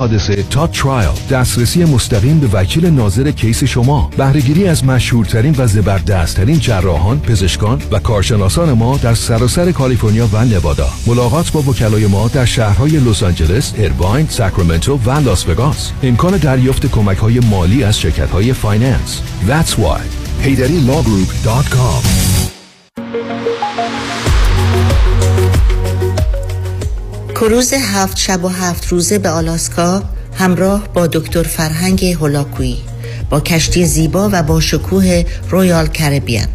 حادثه تا ترایل، دسترسی مستقیم به وکیل ناظر کیس شما، بهره‌گیری از مشهورترین و زبردستترین جراحان، پزشکان و کارشناسان ما در سراسر کالیفرنیا و نوادا، ملاقات با وکلای ما در شهرهای لس آنجلس، ایرواین، ساکرامنتو و لاس وگاس، امکان دریافت کمک‌های مالی از شرکت‌های فایننس. That's why HeydariLawGroup.com. کروز 7 شب و 7 روزه به آلاسکا همراه با دکتر فرهنگ هولاکویی با کشتی زیبا و با شکوه رویال کریبیان.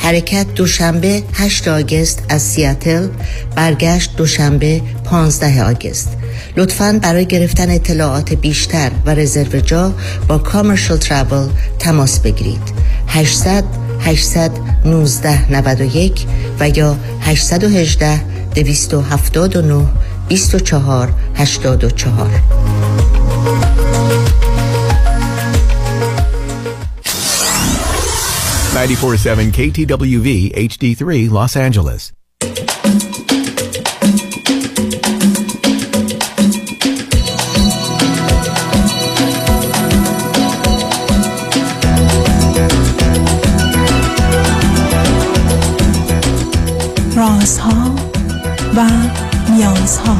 حرکت دوشنبه 8 آگست از سیاتل، برگشت دوشنبه 15 آگست. لطفاً برای گرفتن اطلاعات بیشتر و رزرو جا با کامرشل ترابل تماس بگیرید. 800-819-91 و یا 818-279-2484. $94.7 KTWV HD3 Los Angeles. رازها و نیازها.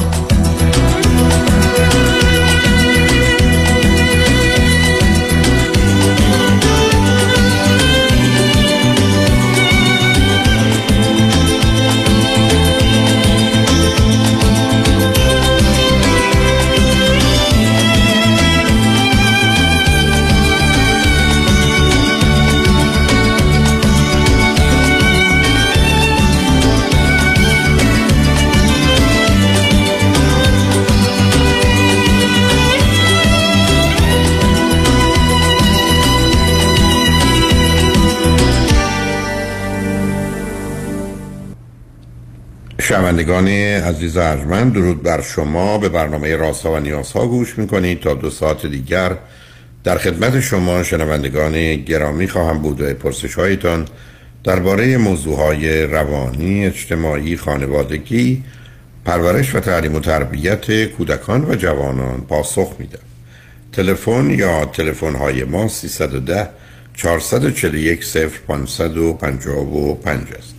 شنوندگان عزیز ارجمند، درود بر شما. به برنامه رازها و نیازها گوش میکنید. تا 2 ساعت دیگر در خدمت شما شنوندگان گرامی خواهم بود و پرسش‌هایتان درباره موضوعهای روانی، اجتماعی، خانوادگی، پرورش و تعلیم و تربیت کودکان و جوانان پاسخ میدم. تلفن یا تلفن‌های ما 310-441-0555 است.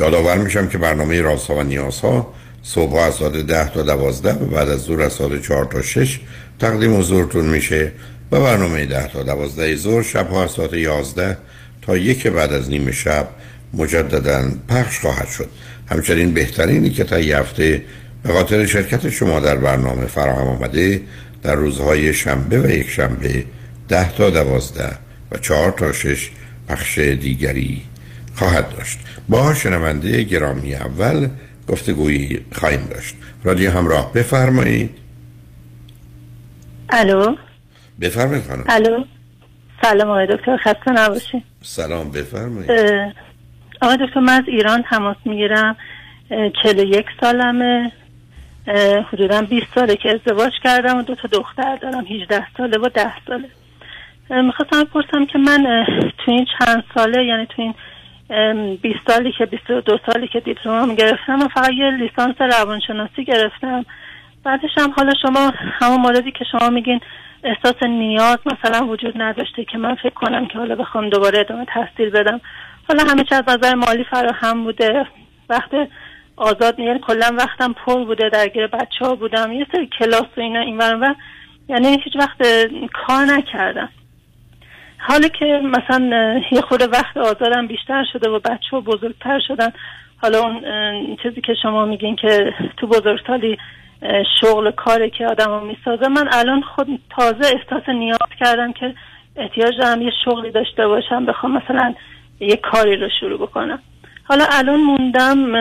یادآور میشم که برنامه رازها و نیازها صبح از ساعت 10 تا 12 و بعد از ظهر از ساعت 4 تا 6 تقدیم حضورتون میشه و برنامه 10 تا 12 ظهر شبها از ساعت 11 تا 1 بعد از نیم شب مجددا پخش خواهد شد. همچنین بهترینی که طی هفته به خاطر شرکت شما در برنامه فراهم آمده در روزهای شنبه و یک شنبه 10 تا 12 و 4 تا 6 پخش دیگری خواهد داشت. با شنونده گرامی اول گفتگویی خواهیم داشت. رادیو همراه، بفرمایید. الو. بفرمایید خانم. الو. سلام آقای دکتر، خسته نباشید. سلام، بفرمایید. آقای دکتر، من از ایران تماس میگیرم. 41 سالمه. حدوداً 20 ساله که ازدواج کردم و 2 تا دختر دارم، 18 ساله و 10 ساله. میخواستم بپرسم که من تو این چند ساله، یعنی تو این 20 سالی که 22 سالی که دیپلمم گرفتم و فقط یه لیسانس روانشناسی گرفتم، بعدش هم حالا شما همون موردی که شما میگین احساس نیاز مثلا وجود نداشته که من فکر کنم که حالا بخوام دوباره ادامه تحصیل بدم، حالا همه چیز از نظر مالی فراهم بوده، وقت آزاد، یعنی کلا وقتم پر بوده، درگیر بچه‌ها بودم، یه سری کلاس و اینا این ور، یعنی هیچ وقت کار نکردم. حالا که مثلا یه خود وقت آزادم بیشتر شده و بچه‌ها بزرگتر شدن، حالا اون چیزی که شما میگین که تو بزرگسالی شغل کاری که آدمو میسازه، من الان خود تازه احساس نیاز کردم که احتیاج دارم یه شغلی داشته باشم، بخوام مثلا یه کاری رو شروع بکنم. حالا الان موندم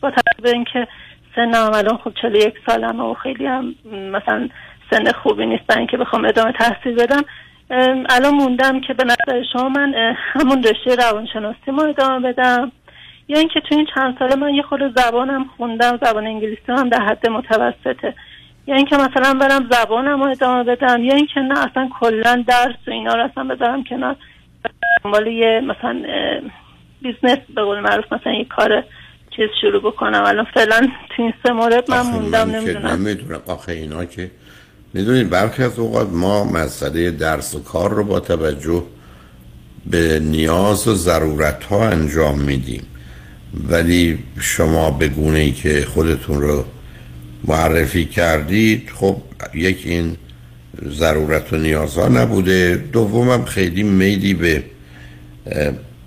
با توجه به اینکه سنم الان خب 41 سالمه و خیلی هم مثلا سن خوبی نیست برای اینکه بخوام ادامه تحصیل بدم. الان موندم که به نظر شما من همون رشته روانشناسی ما ادامه بدم یا اینکه تو این چند ساله من یه خورده زبانم خوندم، زبان انگلیسی هم در حد متوسطه، یا اینکه مثلا برم زبانم رو ادامه بدم، یا اینکه نه اصلا کلا درس و اینا رو اصلا بذارم کنار، دنبال یه مثلا بیزنس به قول معروف مثلا یه کار چیز شروع بکنم. الان فعلا تو این 3 مورد من موندم. نمیدونم آخه اینا که میدونید برخی از اوقات ما مسئله درس و کار رو با توجه به نیاز و ضرورت ها انجام میدیم، ولی شما به گونه ای که خودتون رو معرفی کردید، خب یک این ضرورت و نیازها نبوده، دومم خیلی میلی به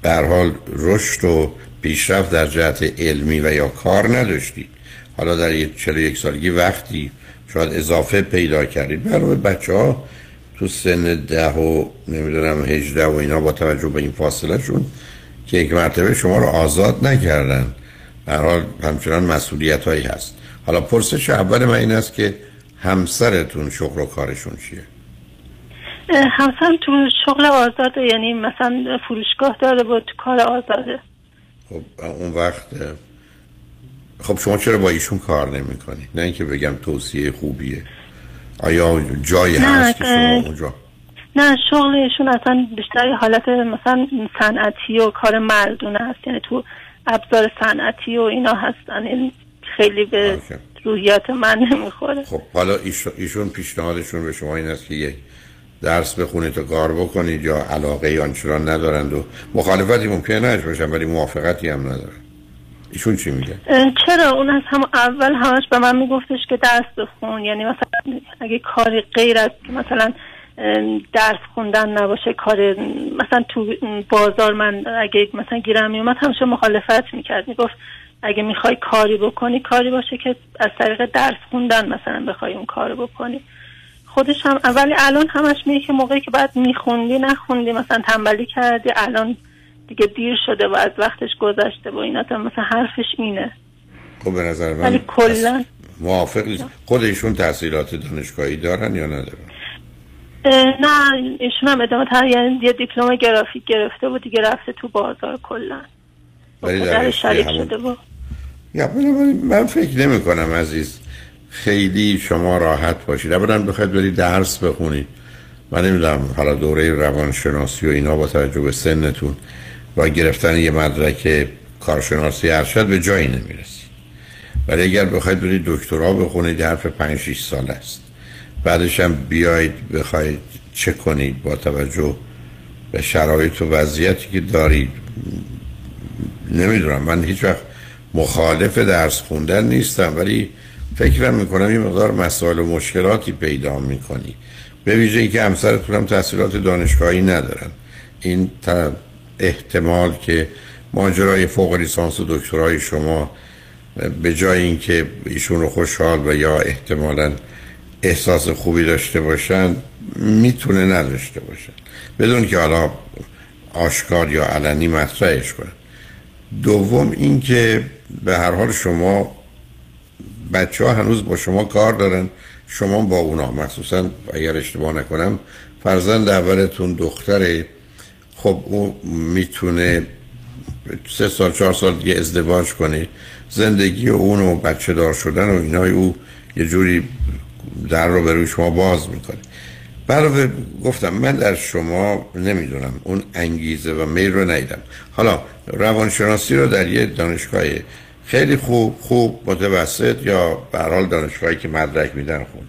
هر حال رشد و پیشرفت در جهت علمی و یا کار نداشتید. حالا در یک 41 سالگی وقتی شاید اضافه پیدا کردید، برای بچه‌ها تو سن 10 و نمیدونم 18 و اینا با توجه به این فاصله شون که یک مرتبه شما رو آزاد نکردن، به هر حال همچنان مسئولیت‌هایی هست. حالا پرسش اول من این است که همسرتون شغل و کارشون چیه؟ همسرم تو شغل آزاده، یعنی مثلا فروشگاه داره و تو کار آزاده. خب اون وقت خب شما چرا با ایشون کار نمی کنی؟ نه اینکه بگم توصیه خوبیه. آیا جایی هست که شما اونجا؟ نه، شغلشون اصلا بیشتر حالت مثلا صنعتی و کار مردونه هست، یعنی تو ابزار صنعتی و اینا هستن، این خیلی به روحیات من نمیخوره. خب حالا ایشون پیشنهادشون به شما این است که یک درس بخونید و کار بکنید یا علاقه آنچنان ندارند و مخالفتی ممکنه نش باشن ولی موافقتی هم ندارن، ایشون چی میگه؟ چرا اون از هم اول همش به من میگفتش که درس بخون، یعنی مثلا اگه کاری غیر از مثلا درس خوندن نباشه، کار مثلا تو بازار من اگه مثلا گیرم میومد همیشه مخالفت میکرد، میگفت اگه میخوای کاری بکنی کاری باشه که از طریق درس خوندن مثلا بخوای اون کارو بکنی. خودش هم اولی الان همش میگه که موقعی که بعد میخوندی نخوندی، مثلا تنبلی کردی، الان دیگه دیر شده و از وقتش گذشته و اینا، تا مثلا حرفش اینه. خب به نظر من ولی کلا موافقی. خودشون تحصیلات دانشگاهی دارن یا ندارن؟ نه، ایشون هم ادامه تحصیل، یعنی یه دیپلم گرافیک گرفته و دیگه رفته تو بازار کلا. ولی در شریک شده با من فکر نمی کنم عزیز خیلی شما راحت باشید. اولا بخواید برید درس بخونید، من نمیدونم حالا دوره روانشناسی و اینا با توجه به سنتون و گرفتن یه مدرک کارشناسی ارشد به جایی نمیرسید، ولی اگر بخواید برید دکترا بخونید حرف 5-6 سال است. بعدش هم بیاید بخواید چه کنید با توجه به شرایط و وضعیتی که دارید، نمیدونم. من هیچ وقت مخالف درس خوندن نیستم، ولی فکرم میکنم یه مقدار مسائل و مشکلاتی پیدا میکنی، به ویژه اینکه همسرتون هم تحصیلات دانشگاهی ندارن. این احتمال که ماجرای فوق لیسانس و دکترای شما به جای اینکه ایشون رو خوشحال و یا احتمالاً احساس خوبی داشته باشن میتونه نداشته باشن، بدون که حالا آشکار یا علنی مطرحش کنن. دوم اینکه به هر حال شما بچه‌ها هنوز با شما کار دارن، شما با اونا، مخصوصا اگر اشتباه نکنم فرزند اولتون دختره، خب او میتونه 3-4 سال دیگه ازدواج کنه، زندگی اون و بچه دار شدن و اینای او یه جوری در رو برای شما باز میکنه. برای گفتم من در شما نمیدونم اون انگیزه و میل رو ندیدم. حالا روانشناسی رو در یه دانشگاه خیلی خوب متوسط یا به هر حال دانشگاهی که مدرک میدن خوندی؟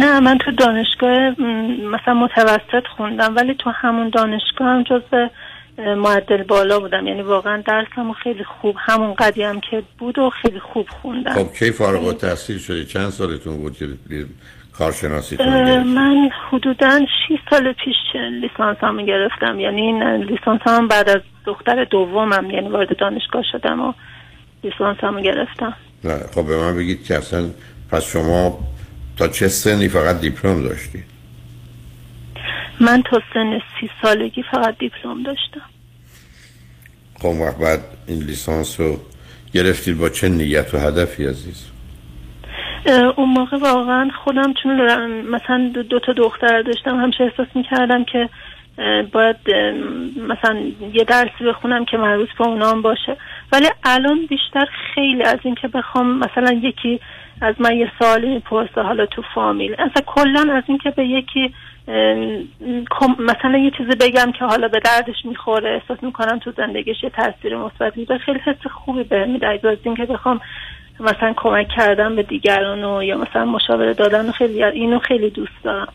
نه، من تو دانشگاه مثلا متوسط خوندم، ولی تو همون دانشگاه هم جزو معدل بالا بودم، یعنی واقعا درسمو خیلی خوب همون قدیم که بود و خیلی خوب خوندم. خب کی فارغ التحصیل شدی؟ چند سالتون بود که کارشناسی خوندید؟ من حدوداً 6 سال پیش لیسانسامو گرفتم، یعنی لیسانسام بعد از دختر دومم، یعنی وارد دانشگاه شدم و لیسانسامو گرفتم. نه خب به من بگید که اصلا پس شما تا چه سنی فقط دیپلم داشتید؟ من تا سن 30 سالگی فقط دیپلم داشتم. خب وقت بعد این لیسانس رو گرفتید با چه نیت و هدفی عزیز؟ اون موقع واقعا خودم چون مثلا 2 تا دختر داشتم، همیشه احساس میکردم که باید مثلا یه درسی بخونم که مربوط به اونام باشه، ولی الان بیشتر خیلی از این که بخوام مثلا یکی از من یه سوالی میپرسه حالا تو فامیل، اصلا کلا از این که به یکی مثلا یه چیزی بگم که حالا به دردش میخوره، احساس میکنم تو زندگیش یه تاثیر مثبت میده، خیلی حس خوبی بهم میده، از این که بخوام مثلا کمک کردن به دیگران و یا مثلا مشاوره دادن و خیلی اینو خیلی دوست دارم.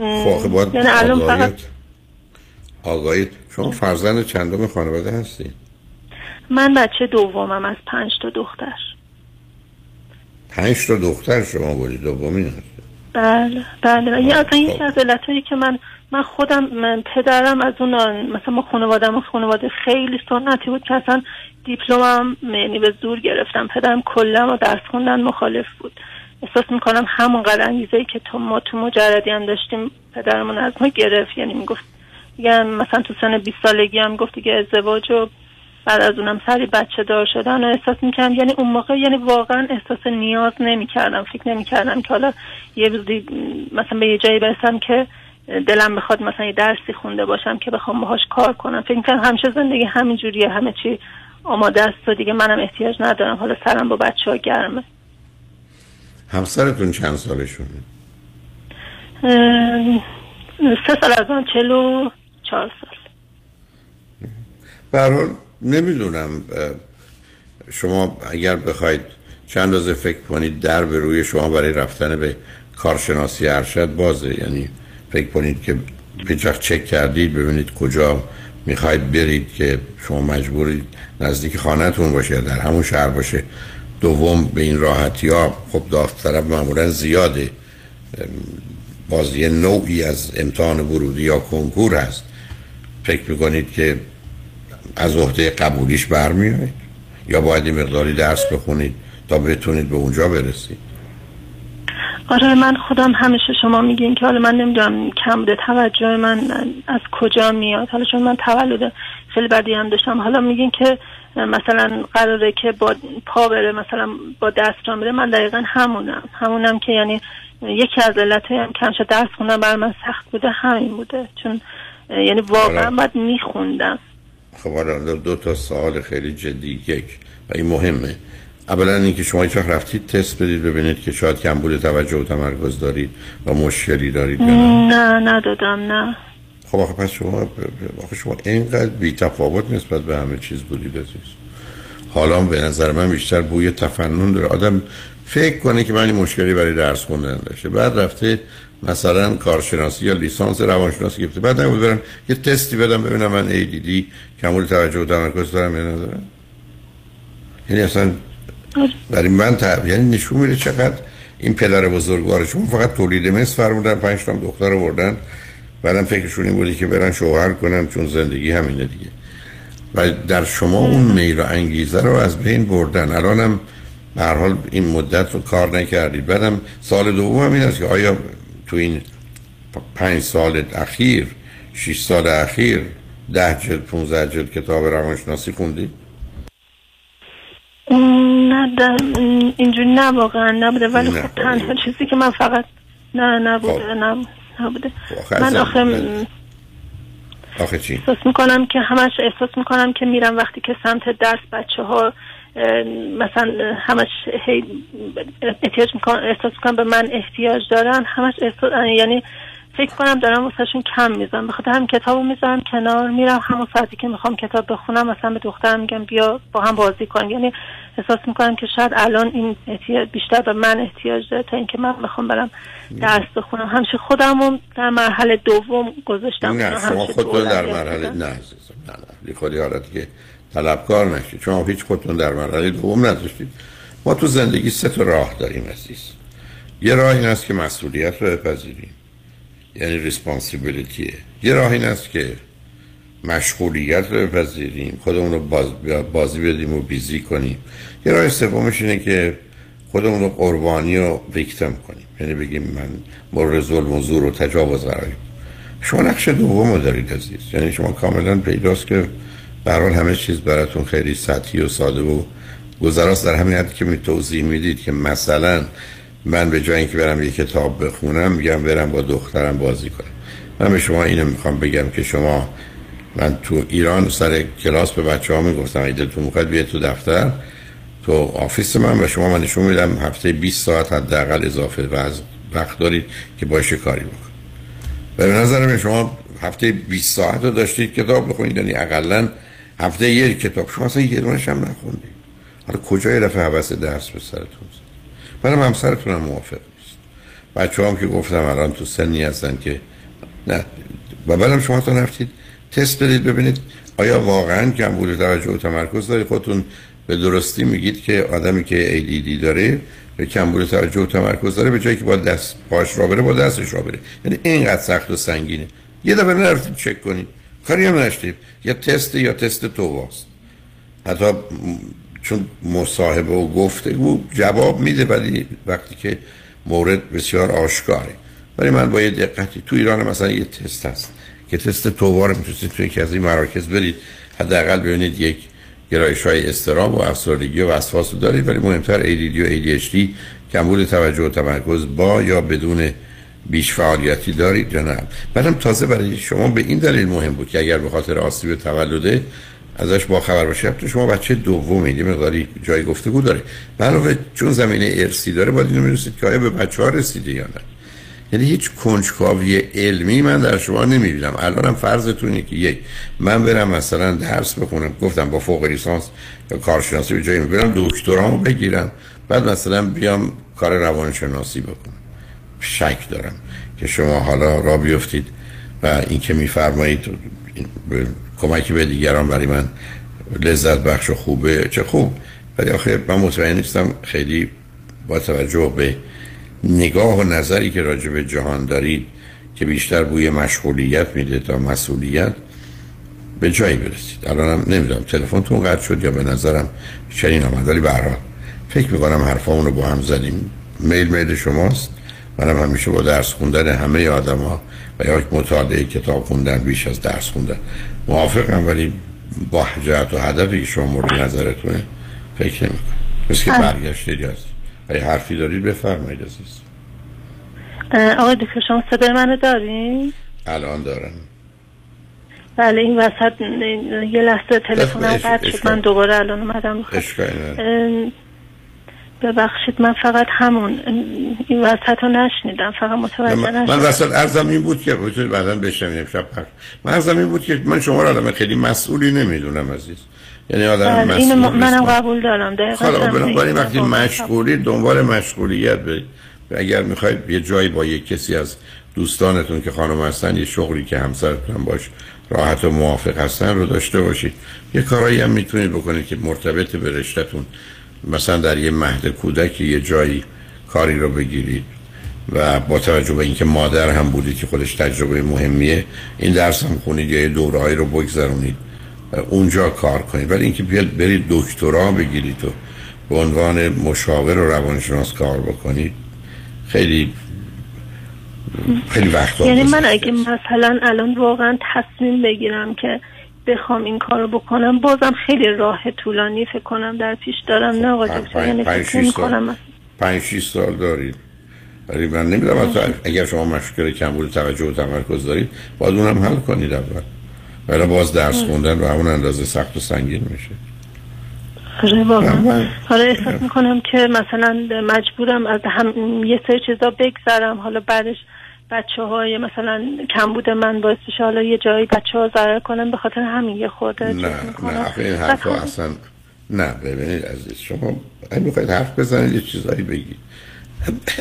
خب یعنی الان فقط آقایید. شما فرزند چندم خانواده هستید؟ من بچه دومم از 5 تا دختر. 5 تا دختر شما بودید؟ دومین هست. بله بله. یکی از علتایی که من خودم، من پدرم از اون، مثلا ما خانواده خیلی سنتی بود که اصلا دیپلمم یعنی به زور گرفتم. پدرم کلا ما درس خوندن مخالف بود. احساس میکنم همونقدر انگیزه‌ای که ما تو مجردی هم داشتیم پدرمون از ما گرفت. یعنی میگفت مثلا تو سن 20 سالگی هم گفت دیگه ازدواج و بعد از اونم سری بچه دار شدن و احساس میکنم یعنی اون موقع یعنی واقعا احساس نیاز نمیکردم، فکر نمیکردم که حالا یه روزی مثلا به یه جایی برسم که دلم بخواد مثلا یه درسی خونده باشم که بخوام باهاش کار کنم. فکر میکنم همیشه زندگی همین جوریه، همه چی آماده است و دیگه منم احتیاج ندارم حالا سرم با بچه‌ها گرمه. همسرتون چند سالشونه؟ 3 سال از اون، 44 سال. برحال نمیدونم شما اگر بخواید چند روز فکر کنید در به روی شما برای رفتن به کارشناسی ارشد بازه. یعنی فکر کنید که پیچ چک کردید ببینید کجا میخواید برید که شما مجبورید نزدیک خانه‌تون باشه در همون شهر باشه. دوم به این راحتی ها خب داوطلب معمولا زیاده، باز یه نوعی از امتحان ورودی یا کنکور هست. فکر میکنید که از عهده قبولیش برمیایید یا باید این مقداری درس بخونید تا بتونید به اونجا برسید؟ آره من خودم همیشه شما میگین که حالا من نمیدونم کم بوده توجه من از کجا میاد، حالا چون من تولد خیلی بدی هم داشتم. حالا میگین که مثلا قراره که با پا بره مثلا با دست جام بره، من دقیقا همونم که یعنی یکی از علتهایی هم که همیشه درس خوندن برای من سخت بوده همین بوده، چون یعنی واقعا باید میخوندم. خب حالا 2 تا سوال خیلی جدی. یک و این مهمه، اولا اینکه شما هیچ وقت رفتید تست بدید ببینید که شاید کمبود توجه و تمرکز دارید و مشکلی دارید یا نه؟ نه ندادم. نه خب آخه پس شما اینقدر بی تفاوت نسبت به همه چیز بودید عزیز. حالا به نظر من بیشتر بوی تفنن داره. آدم فکر کنه که من این مشکلی برای درس خوندن داشته، بعد رفته مثلا کارشناسی یا لیسانس روانشناسی گرفته، بعد نبود برم یه تستی بدم ببینم من ADD کمبود توجه و تمرکز دارم یا ندارم. یعنی اصلا برای من یعنی نشون میده چقدر این پدر بزرگوار شما فقط تولید مثل فرمودن، 5 تا دختر آوردن، بعدم فکرشون این بودی که برن شوهر کنم چون زندگی همینه دیگه. و در شما اون میل و انگیزه رو از بین بردن. الانم به هر حال این مدت رو کار نکردید. بعدم سال دوم این است که آیا تو این 5 سال اخیر 6 سال اخیر 10 جلد 15 جلد کتاب روانشناسی خوندید؟ نه اینجوری نه واقعا نبوده، ولی خب تنها چیزی که من فقط نبوده. من آخه چی؟ احساس میکنم که میرم وقتی که سمت درس بچه ها مثلا همش احساس میکنم به من احتیاج دارن، همش احساس یعنی فکر کنم دارم واسهشون کم میزنم. بخاطر هم کتابو میذارم کنار، میرم همون ساعتی که میخوام کتاب بخونم مثلا به دخترم میگم بیا با هم بازی کنیم. یعنی احساس میکنم که شاید الان این بیشتر به من احتیاج داره تا اینکه من بخوام برم درس بخونم. همیشه خودمو در مرحله دوم گذاشتم. نه شما خودتون در مرحله نه عزیزم، نه خودی حالتی که طلبکار نشید. شما هیچ خودتون در مرحله دوم نذاشتید. ما تو زندگی 3 تا راه داریم عزیز. یه راه این است که مسئولیت رو بپذیریم، یعنی ریسپانسیبلیتیه. یه راه این است که مشغولیت رو بپذیریم، خودمون رو بازی بدیم و بیزی کنیم. یه راه سومش اینه که خودمون رو قربانی و ویکتم کنیم، یعنی بگیم من مورد ظلم و زور و تجاوز قراریم. شما نقش دوم رو دارید عزیز. یعنی شما کاملا پیداست که به هر حال همه چیز براتون خیلی سطحی و ساده و گذراست، در همین حد که توضیح میدید که مثلا من به جای اینکه برم یه کتاب بخونم میگم برم با دخترم بازی کنم. من به شما اینو میخوام بگم که شما، من تو ایران سر کلاس به بچه‌ها میگفتم ایدتون میخواد بیاد تو دفتر تو آفیس من و شما من نشون میدم هفته 20 ساعت حداقل اضافه وقت دارید که باهاش کاری بکنید. به نظر من شما هفته 20 ساعت رو داشتید کتاب بخونید، یعنی حداقل هفته 1 کتاب. شما اصلا یه دونه‌ش هم نخوندید. حالا کجای رفع حوث درس به سرتون زد؟ منم همسرتونم موافق نیست، بچه هم که گفتم الان تو سنی هستن که نه. و بعدم شما تا نفتید تست بدید ببینید آیا واقعا کمبود توجه و تمرکز دارید. خودتون به درستی میگید که آدمی که ADD داره به کمبود توجه و تمرکز داره، به جایی که با دست پاش را بره با دستش را بره، یعنی اینقدر سخت و سنگینه. یه دفعه نرفتید چک کنید، کاری هم نشتید، یا تست یا تست توواست. حتی چون مصاحبه و گفتگو جواب میده ولی وقتی که مورد بسیار آشکاره، ولی من با یه دقتی تو ایران مثلا یه تست هست که تست تووا رو میتونید توی یکی از این مراکز برید، حداقل ببینید یک گرایش‌های اضطراب و افسردگی و وسواس رو دارید، ولی مهمتر ADD و ADHD کمبود توجه و تمرکز با یا بدون بیش فعالیتی دارید جناب. بعدم تازه برای شما به این دلیل مهم بود که اگر به خاطر آسیب تولده ازش با خبر باشید. تو شما بچه دومید، یه مقداری جای گفتگو داره. علاوه چون زمینه ارثی داره، باید اینو می‌دونید که آیا به بچه‌ها رسیده یا نه. یعنی هیچ کنجکاوی علمی من در شما نمی‌بینم. الانم فرضتونه که یک من برم مثلا درس بخونم، گفتم با فوق لیسانس یا کارشناسی به جایی برم دکترامو بگیرم، بعد مثلا بیام کار روانشناسی بکنم. شک دارم که شما حالا را بیفتید و اینکه می‌فرمایید کمکی به دیگران برای من لذت بخش و خوبه، چه خوب، ولی آخه من مطمئن نیستم خیلی با توجه به نگاه و نظری که راجع به جهان دارید که بیشتر بوی مشغولیت میده تا مسئولیت به جایی برسید. الانم نمیدونم تلفنتون قطع شد یا به نظرم چنین آمد، ولی به هر حال فکر میکنم حرفامون رو با هم زدیم. میل شماست، منم همیشه با درس خوندن همه آدم‌ها و یا مطالعه کتاب خوندن بیش از درس خوندن موافقم، ولی با جهت و هدفی که شما مورد نظرتونه فکر نمی‌کنم. بس که برگشتید هست اگه حرفی دارید بفرمایید عزیز. آقای دکتر شما صدای منو دارین؟ الان دارم. بله این وسط یه لحظه تلفنم قطع شد، من دوباره الان اومدم. ببخشید من فقط همون این وسط رو نشنیدم، فقط متوجه نشدم. من وسط عرضم این بود که بایدتون بعدا بشنیم شب پر. من عرضم این بود که من شما رو آدم خیلی مسئولی نمیدونم عزیز، یعنی آدم مسئولی اینو منم قبول دارم دقیقا. خلا بنابراین وقتی مشغولی دنبال مشغولیت برید، اگر میخواید یه جایی با یه کسی از دوستانتون که خانم هستن یه شغلی که همسرتون باش راحت و موافق هستن رو داشته باشید. یه کارایی هم میتونید بکنید که مرتبط به رشته‌تون، مثلا در یه مهد کودکی یه جایی کاری رو بگیرید و با توجه به اینکه مادر هم بودید که خودش تجربه مهمیه، این درس هم خونید یا یه دوره‌ای رو بگذرونید اونجا کار کنید. ولی اینکه بیاید برید دکترا بگیرید و به عنوان مشاور و روانشناس کار بکنید خیلی خیلی وقت. یعنی من اگه مثلا الان واقعا تصمیم بگیرم که بخوام این کارو بکنم، بازم خیلی راه طولانی فکر کنم در پیش دارم. نه آقا دکتر یعنی فکر می‌کنم 5-6 سال دارید. ولی من نمی‌دونم اگر شما مشکل کمبود توجه و تمرکز دارید باید اونم حل کنید اول، ولی باز درس خوندن رو همون اندازه سخت و سنگین میشه. آره واقعا. حالا احساس می‌کنم که مثلا مجبورم از هم یه سری چیزا بگذرم، حالا بعدش بچه‌های مثلا کمبود من باعث بشه حالا یه جایی بچه‌ها ضرر کنن، به خاطر همین یه خورده چیز می‌کنه. نه این حرفو اصلا نه. ببینید عزیز شما اگه می‌خواید حرف بزنید یه چیزایی بگید.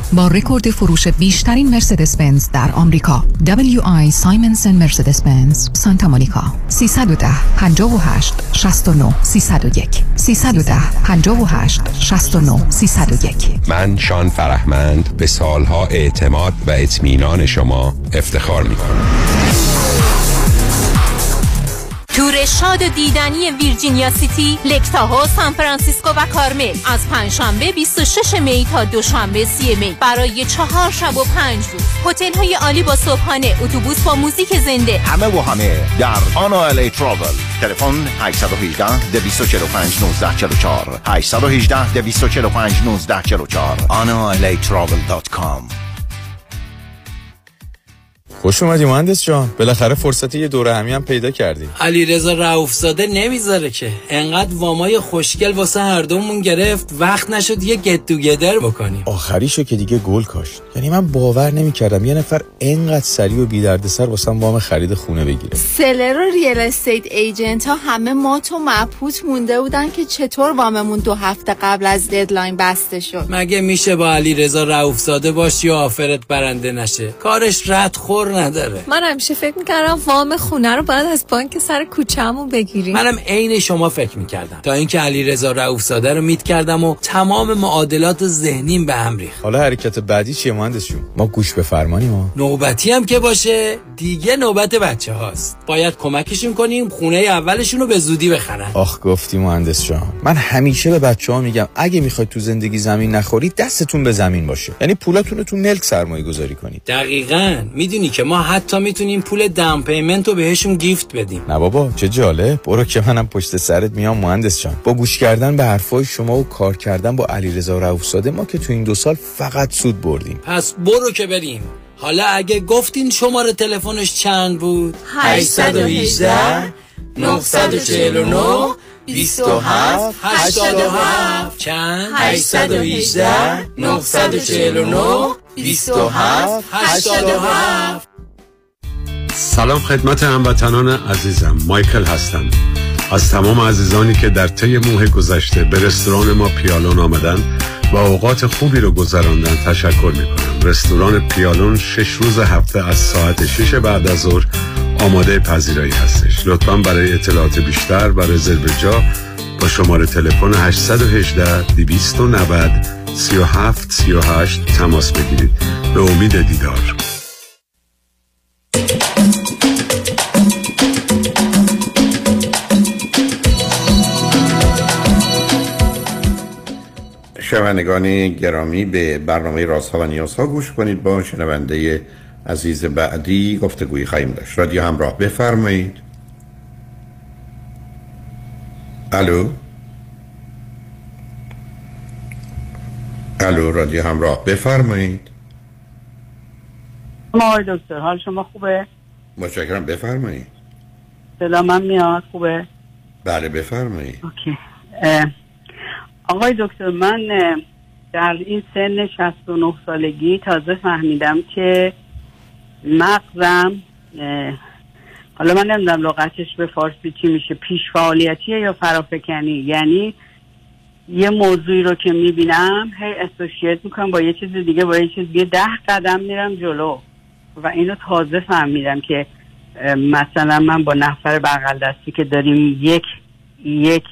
با رکورد فروش بیشترین مرسدس بنز در آمریکا، WI سایمنسن مرسدس بنز، سانتا مونیکا. 310-58-69-301. 310-58-69-301. من شان فرهمند به سالها اعتماد و اطمینان شما افتخار می‌کنم. تور شاد و دیدنی ویرجینیا سیتی، لکتاها، سان فرانسیسکو و کارمل از پنجشنبه 26 می تا دوشنبه 30 می برای 4 شب و 5 روز. هتل های عالی با صبحانه، اتوبوس با موزیک زنده، همه و همه در آنا الی تراول. تلفن 818-245-1944، 818-245-1944. AnaAliTravel.com. خوش اومدی مهندس جان، بالاخره فرصت یه دوره همی هم پیدا کردیم. علیرضا رؤوفزاده نمیذاره که، انقدر وامای خوشگل واسه هر دومون گرفت وقت نشد یه گت توگیدر بکنیم. آخریشو که دیگه گل کاشت. یعنی من باور نمیکردم یه نفر انقدر سریع و بی دردسر واسه وام خرید خونه بگیره. سلر و ریال استیت ایجنت ها همه مات و مبهوت مونده بودن که چطور واممون 2 هفته قبل از ددلاین بسته شد. مگه میشه با علیرضا رؤوفزاده باشی و آفرت برنده نشه؟ کارش رد خور نداره. من همیشه فکر میکردم وام خونه رو باید از بانک سر کوچه‌مون بگیریم. منم عین شما فکر میکردم، تا اینکه علیرضا رؤوفزاده رو میت کردم و تمام معادلات ذهنیم به هم ریخت. حالا حرکت بعدی چیه مهندس جون؟ ما گوش به فرمانی ما. نوبتی هم که باشه دیگه نوبت بچه‌هاست. باید کمکشون کنیم خونه اولشون رو به زودی بخرن. آخ گفتی مهندس جان، من همیشه به بچه‌ها میگم اگه میخواید تو زندگی زمین نخورید دستتون به زمین باشه. یعنی پولاتون رو تو ملک سرمایه‌گذاری کنید. دقیقاً. میدونی که ما حتی میتونیم پول داون پیمنت رو بهشون گیفت بدیم. نه بابا چه جاله، برو که منم پشت سرت میام مهندس جان. با گوش کردن به حرفای شما و کار کردن با علیرضا رؤوفزاده ما که تو این 2 سال فقط سود بردیم. پس برو که بریم. حالا اگه گفتین شماره تلفنش چند بود؟ 818-949-27-87. چند؟ 818-949-27-87. سلام خدمت هموطنان عزیزم، مایکل هستم. از تمام عزیزانی که در طی ماه گذشته به رستوران ما پیالون آمدن و اوقات خوبی رو گذراندن تشکر میکنم. رستوران پیالون 6 روز هفته از ساعت 6 بعد از ظهر آماده پذیرایی هستش. لطفاً برای اطلاعات بیشتر و رزرو جا با شماره تلفن 818-290-3738 تماس بگیرید. به امید دیدار. شنوندگان گرامی، به برنامه رازها و نیازها گوش کنید. با شنونده عزیز بعدی گفتگویی خواهیم داشت. رادیو همراه، بفرمایید. الو الو، رادیو همراه بفرمایید. آقای دکتر حال شما خوبه؟ متشکرم، بفرمایید. سلامم میاد خوبه؟ بله بفرمایید. اوکی. آقای دکتر من در این سن 69 سالگی تازه فهمیدم که مغزم، حالا من نمیدونم لغتش به فارسی چی میشه، پیش فعالیتیه یا فرافکنی، یعنی یه موضوعی رو که میبینم هی اسوشییت میکنم با یه چیز دیگه، با یه چیز دیگه 10 قدم میرم جلو. و اینو تازه فهمیدم که مثلا من با نفر بغل دستی که داریم یک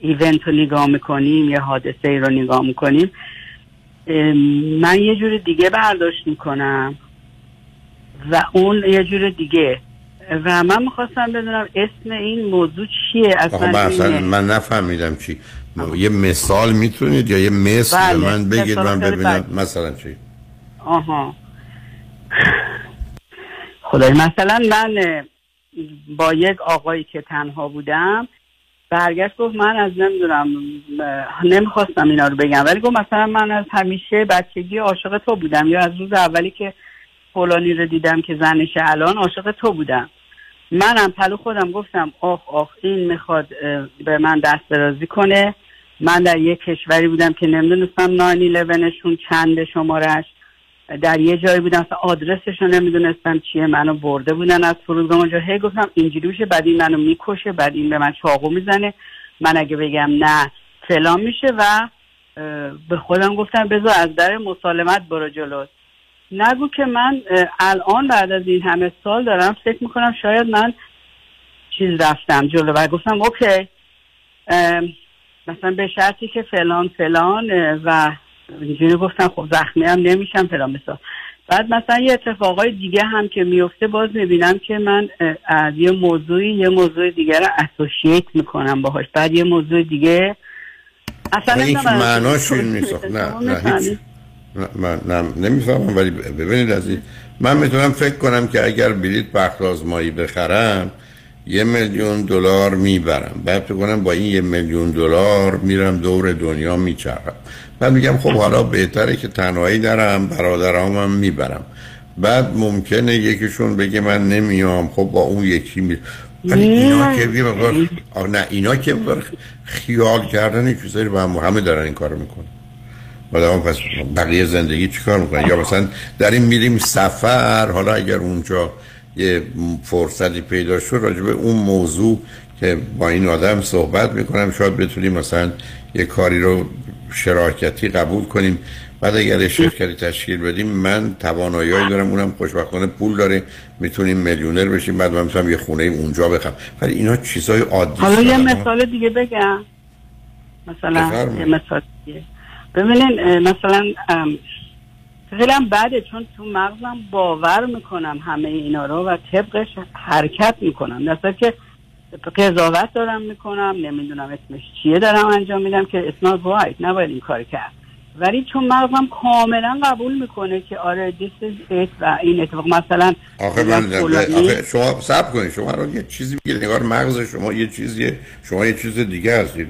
ایونت رو نگاه میکنیم، یه حادثه ای رو نگاه میکنیم، من یه جور دیگه برداشت میکنم و اون یه جور دیگه. و من میخواستم بدونم اسم این موضوع چیه اصلا من نفهمیدم چی. یه مثال میتونید یا یه مثل بله. من بگید من ببینم مثلا چی؟ آها خدای، مثلا من با یک آقایی که تنها بودم برگشت گفت من از نمیخواستم اینا رو بگم، ولی گفت مثلا من از همیشه بچگی عاشق تو بودم، یا از روز اولی که فلانی رو دیدم که زنش الان عاشق تو بودم. منم پلو خودم گفتم آخ این میخواد به من دست درازی کنه. من در یک کشوری بودم که نمیدونستم 9/11شون چند شمارش، در یه جایی بودم آدرسشو نمیدونستم چیه، منو برده بودن از فرودگاه اونجا. هی گفتم اینجوری میشه، بعد این منو میکشه، بعد این به من چاقو میزنه، من اگه بگم نه فلان میشه. و به خودم گفتم بذار از در مسالمت برو جلو، نگو که من الان بعد از این همه سال دارم فکر میکنم شاید من چیز رفتم جلو. و گفتم اوکی، مثلا به شرطی که فلان فلان و اینجوری گفتم خب زخمی هم نمیشم فلان مثلا. بعد مثلا یه اتفاقای دیگه هم که میفته باز میبینم که من از یه موضوع دیگه رو اسوشییت میکنم باهاش، بعد یه موضوع دیگه اصلا هیچ معناش نیست. نه نمیفهمم. ولی ببینید عزیز، من میتونم فکر کنم که اگر بلیط بخت آزمایی بخرم $1,000,000 میبرم، بعد فکر کنم با این $1,000,000 میرم دور دنیا میچرخم، بعد میگم خب حالا بهتره که تنهایی دارم، برادرامم میبرم، بعد ممکنه یکیشون بگه من نمیام، خب با اون یکی میرم. اینا که خیال کردن یه چیزایی با هم دارن این کارو میکنن. حالا پس بقیه زندگی چیکار میکنه؟ یا مثلا داریم میریم سفر، حالا اگر اونجا یه فرصتی پیدا شد راجع به اون موضوع که با این آدم صحبت میکنم، شاید بتونیم مثلا یه کاری رو شراکتی قبول کنیم، بعد اگر شرکتی تشکیل بدیم من توانایی‌ای دارم، اونم خوشبختانه پول داره، میتونیم میلیونر بشیم، بعد من میتونم یه خونه اونجا بخرم. ولی اینا چیزای عادیه. حالا یه مثال دیگه بگم، مثلا یه مثال دیگه ببینین، مثلا خیلی هم بده چون تو مغزم باور میکنم همه اینا رو و طبقش حرکت میکنم، در صورتی که قضاوت دارم میکنم، نمیدونم اسمش چیه، دارم انجام میدم که it's not right، نباید این کار کرد. ولی چون مغزم کاملا قبول میکنه که آره this is it و این اتفاق مثلا آخه شما صبر کنید، شما رو یه چیزی میگه، نگار مغز شما یه چیزیه، شما یه چیز دیگه هستید.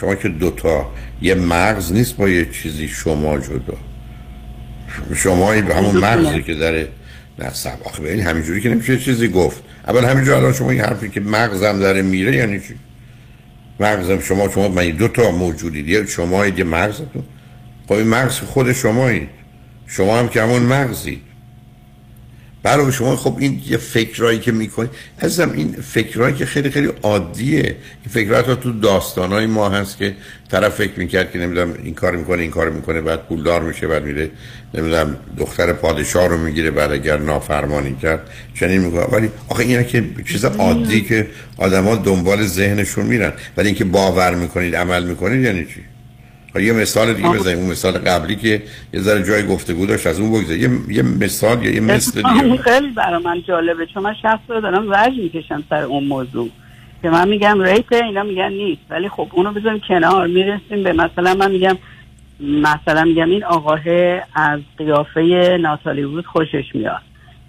شما که دوتا، یه مغز نیست با یه چیزی شما جدا، شما همون مغزی که داره نصب. آخه ببین همینجوری که نمیشه چیزی گفت. اول همینجوری الان شما این حرفی که مغزم داره میره یعنی چی؟ مغزم شما من دوتا موجودید، یه شمایید یه مغزتون. خب این مغز خود شمایید، شما هم که همون مغزید. برای شما خب این یه فکرایی که میکنید عزیزم، این فکرایی که خیلی خیلی عادیه، این فکرات ها تو داستانای ما هست که طرف فکر میکرد که نمیدونم این کار میکنه این کار میکنه، بعد پولدار میشه، بعد میره نمیدونم دختر پادشاه رو میگیره، بعد اگر نافرمانی کرد چنین میکنه. ولی آخه اینا که چیز عادی که آدما دنبال ذهنشون میرن، ولی اینکه باور میکنید عمل میکنید یعنی چی؟ یه مثال دیگه بزنیم، اون مثال قبلی که یه ذره جای گفتگو داشت از اون بگذار، یه مثال یا یه مثل دیگه. خیلی برای من جالبه چون من شخص رو دارم رج میکشم سر اون موضوع که من میگم ریته، اینا میگن نیست، ولی خب اونو بذاریم کنار، میرسیم به مثلا من میگم این آقاه از قیافه ناتالی بود خوشش میاد،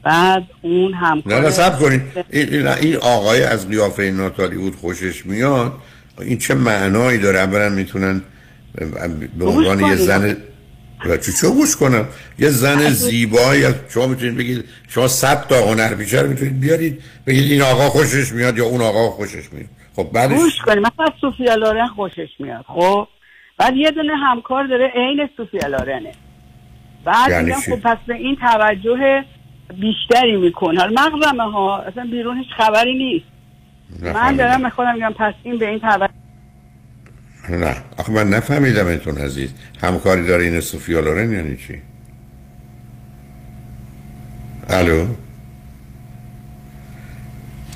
بعد اون همکار نصب کنین این آقاه از قیافه ناتالی بود خوشش میاد، این چه معنایی داره؟ اولا میتونن به عنوان یه زن و چه گوش کنم، یه زن زیبایی شما میتونید بگید، شما 100 تا هنرپیشه رو میتونید بیارید بگید این آقا خوشش میاد یا اون آقا خوشش میاد. خب بعدش گوش کنید، مثلا سوفیا لورن خوشش میاد، خب بعد یه دونه همکار داره عین سوسیال آرنه. بعد یعنی خب پس به این توجه بیشتری میکنه. حالا مغزمه ها اصلا بیرون هیچ خبری نیست. من دارم میخوام میگم پس این به این توجه. نه آخه من نفهمیدم اتون عزیز، همکاری داره این سوفیا لورن یعنی چی؟ الو،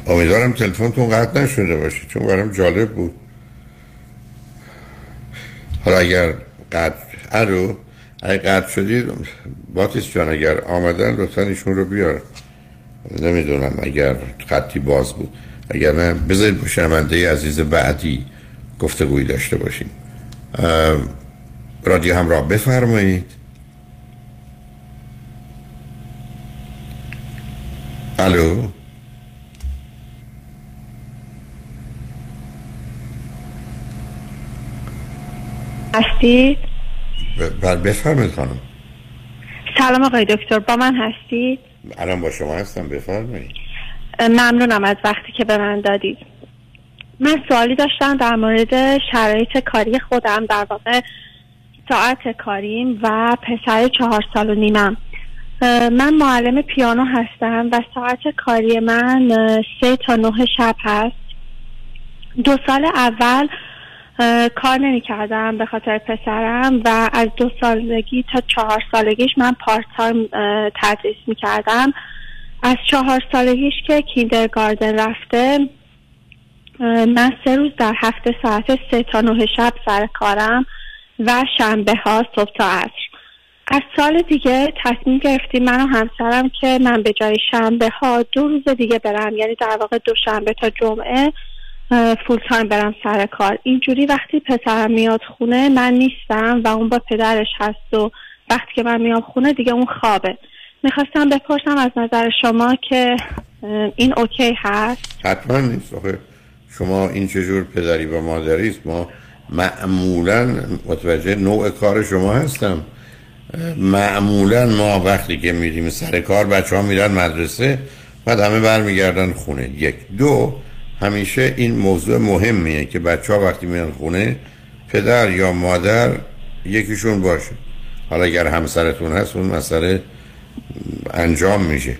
امیدوارم تلفنتون قطع نشده باشه چون برام جالب بود. حالا اگر قطع شدید باتیس جان اگر آمدن لطفا ایشون رو بیار، نمیدونم اگر قطعی باز بود، اگر نه بذارید با شنونده عزیز بعدی گفتگوی داشته باشیم. رادیو همراه بفرمایید. الو هستی؟ بفرمایید خانم. سلام آقای دکتر، با من هستید؟ الان با شما هستم، بفرمایید. ممنونم از وقتی که به من دادید. من سوالی داشتم در مورد شرایط کاری خودم، در واقع ساعت کاریم و پسر 4.5 ساله‌ام. من معلم پیانو هستم و ساعت کاری من 3 تا 9 شب هست. 2 سال اول کار نمی کردم به خاطر پسرم و از 2 سالگی تا 4 سالگیش من پارت تایم تدریس می کردم. از 4 سالگیش که کیندرگاردن رفته من 3 روز در هفته ساعت 3 تا 9 شب سر کارم و شنبه ها صبح تا عصر. از سال دیگه تصمیم گرفتیم من و همسرم که من به جای شنبه ها 2 روز دیگه برم، یعنی در واقع 2 شنبه تا جمعه فول تایم برم سر کار. اینجوری وقتی پسرم میاد خونه من نیستم و اون با پدرش هست و وقتی که من میام خونه دیگه اون خوابه. میخواستم بپرسم از نظر شما که این اوکی هست؟ حتما نیست. آخه شما این چجور پدری و مادری است؟ ما معمولا متوجه نوع کار شما هستم. معمولا ما وقتی که میریم سر کار بچه ها میرن مدرسه بعد همه برمیگردن خونه. 1 2 همیشه این موضوع مهمیه که بچه ها وقتی میرن خونه پدر یا مادر یکیشون باشه. حالا اگر همسرتون هست اون مسئله انجام میشه،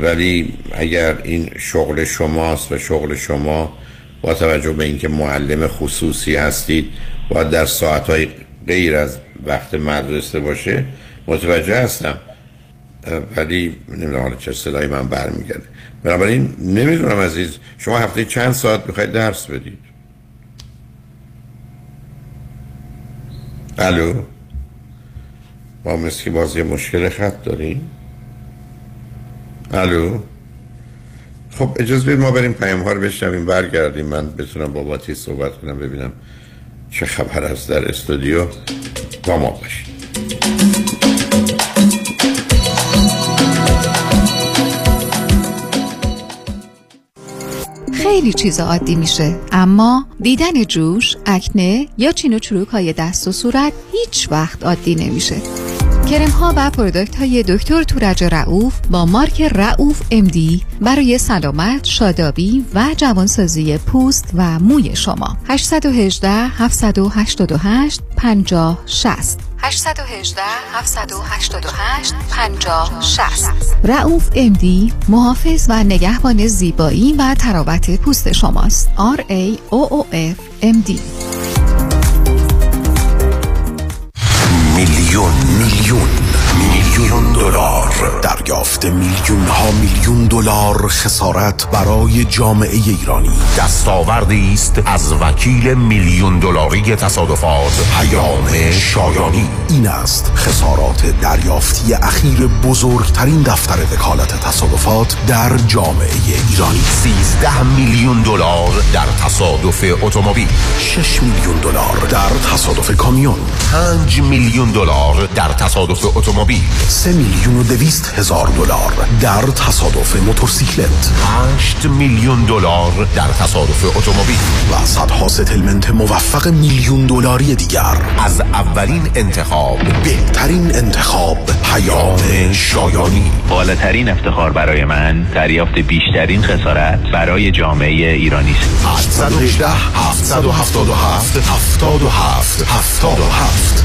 ولی اگر این شغل شماست و شغل شما با توجه به اینکه معلم خصوصی هستید و در ساعتهای غیر از وقت مدرسه باشه متوجه هستم، ولی نمیدونم حالا چه صدایی من برمیگرده. بنابراین نمیدونم عزیز شما هفته چند ساعت میخواید درس بدید؟ الو ما مثل که باز یه مشکل خط داریم. الو خب اجازه بدید ما بریم پیام ها رو بشنویم، برگردیم من بتونم با باتی صحبت کنم ببینم چه خبر است در استودیو. با ما باشید. خیلی چیزا عادی میشه اما دیدن جوش، اکنه یا چین و چروک‌های دست و صورت هیچ وقت عادی نمیشه. کرم ها و پروداکت های دکتر تورج رعوف با مارک رعوف MD برای سلامت، شادابی و جوانسازی پوست و موی شما. 818-788-50-60 818-788-50-60 رعوف MD محافظ و نگهبان زیبایی و تراوت پوست شماست. RAOOF MD. $1,000,000,000 دریافت، $1,000,000 خسارت برای جامعه ایرانی. دستاوردی است از وکیل $1,000,000 تصادفات پیام شایانی. این است خسارات دریافتی اخیر بزرگترین دفتر وکالت تصادفات در جامعه ایرانی. $13,000,000 در تصادف اتومبیل، $6,000,000 در تصادف کامیون، $5,000,000 در تصادف اتومبیل اتومبیل، $3,200,000 در تصادف موتورسیکلت، $8 میلیون در تصادف اتومبیل و صدها ستلمنت موفق $1,000,000 دیگر. از اولین انتخاب، بهترین انتخاب، پیام شایانی. بالاترین افتخار برای من دریافت بیشترین خسارت برای جامعه ایرانی است. 818-777-7777.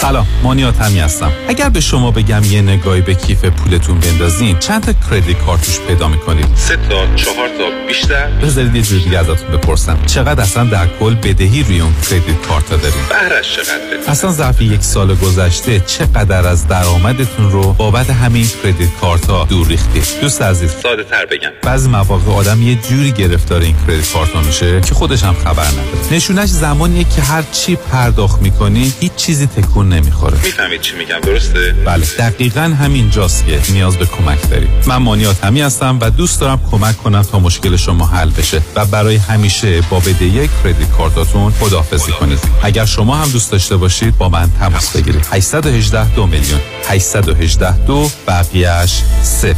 سلام، مانیات همی هستم. اگر به شما بگم یه نگاهی به کیف پولتون بندازین، چند تا کریدیت کارتوش پیدا میکنید؟ 3 تا 4 تا بیشتر؟ بذارید یه جوری دیگه ازتون بپرسم، چقدر اصلا در کل بدهی روی اون کریدیت کارتا دارید؟ بهرش چقدره؟ اصلا ظرف یک سال گذشته چقدر از درآمدتون رو بابت همین کریدیت کارتا دور ریختید؟ دوست عزیز، ساده‌تر بگم، بعضی مواقع آدم یه جوری گرفتار این کریدیت کارتا میشه که خودش هم خبر نداره. نشونش زمانیه که هر چی پرداخت میکنی هیچ چیزی تکون نمیخوره. میفهمید چی میگم، درسته؟ بله، دقیقاً همین جاست که نیاز به کمک دارید. من مانیات همی هستم و دوست دارم کمک کنم تا مشکل شما حل بشه و برای همیشه با بدهی کریدیت کارتاتون خداحافظی کنید. اگر شما هم دوست داشته باشید با من تماس بگیرید. 818-2,000,000، 818-2 بقیه‌اش 0.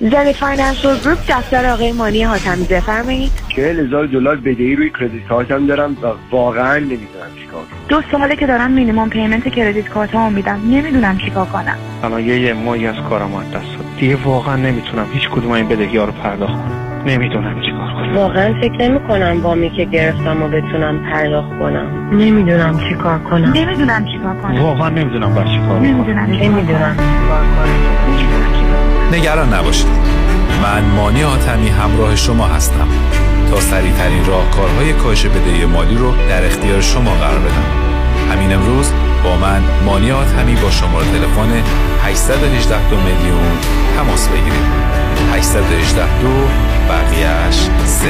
زنی فاینانشال گروپ، دفتر آقای مانی حاتمی، بفرمایید. $40,000 بدهی روی کریدیت کارتم دارم و واقعا نمیدونم چیکار کنم. 2 ساله که دارم مینیمم پیمنت کریدیت کارتمو میدم، نمیدونم چیکار کنم. الان یه ماهی از کارم از دست داد. دیگه واقعا نمیتونم هیچ کدوم این بدهی‌ها رو پرداخت کنم. نمیدونم چیکار کنم. واقعا فکر نمی‌کنم وامی که گرفتمو بتونم پرداخت کنم. نمیدونم چیکار کنم. نمیدونم چیکار کنم. واقعا نمیدونم باید چیکار کنم. نمیدونم چیکار کنم. نگران نباشید، من مانی حاتمی همراه شما هستم تا سریع‌ترین راهکارهای کاهش بدهی مالی رو در اختیار شما قرار بدم. همین امروز با من مانی حاتمی با شماره تلفن 818-2,000,000 تماس بگیرید. 818-2 بقیه‌اش 0.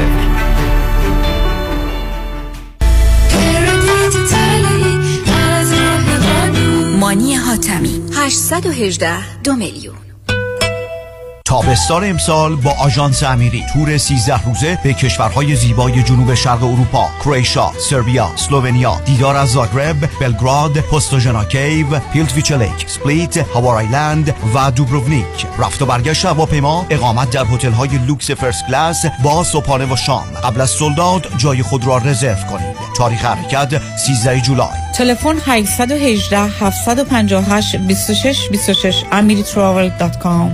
مانی حاتمی 818-2,000,000. تابستان امسال با آژانس امیری تور 13 روزه به کشورهای زیبای جنوب شرق اروپا، کرواتیا، سربیا، اسلوونیا، دیدار از زاگرب، بلگراد، پوستوژنا کیو، پیلتویچه لیک، اسپلیت، هاوار آیلند و دوبروونیک. رفت و برگشت هواپیما، اقامت در هتل‌های لوکس فرست کلاس با صبحانه و شام. قبل از سولداد جای خود را رزرو کنید. تاریخ حرکت 13 جولای. تلفن 818-758-2626. HeydariLawGroup.com.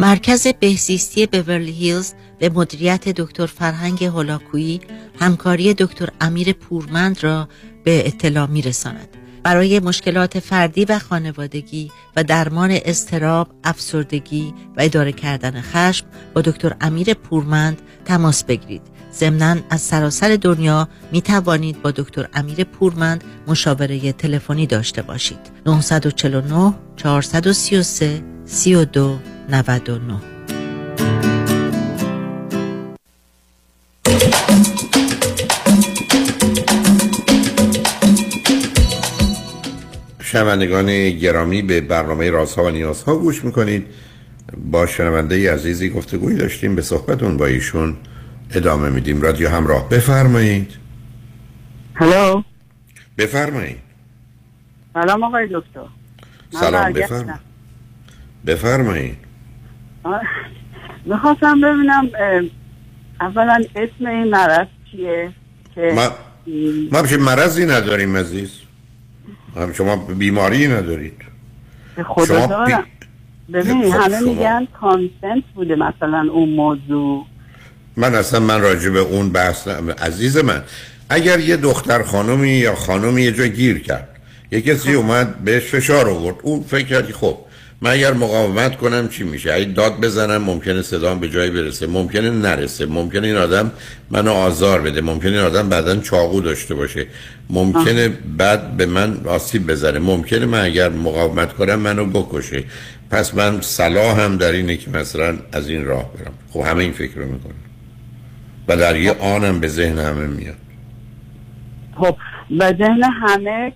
مرکز بهزیستی بیورلی هیلز به مدیریت دکتر فرهنگ هولاکویی همکاری دکتر امیر پورمند را به اطلاع می‌رساند. برای مشکلات فردی و خانوادگی و درمان اضطراب، افسردگی و اداره کردن خشم با دکتر امیر پورمند تماس بگیرید. ضمناً از سراسر دنیا می توانید با دکتر امیر پورمند مشاوره تلفنی داشته باشید. 949-433-3299. شنوندگان گرامی، به برنامه رازها و نیازها گوش میکنید. با شنونده عزیزی گفتگوی داشتیم، به صحبتون با ایشون ادامه میدیم. رادیو همراه، بفرمایید. هلو، بفرمایید. سلام آقای دکتر. سلام، بفرمایید. میخواستم ببینم اولا اسم این مرض چیه که ما بشه مرضی نداریم عزیز، شما بیماری ندارید. خدا دارم. ببینید همه میگن کانسنت بوده مثلا اون موضوع. من راجع به اون بحث عزیز من، اگر یه دختر خانمی یا خانمی یه جا گیر کرد، یه کسی اومد بهش فشار آورد، اون فکر کرد خب من اگر مقاومت کنم چی میشه؟ اگه داد بزنم ممکنه صدام به جایی برسه، ممکنه نرسه، ممکنه این آدم منو آزار بده، ممکنه این آدم بعداً چاقو داشته باشه، ممکنه بعد به من آسیب بزنه، ممکنه من اگر مقاومت کنم منو بکشه. پس من صلاحم در اینه که مثلا از این راه برم. خب همه این فکر رو میکنم و در یه آنم به ذهن همه میاد. خب به ذهن همه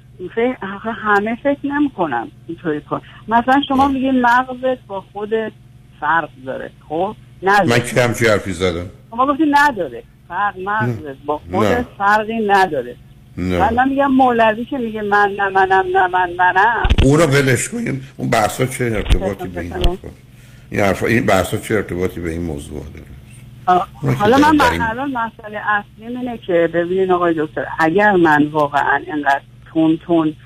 فکر نمی‌کنم اینطوری کن. مثلا شما میگید مغزت با خودت فرق داره. خب نداره. من که همچی حرفی زدم؟ شما گفتید نداره فرق، مغزت با خودت فرقی نداره. من میگم مولوی که میگه من نه منم نه من منم، اون رو ولش کنین. اون بحثا چه ارتباطی به این داره؟ این حرفا، این بحثا چه ارتباطی به این موضوع داره؟ حالا من الان مسئله اصلی منه که ببینین آقای دکتر، اگر من واقعا اینقدر تون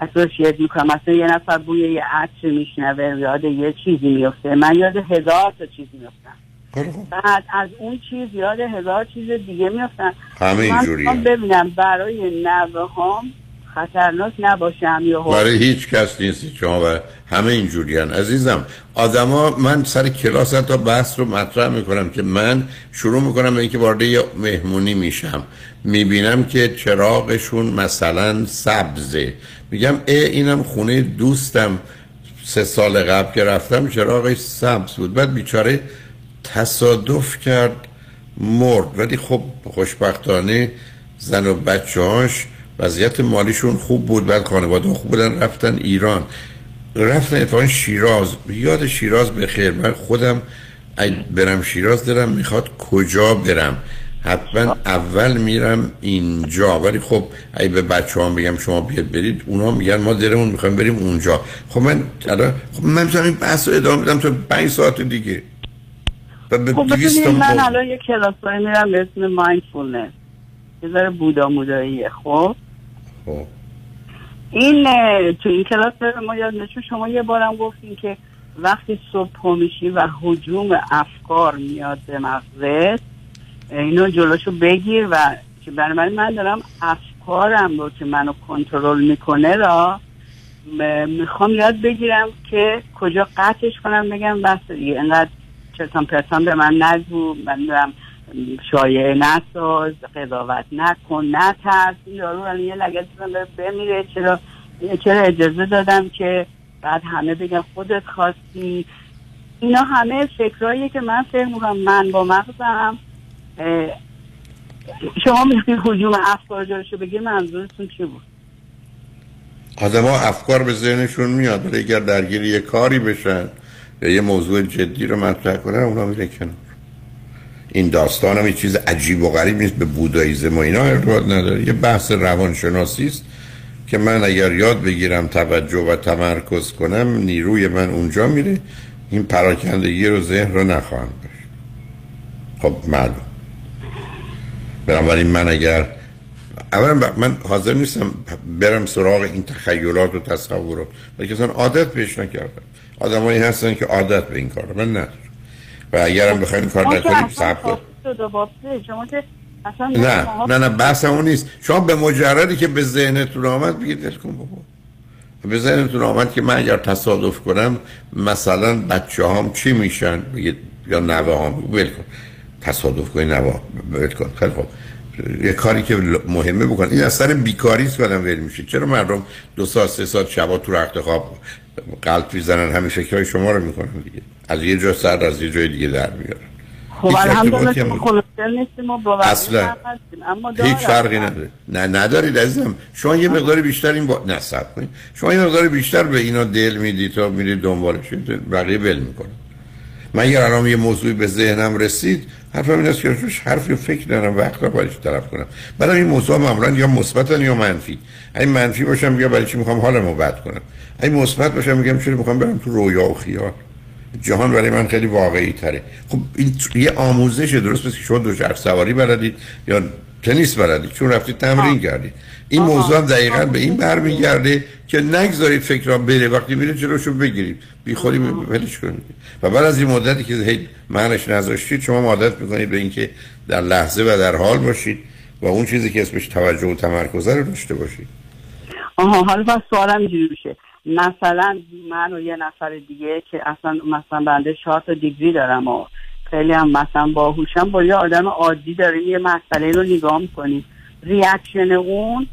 اسوسییت میکنم، مثلا یه نفر بوی یه عطر میشنوه یاد یه چیزی میفته، من یاد هزار تا چیز میفتم، بعد از اون چیز یاد هزار چیز دیگه میافتن. من ببینم برای نوهام خطرناک نباشم یا برای هیچ کس نیستی شما و همه اینجوری هن. عزیزم آدما، من سر کلاس تا بحث رو مطرح میکنم که من شروع میکنم به اینکه وارد مهمونی میشم، میبینم که چراغشون مثلا سبزه، میگم اینم خونه دوستم 3 سال قبل که رفتم چراغش سبز بود، بعد بیچاره تصادف کرد مرد، ولی خب خوشبختانه زن و بچه‌هاش وضعیت مالیشون خوب بود، بعد خانواده خوب بودن، رفتن ایران، رفتن اتفاقا شیراز. یاد شیراز بخیر، من خودم اگه برم شیراز دارم میخواد کجا برم، حتما اول میرم اینجا، ولی خب اگه به بچه‌هام بگم شما بیاد برید، اونا میگن ما درمون میخوایم بریم اونجا. خب من الان من میتونم این بحث رو ادامه بدم تا 5 ساعت دیگه. خب ببینید من الان یک کلاس هایی میرم به اسم مایندفولنس، یه ذره بودا موداییه. خب این تو این کلاس ما یاد نشون، شما یه بارم گفتین که وقتی صبح پا میشی و هجوم افکار میاد به مغزت، اینو جلوشو بگیر، و که بنابراین من دارم افکارم رو که منو کنترل میکنه را میخوام یاد بگیرم که کجا قطعش کنم، بگم بس دیگه انقدر چرتان به من نگو، من دارم شایعه نساز، قضاوت نکن، نترس، این دارو رو یه لگت بمیره. چرا اجازه دادم که بعد همه بگم خودت خواستی؟ اینا همه فکرهاییه که من فکر میکنم من با مغزم. شما میخوید هجوم افکار جارشو بگیر، منظورتون چی بود؟ آدم ها افکار به ذهنشون میاد، ولی اگر درگیر یه کاری بشن یا یه موضوع جدی رو مطرح کنن اونا میره کنار. این داستان هم یه چیز عجیب و غریب نیست، به بوداییزم و اینا ارتباط نداره، یه بحث روانشناسی است که من اگر یاد بگیرم توجه و تمرکز کنم نیروی من اونجا میره، این پراکندگی رو ذهن رو نخواهم داشت. خب معلوم، بنابراین من اگر اولا من حاضر نیستم برم سراغ این تخیلات و تصورات، بلکه اصلا عادت پیش نکردم. آدمایی هستن که عادت به این کار، من ندارم، و اگرم بخوایم کار نکنیم صبر کن. نه بحث اون نیست. شما به مجردی که به ذهنتون آمد بگید ول کن بابا. به ذهنتون آمد که من اگر تصادف کنم مثلا بچه‌هام چی میشن، بگید یا نوه‌هام، ول کن. تصادف کنین نوه، ول کن. خیلی خوب. یه کاری که مهمه بکن. این از سر بیکاری است که آدم ول میشه. چرا مردم 2 ساعت 3 ساعت شبا تو رخت خواب قلب میزنن؟ همین فکرهای شما رو میکنن دیگه، از یه جا سر از یه جای دیگه در میارن. خب الحمدلله که کلوستل نیستیم و باور اصلا اما هیچ فرقی نداره. نه ندارید عزیزم، شما یه مقدار بیشتر این با نصب کنید، شما یه مقدار بیشتر به اینا دل میدید تا میرید دنبالش، بقیه ول میکنه. من یه الان یه موضوعی به ذهنم رسید، حرفم این است که حرفی فکر ندارم وقت را برایش طرف کنم. برای این موضوع معمولا یا مثبتن یا منفی. اگه منفی باشم میگم برای چی میخوام حالمو بد کنم، اگه مثبت باشم میگم چرا میخوام برم تو رویا و خیال، جهان برای من خیلی واقعی تره. خب این یه آموزشه، درست مثل شما دوچرخه سواری بلدید یا تنیس بلدید چون رفتید تمرین کردید. این موضوع هم دقیقاً به این برمیگرده که نگذارید فکرها بره، وقتی میره جلوشو بگیرید، بیخودی ولش کنید. و بعد از این مدتی که هی معنیش نذاشتید، شما عادت میکنید به اینکه در لحظه و در حال باشید و اون چیزی که اسمش توجه و تمرکز رو داشته باشید. حالا بس سوالم اینجوری میشه، مثلا من و یه نفر دیگه که اصلا مثلا بنده 4 تا دیگری دارم و خیلی هم مثلا باهوشم، با یه آدم عادی داره یه مسئله رو نگاه می‌کنی، ریاکشن اون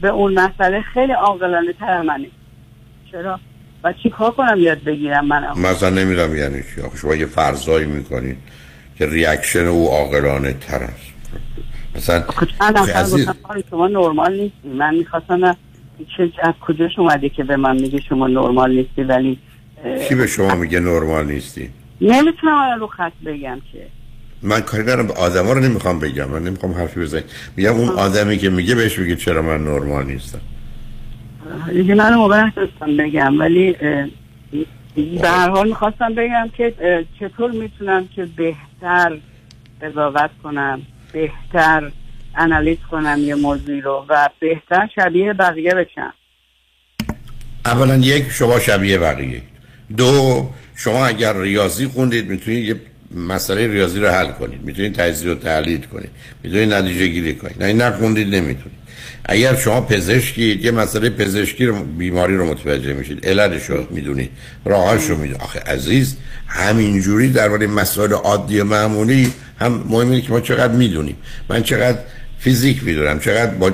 به اون مسئله خیلی عاقلانه تر منه. چرا و چی کار کنم یاد بگیرم؟ من مثلا نمیدونم یعنی چی. آخه شما یه فرضایی میکنید که ریاکشن او عاقلانه تر است. مثلا عزیز شما نرمال نیستی، من میخواستم چه از کجاش اومده که به من میگه شما نرمال نیستی؟ ولی کی به شما میگه نرمال نیستی؟ نمیتونم رو خط بگم که من کاری ندارم، آدما رو نمیخوام بگم، من نمیخوام حرفی بزنم، میگم اون آدمی که میگه بهش بگید چرا من نرمال نیستم. دیگه من موقع هستم بگم، ولی به هر حال میخواستم بگم که چطور میتونم که بهتر قضاوت کنم، بهتر انالیز کنم یه موضوع رو و بهتر شبیه بقیه بشم. اولا یک، شما شبیه بقیه. دو، شما اگر ریاضی خوندید میتونید یه مسئله ریاضی رو حل کنید، میتونید تجزیه و تحلیل کنید، میتونید نتیجه گیری کنید. نه نخوندید نمیتونید. اگر شما پزشکید یه مسئله پزشکی رو، بیماری رو متوجه میشید، علتش رو میدونید، راهش رو میدونید. آخه عزیز، همینجوری درباره مسائل عادی و معمولی هم مهمه که ما چقدر میدونیم. من چقدر فیزیک میدونم، چقدر با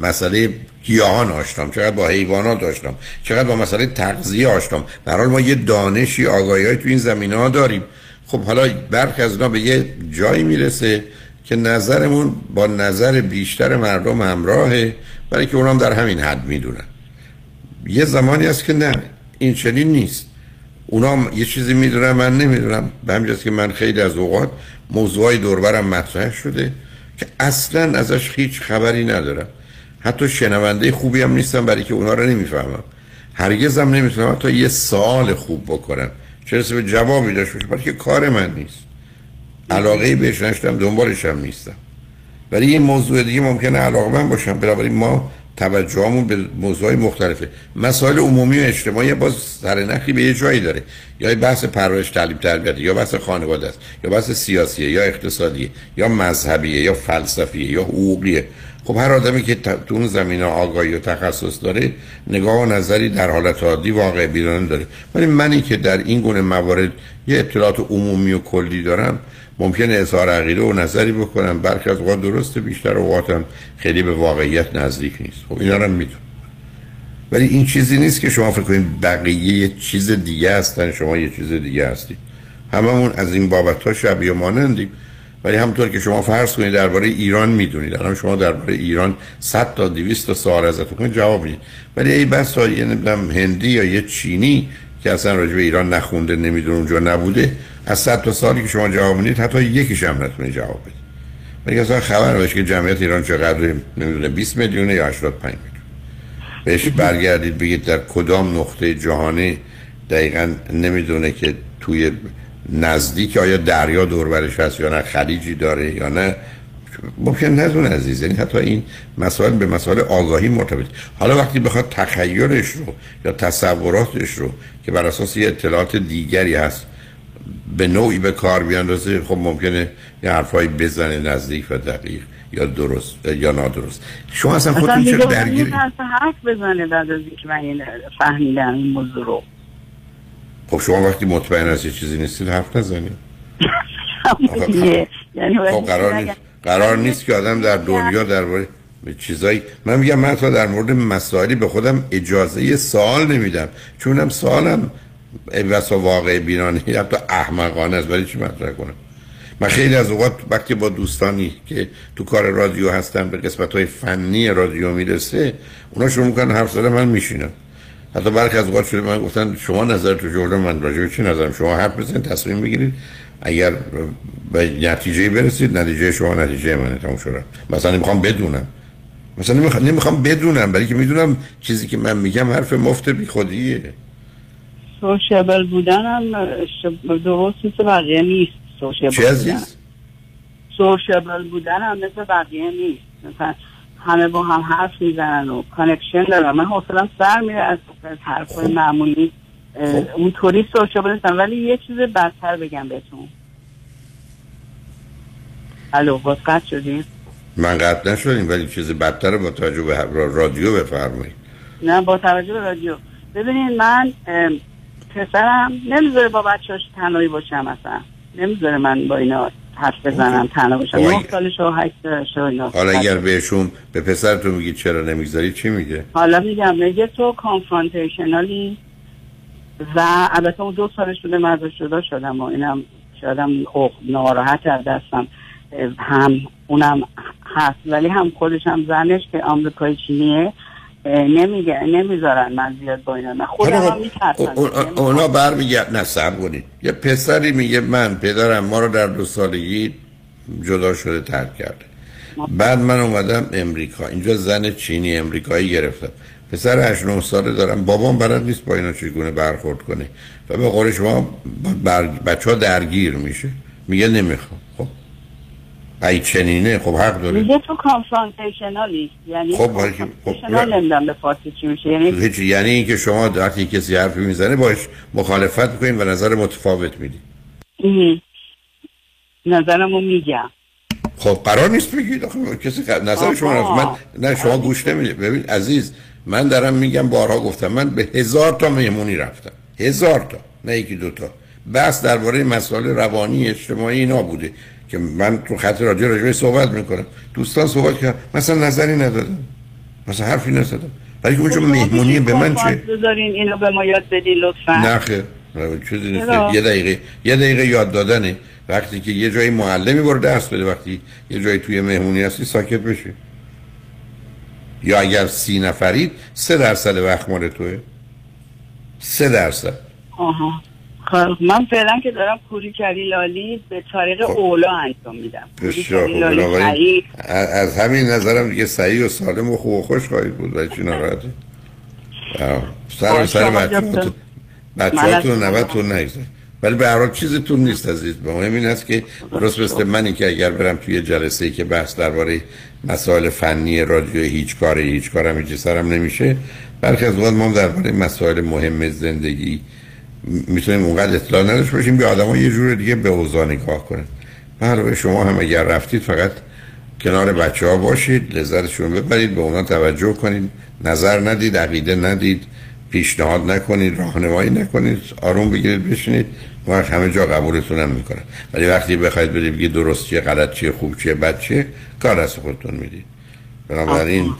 مسئله گیاهان آشنام، چقدر با حیوانات آشنام، چقدر با مسئله تغذیه آشنام. به هر حال ما یه دانشی، آگاهی‌هایی تو این زمینه‌ها داریم. خب حالا برخی از اینا به یه جایی میرسه که نظرمون با نظر بیشتر مردم همراهه، برای که اونام در همین حد میدونن. یه زمانی هست که نه، این چنین نیست، اونام یه چیزی میدونن من نمیدونم. به همین جاست که من خیلی از اوقات موضوعای دوربرم مطرح شده که اصلا ازش هیچ خبری ندارم، حتی شنونده خوبی هم نیستم برای که اونا رو نمیفهمم، هرگز هم نمیتونم حتی یه سوال خوب بکنم چرا به جوابی داشته باشه، برای که کار من نیست، علاقه بهش نشدم، دنبالش هم نیستم. ولی یه موضوع دیگه ممکنه علاقه‌مند باشم، بنابراین ما توجهمون به موضوعات مختلفه. مسائل عمومی و اجتماعی باز سرنخی به یه جایی داره، یا بحث پرورش تعلیم تربیت، یا بحث خانواده است، یا بحث سیاسیه، یا اقتصادیه، یا مذهبیه، یا فلسفیه، یا حقوقیه. خب هر آدمی که تو اون زمینه آگاهی و تخصص داره، نگاه و نظری در حالت عادی واقع بینانه داره. ولی منی که در این گونه موارد یه اطلاعات عمومی و کلی دارم، ممکنه اظهار عقیده و نظری بکنم، برخی از اوقات درسته، بیشتر اوقاتم خیلی به واقعیت نزدیک نیست. خب اینا رو میدونم، ولی این چیزی نیست که شما فکر کنید بقیه یه چیز دیگه هستن، شما یه چیز دیگه هستید. هممون از این بابت‌ها شبیه مانندیم. ولی همونطور که شما فرض کنید درباره ایران میدونید، الان شما درباره ایران 100 تا 200 تا سوال ازتون جواب میدید، ولی ای بس یه نمیدونم هندی یا یه چینی که اصلا راجع به ایران نخونده، نمیدونه، اونجا نبوده، از 100 تا سوالی که شما جواب میدید حتی یکیش هم نتونه جواب بده. ولی اصلا خبر نداشت که جمعیت ایران چقدر، نمیدونه 20 میلیون یا 85 میلیون. بهش برگردید بگید در کدام نقطه جهانی دقیقاً، نمیدونه که توی نزدیک آیا دریا دور برش هست یا نه، خلیجی داره یا نه، ممکن ندونه عزیز. یعنی حتی این مسائل به مسائل آگاهی مرتبط. حالا وقتی بخواد تخیلش رو یا تصوراتش رو که بر اساس یه اطلاعات دیگری هست به نوعی به کار بیاندازه، خب ممکنه یه حرفایی بزنه نزدیک و دقیق یا درست یا نادرست. شما اصلا خودتون چه درگیری؟ اصلا حرف بزنه بعد از اینکه من فهمیدم این موضوع رو. خب شما وقتی مطمئن از یه چیزی نیستید حرف نزنید. خب قرار نیست که آدم در دنیا درباره چیزایی، من میگم من تا در مورد مسائلی به خودم اجازه سوال نمیدم، چونم سوالم بسا واقع بینانه یا حتی احمقانه است، برای چی مطرح کنم؟ من خیلی از اوقات وقتی با دوستانی که تو کار رادیو هستن به قسمت‌های فنی رادیو میرسه، اونا شروع میکنن حرف زدن، من میشینم. حتی برخی از اوقات شده من گفتن شما نظر تو جلو من راجع به چی نظرم، شما حرف بزنید، تصمیم بگیرید، اگر به نتیجه‌ای برسید نتیجه شما نتیجه منه، تموم شد. مثلا میخوام بدونم، مثلا نمیخوام بدونم، بلکه میدونم چیزی که من میگم حرف مفت بیخودیه. سوشیبل بودن هم درست مثل بقیه نیست. سوشیبل بودن هم مثل بقیه نیست، مثلا همه با هم حرف میزنن و کانکشن دارن. من حوصله‌ام سر میره از حرفای معمولی، اونطوری سوشیبل نیستم. ولی یه چیز بدتر بگم بهتون. الو، باز قطع شدیم؟ من قطع نشدیم، ولی چیز بدتر با توجه به رادیو بفرمایید. نه، با توجه به رادیو. ببینید من پسرم نمیذاره با بچه‌هاش تنهایی باشم، اصلا نمیذاره من با اینا حرف بزنم، تنها باشم. 9 سالش و 8 سالش. حالا اگر بهشون، به پسرتون میگی چرا نمیگذاری، چی میگه؟ حالا میگه تو کانفرانتیشنالی، و البته اون 2 سالش بوده من ازش جدا شدم و اینم شدم ناراحت از دستم، هم اونم هست، ولی هم خودش هم زنش که آمریکایی چینیه نمیگه، نمیذارن من زیاد با اینا، من خودم میترسم. اونا برمیگردن. نه صبر کنید، یه پسری میگه من پدرم ما رو در 2 سالگی جدا شده ترک کرده. بعد من اومدم امریکا، اینجا زن چینی امریکایی گرفتم، پسر 8-9 ساله دارم، بابام بلد نیست با اینا چگونه برخورد کنه و به قول شما بچه ها درگیر میشه، میگه نمیخوام. خب ای چنینه، خب حق داره، میگه تو کانفرانتیشنالی، یعنی خب کانفرانتیشنال نمیدونم به فارسی چی میشه، یعنی اینکه شما وقتی کسی حرفی میزنه باش مخالفت میکنین و نظر متفاوت میدین. نظرمو میگم. خب قرار نیست بگید آخه کسی نظر شما از من، نه شما گوش نمیدید. ببین عزیز، من دارم میگم، بارها گفتم، من به 1000 تا مهمونی رفتم، 1000 تا، نه یکی 2 تا. بس درباره مسائل روانی اجتماعی اینا بوده که من تو خط رادیو راجع صحبت میکنم، دوستان صحبت کردن، مثلا نظری ندادم، مثلا حرفی نزدم، ولی که اونجا مهمونی به من چه بذارین اینو به ما یاد بدین لطفا. نه خیر، چیزی نیست، یه دقیقه یاد دادنه. وقتی که یه جایی معلمی برو درس بده، وقتی یه جایی توی مهمونی هستی ساکت بشی، یا اگر 30 نفرید 3% وقت مال توئه، 3%. آها خب من فعلا که دارم کوری کری لالی به طریق اولا انجام میدم. بسیار از همین نظرم دیگه صحیح و سالم و خوب و خوش خواهید بود. و چی ناراحتی؟ سر بچه‌هاتون 90تون نیست، ولی به هر حال چیزتون نیست عزیز. مهم این است که درست مثل منی که اگر برم توی جلسه‌ای که بحث درباره مسائل فنی رادیو هیچ کارم هیچ سرم نمیشه، بلکه از وقت ما درباره مسائل مهم زندگی میتونیم اونقدر اطلاع نداشته باشیم که آدم‌ها یه جور دیگه به اوضاع نگاه کنن. علاوه شما هم اگر رفتید فقط کنار بچه‌ها باشید، لذتشون ببرید، به اونها توجه کنید، نظر ندید، عقیده ندید، پیشنهاد نکنید، راهنمایی نکنید، آروم بگیرید، بشینید، ما همه جا قبولتون هم میکنن. ولی وقتی بخواید برید بگید درست چیه، غلط چیه، خوب چیه، بد چیه، کار از خودتون میدید. بنابراین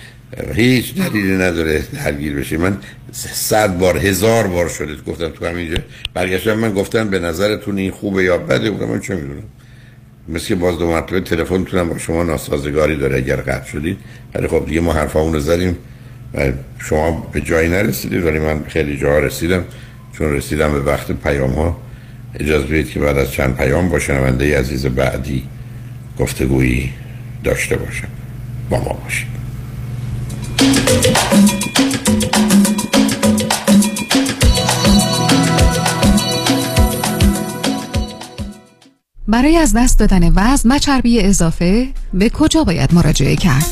هیچ دلیلی نداره درگیر بشید. من 100 بار 1000 بار شده گفتم تو همینجا برگشتم، من گفتم به نظرتون این خوبه یا بده، گفتم من چه میدونم، مثل که باز دو مرتبه تلفن تونم با شما ناسازگاری داره اگر قطع شدید. ولی خب دیگه ما حرفامون رو زدیم، شما به جایی نرسیدید ولی من خیلی جاها رسیدم، چون رسیدم به وقت پیام ها. اجازه بدید که بعد از چند پیام با شنونده عزیز بعدی گفتگویی داشته باشم. با ما باشید. برای از دست دادن وزن و چربی اضافه به کجا باید مراجعه کرد؟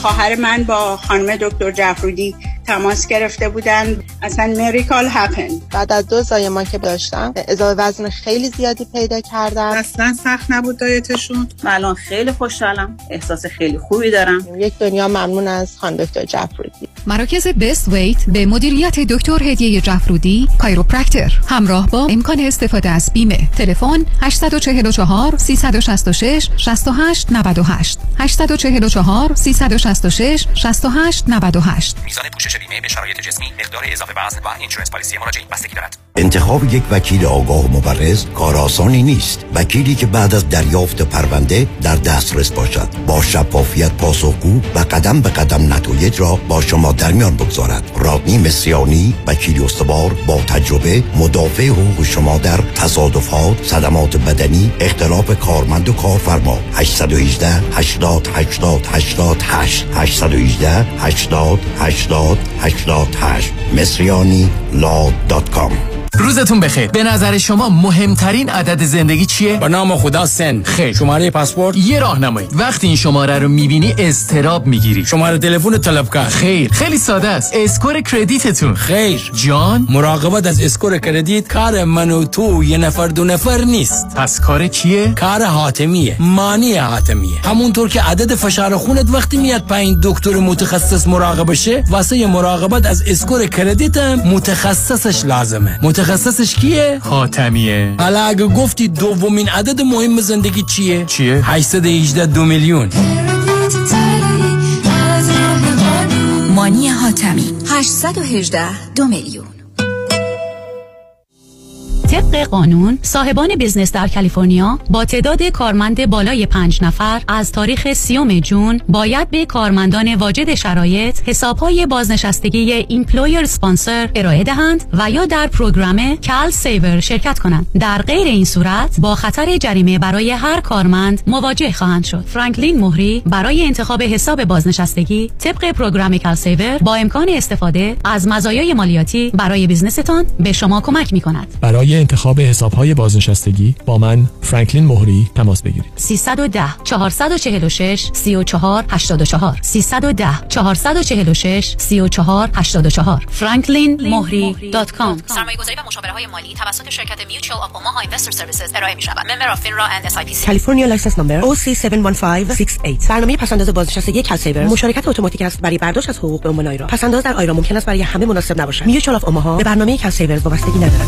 خواهر من با خانم دکتر جعفرودی تماس گرفته بودن، اصلا میریکال هپن. بعد از 2 زایمان که داشتم اضافه وزن خیلی زیادی پیدا کردم. اصلا سخت نبود دایتشون. من الان خیلی خوشحالم، احساس خیلی خوبی دارم. یک دنیا ممنون از خانم دکتر جعفرودی. مراکز بست ویت به مدیریت دکتر هدیه جعفرودی کایروپرکتر، همراه با امکان استفاده از بیمه. تلفن 844 366 6898، 844 366 6898. میزان پوشش بیمه به شرایط جسمی، مقدار اضافه وزن و اینشورنس پالیسی مراجعین بستگی دارد. انتخاب یک وکیل آگاه و مبرز کار آسانی نیست. وکیلی که بعد از دریافت پرونده در دسترس باشد، با شفافیت پاسخگو و قدم به قدم نتایج را با شما در میان بگذارد. رادنی مصریانی، وکیل استوار با تجربه، مدافع حقوق شما در تصادفات، صدمات بدنی، اختلاف کارمند و کارفرما. 818 80 80 88، 818 80 80 88. HeydariLawGroup.com. روزتون بخیر. به نظر شما مهمترین عدد زندگی چیه؟ به نام خدا سن. خیر. شماره پاسپورت یه راهنمایی. وقتی این شماره رو میبینی اضطراب میگیری. شماره تلفن طلبکار. خیر. خیلی ساده است. اسکور کردیتتون. خیر. جان، مراقبت از اسکور کردیت کار من و تو، یه نفر دو نفر نیست. پس کار کیه؟ کار حاتمیه. مانی حاتمیه. همونطور که عدد فشار خونت وقتی میاد پایین، دکتر متخصص مراقبشه، واسه مراقبت از اسکور کردیت متخصصش لازمه. متخصصش کیه؟ خاتمیه. حالا اگه گفتی دومین عدد مهم زندگی چیه؟ 818 2 میلیون. مانی حاتمی، 818 2 میلیون. طبق قانون صاحبان بزنس در کالیفرنیا با تعداد کارمند بالای 5 نفر از تاریخ 30 جون باید به کارمندان واجد شرایط حسابهای بازنشستگی ایمپلویر سپانسر ارائه دهند و یا در پروگرام کال سیور شرکت کنند. در غیر این صورت با خطر جریمه برای هر کارمند مواجه خواهند شد. فرانکلین مهری برای انتخاب حساب بازنشستگی طبق پروگرام کال سیور با امکان استفاده از مزایای مالیاتی برای بیزنستان به شما کمک می‌کند. برای انتخاب حساب‌های بازنشستگی با من فرانکلین مهری تماس بگیرید. 310 446 3484 310 446 3484 franklinmohri.com. سرمایه‌گذاری و مشاوره‌های مالی توسط شرکت Mutual of Omaha Investor Services ارائه می‌شود. Member of FINRA and SIPC. California license number OC71568. برنامه پسنداز بازنشستگی کالسیور مشارکت اتوماتیک است برای برداشت از حقوق به عنوان آیرا. پسنداز در آیرا ممکن است برای همه مناسب نباشد. Mutual of Omaha به برنامه کالسیور وابستگی ندارد.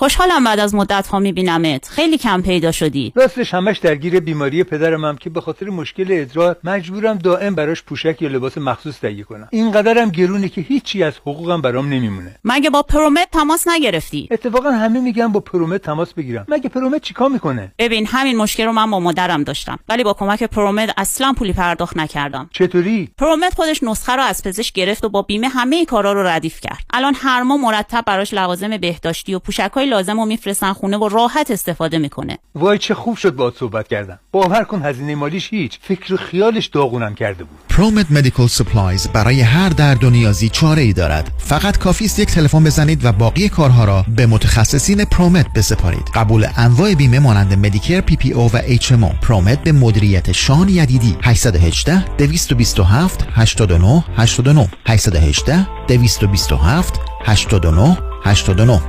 خوشحالم بعد از مدت ها میبینمت. خیلی کم پیدا شدی. راستش همش درگیر بیماری پدرمم که به خاطر مشکل ادرار مجبورم دائم براش پوشک یا لباس مخصوص تهیه کنم. اینقدرم گرونه که هیچی از حقوقم برام نمیمونه. مگه با پرومت تماس نگرفتی؟ اتفاقا همه میگن با پرومت تماس بگیرم. مگه پرومت چیکار میکنه؟ ببین همین مشکل رو من با مادرم داشتم، ولی با کمک پرومت اصلا پولی پرداخت نکردم. چطوری؟ پرومت خودش نسخه رو از پزشک گرفت و با بیمه همه کارا رو ردیف کرد. الان هر ماه مرتب براش لوازم بهداشتی و پوشکای لازمو میفرستن خونه و راحت استفاده میکنه. وای چه خوب شد باهات صحبت کردم. باور کن هزینه مالیش هیچ، فکر و خیالش داغونم کرده بود. پرومت مدیکال سپلایز برای هر درد و نیازی چاره ای دارد. فقط کافی است یک تلفن بزنید و باقی کارها را به متخصصین پرومت بسپارید. قبول انواع بیمه مانند مدیکر، پی پی او و اچ ام او. پرومت به مدیریت شان یدیدی. 818 227 89 89 818 227 89 89.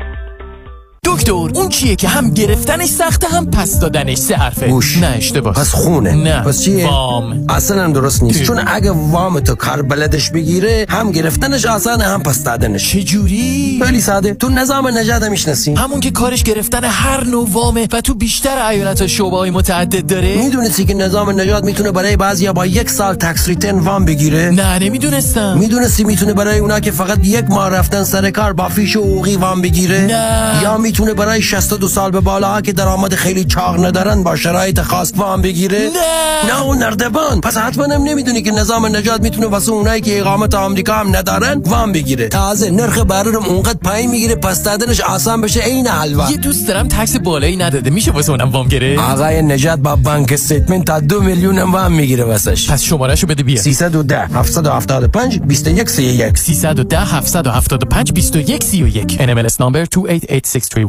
دکتر اون چیه که هم گرفتنش سخته هم پس دادنش 3 حرفه؟ گوش. نه اشتباه. پس خونه. نه. پس چیه؟ وام. اصلا هم درست نیست. چون اگه وام تو کار بلدش بگیره هم گرفتنش آسانه هم پس دادنش. چه جوری؟ خیلی ساده. تو نظام نجات میشناسی؟ همون که کارش گرفتن هر نوع وامه و تو بیشتر ایالت‌ها شعبه‌های متعدد داره. میدونستی که نظام نجات میتونه برای بعضیا با 1 سال تکس ریتن وام بگیره؟ نه نمیدونستم. میدونستی میتونه برای اونا که فقط 1 ماه رفتن سر کار با فیش حقوقی وام بگیره؟ نه. یا میتونه برای 62 سال به بالاها که درآمد خیلی چاق ندارن با شرایط خاص وام بگیره؟ نه اون نردبان. پس حتما هم نمیدونی که نظام نجات میتونه واسه اونایی که اقامت آمریکا هم ندارن وام بگیره. تازه نرخ بهره هم اونقدر پایین میگیره پس دادنش آسان بشه عین حلوا. یه دوست دارم تکس بالایی نداده، میشه واسه اونم وام گیره؟ آقای نجات با بانک استیتمنت تا 2 میلیون هم وام میگیره واسش. پس شمارهشو بده بیا. 310 775 2131 310 775 2131 NMLS number 28863.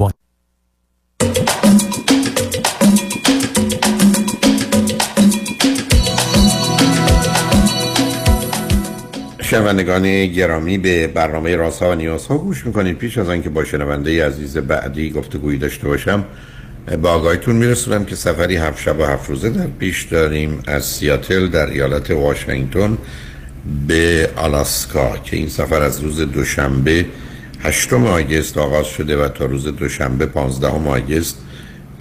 شنوندگان گرامی به برنامه رازها و نیازها گوش میکنید. پیش از آنکه با شنونده عزیز بعدی گفتگویی داشته باشم با آگاهیتون میرسونم که سفری 7 شب و 7 روزه در پیش داریم از سیاتل در ایالت واشنگتن به آلاسکا که این سفر از روز دوشنبه 8 آگوست آغاز شده و تا روز دوشنبه 15 آگوست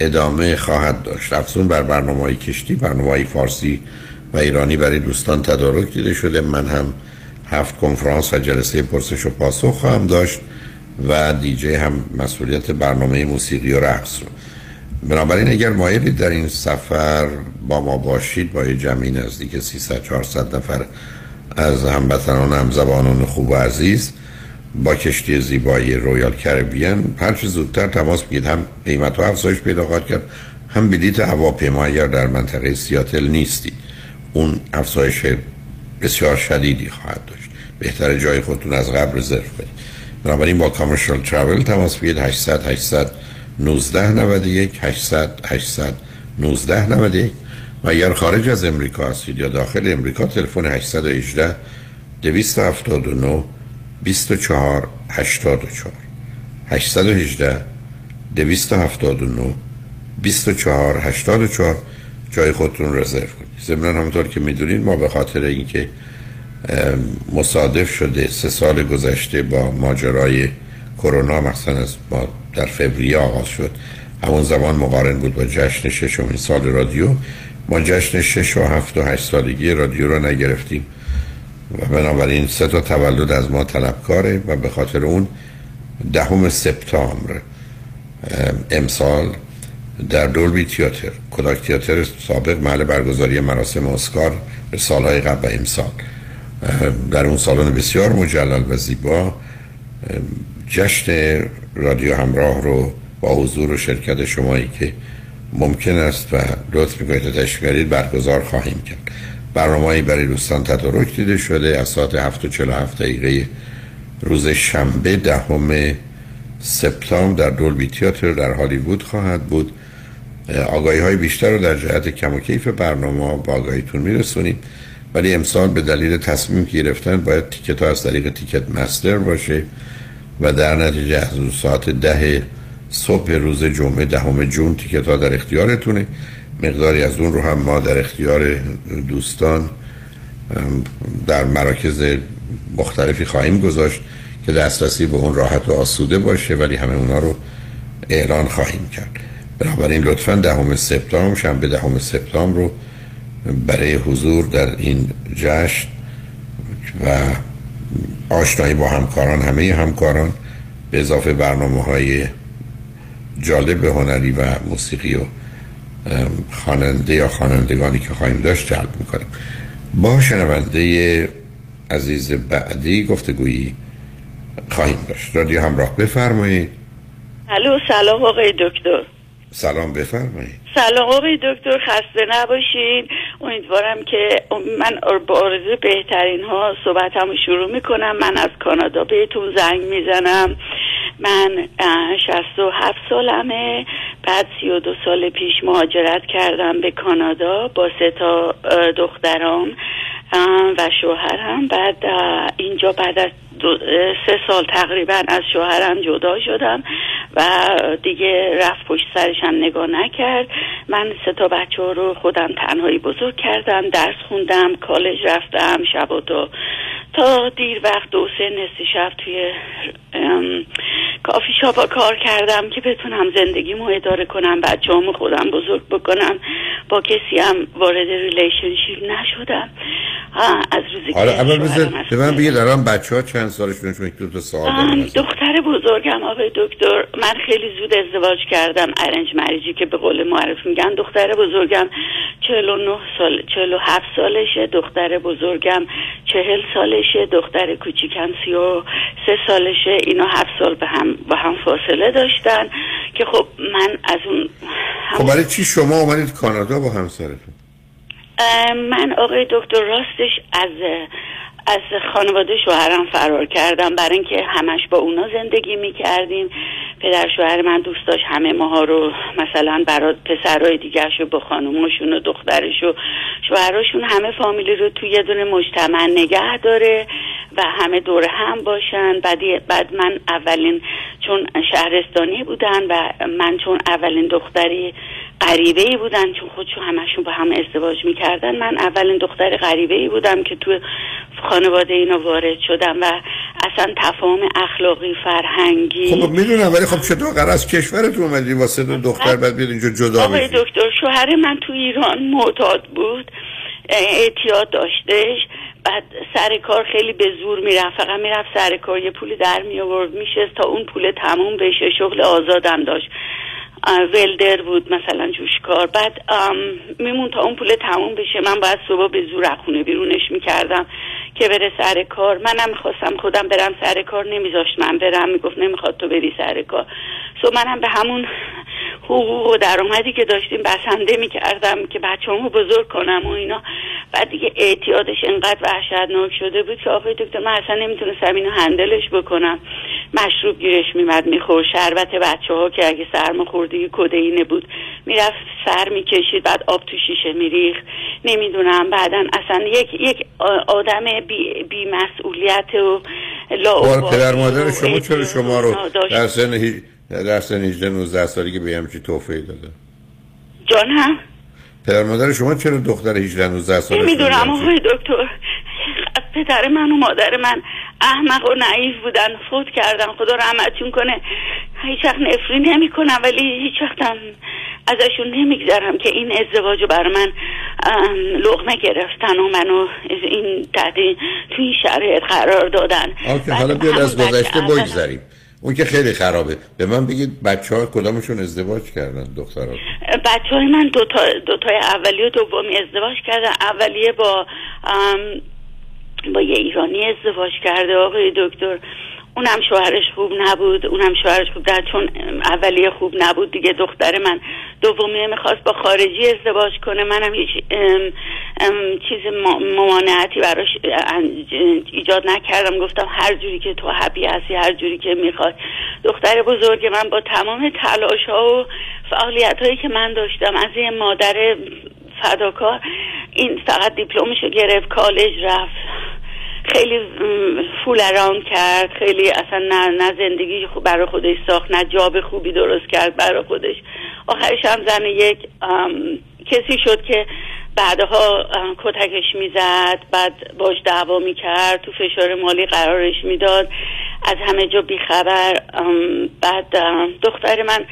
ادامه خواهد داشت. افزون بر برنامه‌های کشتی، برنامه‌های فارسی و ایرانی برای دوستان تدارک دیده شده. من هم 7 کنفرانس و جلسه پرسش و پاسخ خواهم داشت و دی‌جی هم مسئولیت برنامه موسیقی و رقص رو. بنابراین اگر مایلید در این سفر با ما باشید، با یه جمعی نزدیک 300-400 نفر از هموطنان همزبانان خوب و عزیز با کشتی زیبای رویال کریبیان هر چه زودتر تماس بگیرید. هم قیمت و افزایش پیدا خواهد کرد، هم بلیط هواپیما اگر در منطقه سیاتل نیستی اون افزایش بسیار شدیدی خواهد داشت. بهتر جای خودتون از قبل رزرو کنید. بنابراین با کامرشال تراول تماس بگیرید. 800-800-1991 800-800-1991 و اگر خارج از امریکا هستید یا داخل امریکا تلفن 818-279-2484 818-279-2484 جای خودتون رزرو کنید. ضمناً همونطور که میدونید ما به خاطر اینکه مصادف شده 3 سال گذشته با ماجرای کرونا، مثلا از ما در فوریه آغاز شد، همون زمان مقارن بود با جشن 6 سال رادیو. ما جشن 6 و 7 و 8 سالگی رادیو را نگرفتیم و بنابراین 3 تا تولد از ما طلبکاره و به خاطر اون 10 سپتامبر امسال در دولبی تئاتر، کوداک تئاتر سابق محل برگزاری مراسم اسکار سالهای قبل و امسال، در اون سالن بسیار مجلل و زیبا جشن رادیو همراه رو با حضور و شرکت شمایی که ممکن است و لطف می‌کنید و تشکرید برگزار خواهیم کرد. برنامه‌ای برای دوستان تدارک دیده شده از ساعت 7:47 دقیقه روز شنبه 10 سپتامبر در دولبی تئاتر در هالیوود خواهد بود. آگاهی‌های بیشتر رو در جهت کم و کیف برنامه با آگاهیتون می‌رسونیم، ولی امسال به دلیل تصمیم که گرفتن باید تیکت‌ها از طریق تیکت مستر باشه و در نتیجه از ساعت 10 صبح روز جمعه 10 جون تیکت‌ها در اختیارتونه. مقداری از اون رو هم ما در اختیار دوستان در مراکز مختلفی خواهیم گذاشت که دسترسی به اون راحت و آسوده باشه، ولی همه اونا رو اعلان خواهیم کرد. بنابراین لطفاً 10 سپتامبر شنبه 10 سپتامبر رو برای حضور در این جشن و آشنایی با همکاران، همه همکاران به اضافه برنامه‌های جالب هنری و موسیقی و خواننده یا خوانندگانی که خواهیم داشت جلب می‌کنیم. با شنونده عزیز بعدی گفتگویی خواهیم داشت. رادیو همراه، بفرمایید. الو، سلام آقای دکتر. سلام، بفرمایید. سلام آقای دکتر، خسته نباشید. امیدوارم که من با آرزوی بهترین ها صحبتمو شروع میکنم. من از کانادا بهتون زنگ میزنم. من 67 سالمه. بعد 32 سال پیش مهاجرت کردم به کانادا با 3 تا دخترام و شوهرم. بعد اینجا بعد از 3 سال تقریبا از شوهرم جدا شدم و دیگه رفت پشت سرشم نگاه نکرد. من 3 تا بچه ها رو خودم تنهایی بزرگ کردم، درس خوندم، کالج رفتم، شب و دو تا دیر وقت 2-3 نصف شب توی کافی شاپ کار کردم که بتونم زندگیمو اداره کنم، بچه‌امو خودم بزرگ بکنم. با کسی هم وارد ریلیشنشیپ نشدم. از روزی که اول به من بگید الان بچه‌ها چند سالشونه؟ چون 2 تا سال دختر بزرگم آقای دکتر، من خیلی زود ازدواج کردم، ارنج مریجی که به قول معروف میگن. دختر بزرگم 47 سالشه، دختر بزرگم 40 سالشه، دختر کوچیکم 33 سالشه. اینا 7 سال با هم فاصله داشتن که خب من از اون خب برای چی شما اومدید کانادا با همسرتون؟ من آقای دکتر راستش از خانواده شوهرم فرار کردم، برای اینکه همش با اونا زندگی میکردیم. پدر شوهر من دوست داشت همه ماها رو مثلا برای پسرهای دیگرشو با خانوماشون و دخترشو شوهراشون همه فامیلی رو توی یه دونه مجتمع نگه داره و همه دور هم باشن. بعد من اولین، چون شهرستانی بودن و من چون اولین دختری غریبه‌ای بودن، چون خودشون همشون با هم ازدواج میکردن، من اولین دختر غریبه‌ای بودم که تو خانواده اینا وارد شدم و اصلا تفاهم اخلاقی فرهنگی. خب میدونم، ولی خب چطور قرار از کشورتون اومدید واسه دو دختر بعد بیاد اینجا جدا بشید؟ آقای دکتر، شوهر من تو ایران معتاد بود، اعتیاد داشتش. بعد سر کار خیلی به زور میرفت، فقط میرفت سر کار، یه پولی در میآورد میشست تا اون پول تموم بشه. شغل آزادم داشت، ولدر بود مثلا، جوشکار. بعد میمون تا اون پول تموم بشه. من باید صبح به زور از خونه بیرونش میکردم که بره سر کار. منم خواستم خودم برم سر کار، نمیذاشت من برم، میگفت نمیخواد تو بری سر کار. صبح منم به همون حقوق و درآمدی که داشتیم بسنده میکردم که بچه‌امو بزرگ کنم و اینا. بعد دیگه اعتیادش انقدر وحشتناک شده بود که آقای دکتر من اصلا نمیتونستم اینو هندلش بکنم. مشروب گیرش میمد میخورد، شربت بچه‌ها که اگه سرما خورد دیگه کدئینه بود، میرفت سر میکشید، بعد آب تو شیشه میریخت، نمیدونم. بعدن اصلا یک آدم بی مسئولیت و لاوبالی. پدر مادر شما چرا شما رو در سن 18-19 سالگی به همچی توفیق داده؟ جانم، پدر مادر شما چرا دختر 18-19 سالش؟ نمیدونم آقای دکتر، پدر من و مادر من احمق و نعیف بودن، فوت کردن، خدا رحمتشون کنه. هیچ وقت نفری نمی کنم، ولی هیچ وقتم ازشون نمیگذرم که این ازدواجو بر من لقمه گرفتن و منو این تحت توی شرایط قرار دادن. آخه حالا بیاد از گذشته بگذریم. اون که خیلی خرابه. به من بگید بچه‌ها کدامشون ازدواج کردن؟ دخترها بچه‌های من دوتای اولی و دومی ازدواج کردن. اولیه با یه ایرانی ازدواج کرده آقای دکتر، اونم شوهرش خوب نبود، چون اولیه خوب نبود دیگه. دختر من دومیه میخواست با خارجی ازدواج کنه، منم هیچ چیز ممانعتی براش ایجاد نکردم، گفتم هر جوری که تو هپی هستی، هر جوری که میخواد. دختر بزرگ من با تمام تلاش ها و فعالیت هایی که من داشتم از یه مادر فداکار، این فقط دیپلمشو گرفت، کالج رفت، خیلی فول اراوند کرد، خیلی اصلا نه زندگی برای خودش ساخت، نه جاب خوبی درست کرد برای خودش. آخرش هم زن یک کسی شد که بعدها کتکش میزد، بعد باش دعوا میکرد، تو فشار مالی قرارش میداد، از همه جا بیخبر. بعد دختر من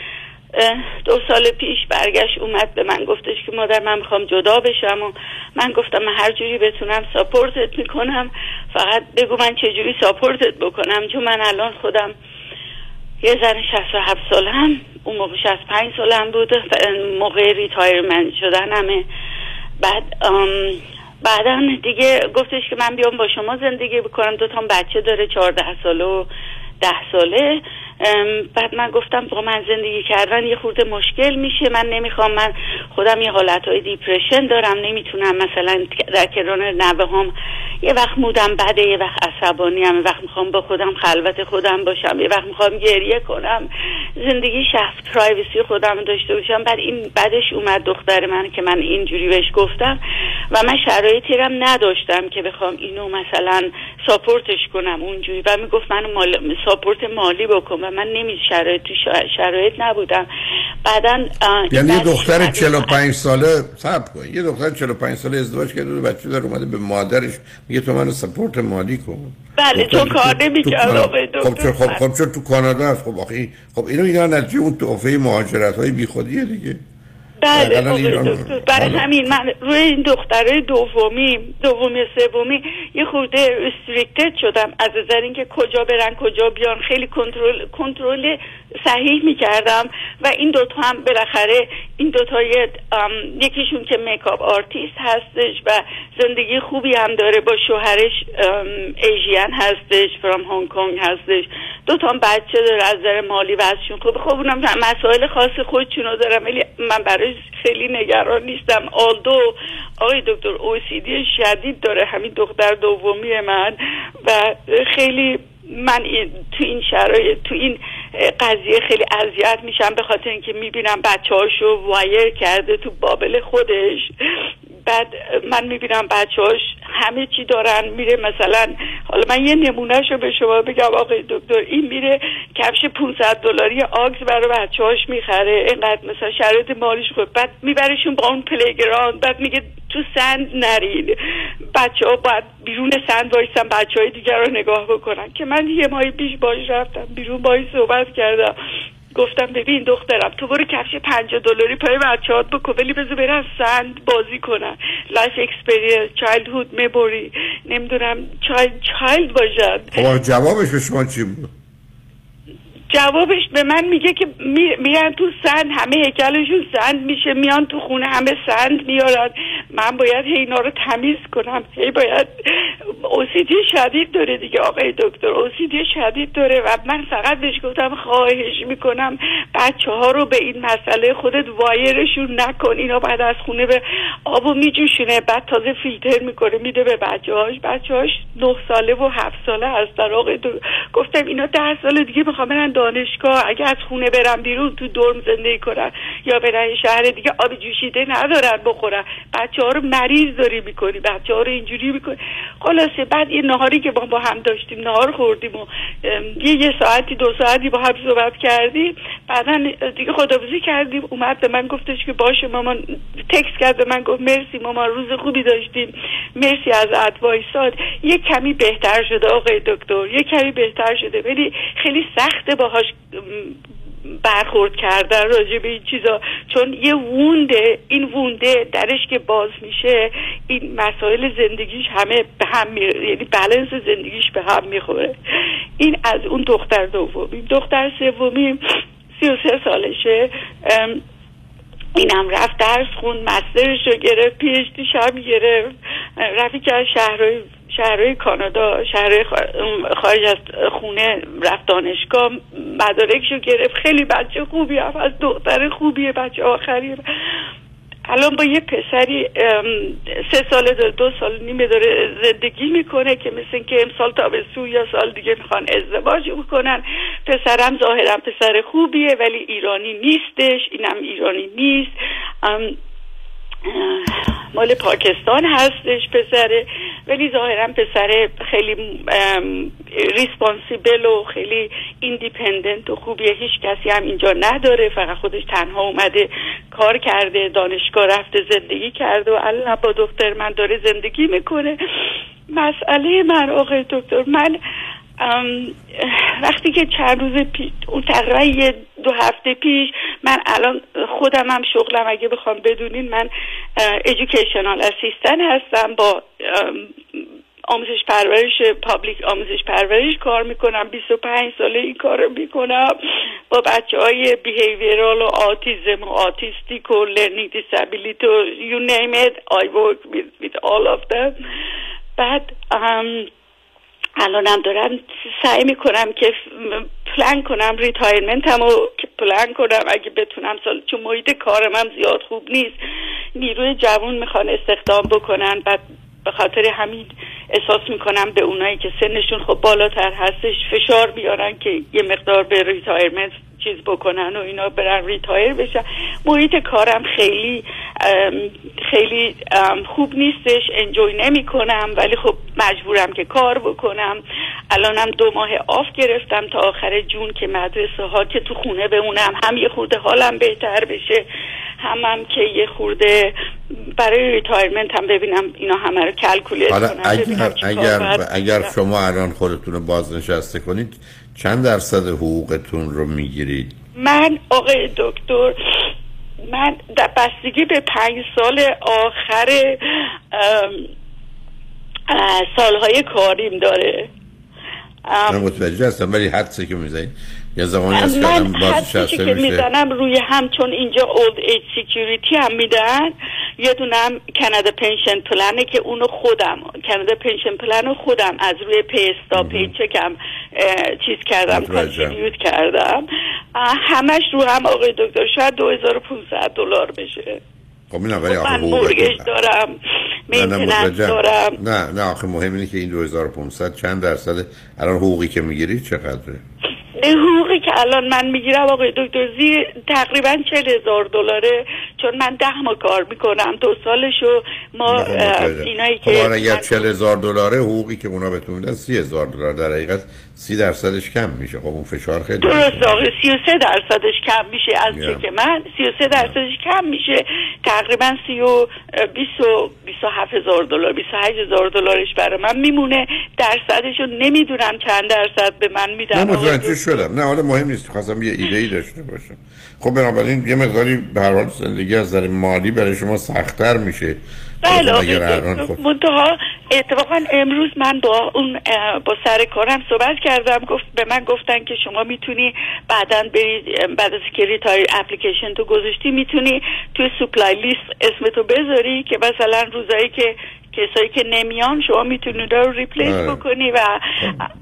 2 سال پیش برگشت اومد به من گفتش که مادر من میخوام جدا بشم، و من گفتم من هر جوری بتونم ساپورتت میکنم، فقط بگو من چجوری ساپورتت بکنم، چون من الان خودم یه زن 67 سالم، اون موقع 65 سالم بود، موقع ریتایرمنت شدن همه. بعدا دیگه گفتش که من بیام با شما زندگی بکنم، 2 تا بچه داره 14 ساله و 10 ساله. بعد من گفتم با من زندگی کردن یه خورده مشکل میشه، من نمیخوام، من خودم یه حالتهای دیپرشن دارم، نمیتونم مثلا در کنار نوه‌هام یه وقت مودم بده، یه وقت عصبانیم، یه وقت میخوام با خودم خلوت خودم باشم، یه وقت میخوام گریه کنم، زندگی شخص پرایوسی خودم داشته باشم. بعد این بعدش اومد دختر من که من اینجوری بهش گفتم، و من شرایطی رو نداشتم که بخوام اینو مثلا ساپورتش کنم اونجوری، و میگفت منو ساپورت مالی بکنم، من شرایط نبودم. بعداً یعنی یه دختر 45 ساله صبر کن، یه دختر 45 ساله ازدواج کرده و بچه داره، اومده به مادرش میگه تو منو سپورت مالی کن. بله تو کار نمی‌کنی آقای دکتر. خب چون تو کانادا هست، خب آخه خب اینا نتیجه اون توفه مهاجرت‌های بیخودیه دیگه. بله برای همین من روی این دختره دومی سومی یه خورده رستریکتد شدم، از نظر اینکه کجا برن کجا بیان، خیلی کنترل صحیح میکردم. و این دوتا هم بالاخره این دوتا یکیشون که میکاپ آرتیست هستش و زندگی خوبی هم داره، با شوهرش ایژین هستش، فرام هنگ کنگ هستش، 2 تا بچه داره، از نظر مالی وضعشون خوبه. خب اونم مسائل خاص خودشونو دارم، ولی من برای خیلی نگران نیستم. آلدو آقای دکتر OCD شدید داره، همین دختر دومی من، و خیلی من تو این شرایط تو این قضیه خیلی اذیت میشم، به خاطر اینکه میبینم بچه‌هاشو وایر کرده تو بابل خودش. بعد من میبینم بچه‌هاش همه چی دارن، میره مثلا، حالا من یه نمونهشو به شما بگم آقای دکتر، این میره کفش $500 آگز برای بچه‌هاش میخره، اینقدر مثلا شرایط مالیش خوبه، بعد میبرشون با اون پلی‌گراند، بعد میگه تو سند نرید، بچه‌ها باید بیرون سند وایسن بچه‌های دیگر رو نگاه بکنن. که من یه ماهی پیش باش رفتم بیرون، باهاش صحبت کردم، گفتم ببین دخترم تو برو کفش $50 پای بچه‌هات بکن، ولی بذار برن سند بازی کنن، لایف اکسپریانس، چایلدهود مموری، نمیدونم چایلد باشن. خب جوابش به شما چی بود؟ جوابش به من میگه که میرن تو سند، همه هیکلشون سند میشه، میان تو خونه همه سند میارن، من باید اینا رو تمیز کنم. باید OCD شدید داره دیگه آقای دکتر، OCD شدید داره. و من فقط بهش گفتم خواهش میکنم بچه ها رو به این مسئله خودت وایرشون نکن، اینا بعد از خونه به آبو میجوشونه، بعد تازه فیلتر میکنه میده به بچه‌هاش. بچه‌هاش 9 ساله و 7 ساله هستن آقای دکتر. گفتم اینا 10 سال دیگه میخوام برن دانشگاه، اگه از خونه برن بیرون تو دورم زندگی کنن یا برن شهر دیگه، آب جوشیده ندارن بخورن، بچه‌ها رو مریض داری میکنی، بچه‌ها رو اینجوری میکنی. خلاصه بعد یه نهاری که با هم داشتیم، نهار خوردیم و یه ساعتی 2 ساعتی با هم صحبت کردیم، بعدا دیگه خداحافظی کردیم. اومد به من گفتش که باشه مامان، تکست کرد به من گفت مرسی مامان، روز خوبی داشتیم، مرسی از ادوایسات، یه کمی بهتر شده آقای دکتر، یه کمی بهتر شده، ولی خیلی سخته باهاش برخورد کردن راجع به این چیزا، چون یه وونده، این وونده درش که باز میشه، این مسائل زندگیش همه به هم یعنی بالانس زندگیش به هم میخوره. این از اون دختر دومی. دختر سومی 33 سالشه، اینم رفت درس خوند، مسترش رو گرفت، پی اچ دی شم گرفت، رفت که از شهرهای کانادا، شهرهای خارج از خونه، رفت دانشگاه، مدارکشو گرفت. خیلی بچه خوبی هم از دختر خوبیه، بچه آخریه. الان با یه پسری 3 ساله داره، 2 سال و نیم داره زندگی میکنه که مثل که امسال تابستون یا سال دیگه میخوان ازدواج کنن. پسرم ظاهرا پسر خوبیه ولی ایرانی نیستش، اینم ایرانی نیست، مال پاکستان هستش پسره، ولی ظاهرا پسر خیلی ریسپانسیبل و خیلی ایندیپندنت و خوبیه. هیچ کسی هم اینجا نداره، فقط خودش تنها اومده، کار کرده، دانشگاه رفته، زندگی کرده و الان با دختر من داره زندگی میکنه. مسئله من آقای دکتر، من وقتی که چند روز پیش، اون تقریبا 2 هفته پیش، من الان خودم هم شغلم اگه بخوام بدونین، من ایژوکیشنال اسیستن هستم، با آموزش پرورش پابلیک آموزش پرورش کار میکنم، 25 ساله این کار میکنم، با بچه های بیهیویرال و آتیزم و آتیستیک و لرنینگ دیسابیلیتی و you name it I work with all of them. بعد الانم دارم سعی میکنم که پلان کنم ریتایرمنتم رو پلان کنم اگه بتونم، سال چون محیط کارم هم زیاد خوب نیست، نیروی جوان میخوان استخدام بکنن. بعد به خاطر همین احساس میکنم به اونایی که سنشون خب بالاتر هستش فشار بیارن که یه مقدار به ریتایرمنت چیز بکنن و اینا برن ریتایر بشن. محیط کارم خیلی خوب نیستش، انجوی نمی کنم ولی خب مجبورم که کار بکنم. الانم 2 ماه آف گرفتم تا آخر جون که مدرسه ها که تو خونه بمونم، هم یه خورده حالم بهتر بشه، هم که یه خورده برای ریتایرمنت هم ببینم اینا همه رو کلکولیت کنم. اگر شما الان خودتون رو بازنشسته کنید چند درصد حقوقتون رو میگیرید؟ من آقای دکتر، من در بستگی به 5 سال آخر سالهای کاریم داره. من متوجه هستم ولی حدسی که میزنید یا زمانی از کردم بازنشسته میشه میزنم روی هم، چون اینجا اولد ایج سیکیوریتی هم میدن، یه دونم کانادا پنشن پلنه که اونو خودم، کانادا پنشن پلنو خودم از روی پیستا پیچکم چیز کردم، کانتریبیوت کردم، همش رو هم آقای دکتر شاید $2500 بشه. خب من مورگج دارم، مینتننس دارم. نه آخه مهم اینه که این 2500 چند درصد الان حقوقی که میگیری چقدره؟ حقوقی که الان من میگیرم آقای دکتر زیر تقریبا $40,000، چون من 10 ماه کار میکنم، 2 سالشو ما اینایی که خب اگر $40,000 حقوقی که اونا بهتون میدن $30,000 در حقیقت 30% کم میشه. خب اون فشار خیلی درست آقای 33% کم میشه از چک من، 33% کم میشه، تقریبا 27,000 دلار $28,000 برای من میمونه. درصدشو نمیدونم چند درصد به من میدن، نه حالا مهم نیست، خواستم یه ایده‌ای داشته باشم. خب بنابراین یه مقداری به هر حال زندگی از نظر مالی برای شما سخت‌تر میشه. بله منتها اتفاقا امروز من با اون با سر کارم صحبت کردم، گفت به من گفتن که شما میتونی بعداً بری، بعد از که ریتایر اپلیکیشن تو گذاشتی میتونی توی سپلای لیست اسمتو بذاری که مثلا روزایی که کسایی که نمیان شما میتونید رو ریپلیس بکنی و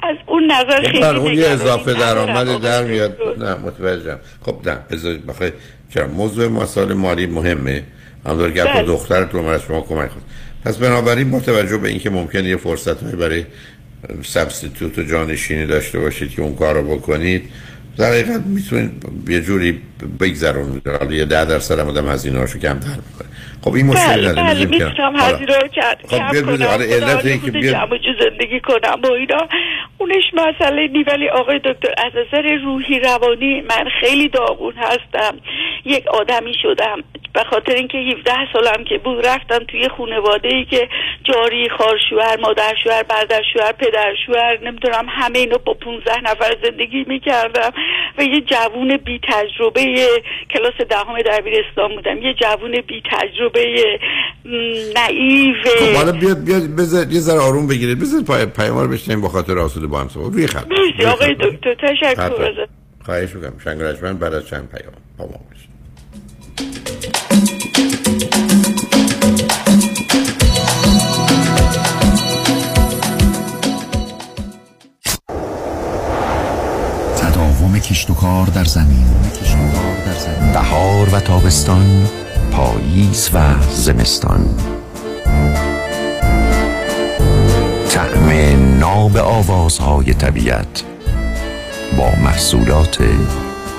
از اون نظر خیلی دیگه اون اضافه درآمد در میاد. نه متوجهم. خب نه بذارید بخیر، چرا موضوع مسائل مالی مهمه، همونطور که اپا دخترتون برای شما کمک کنه. پس بنابراین با توجه به اینکه ممکنه یه فرصت‌هایی برای سابستیتوت و جانشینی داشته باشید که اون کارو بکنید، در حقیقت میتونید یه جوری بگذرونید، حالا 10% آدم هزینه‌اشو کمتر می‌کنه. خب این مشکل نداره، می‌تونم هزینه‌رو کم کنم. حالا علت اینکه بیام زندگی کنم با اینا اونش مسئله نی، ولی آقای دکتر از نظر روحی روانی من خیلی داغون هستم. یک آدمی شدم به خاطر اینکه 17 سالم که بود رفتم توی خانواده‌ای که جاری، خارشوهر، مادرشوهر، برادرشوهر، پدرشوهر، نمیدونم همه اینا با 15 نفر زندگی میکردم و یه جوون بی تجربه کلاس دهم دبیرستان بودم، یه جوون بی تجربه نایو. حالا بیاد بذار یه ذره آروم بگیرید، بذار پیامو رو بشنیم با خاطر آسوده با هم صحبت. روی خط آقای دکتر تشکر ازت. خواهش می‌کنم. شنگرجمند برای چند پیام با ما باشید. تداوم کشت و کار در زمین، بهار و تابستان، پاییز و زمستان، طعم ناب آوازهای طبیعت با محصولات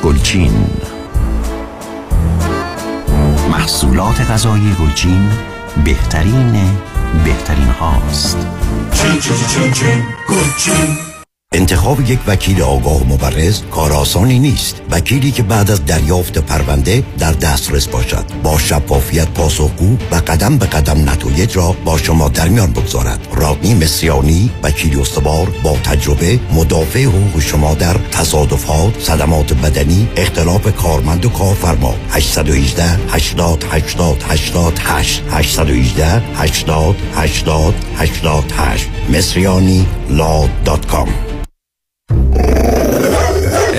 گلچین. محصولات غذایی گلچین بهترین هاست. چین گلچین. انتخاب یک وکیل آگاه مبرز کار آسانی نیست. وکیلی که بعد از دریافت پرونده در دسترس باشد، با شفافیت پاسخگو و قدم به قدم نتایج را با شما در میان بگذارد. رادنی مصریانی، وکیل استوار با تجربه، مدافع حقوق شما در تصادفات، صدمات بدنی، اختلاف کارمند و کارفرما. 818 80 80 88 818 80 80 88 MasrianiLaw.com.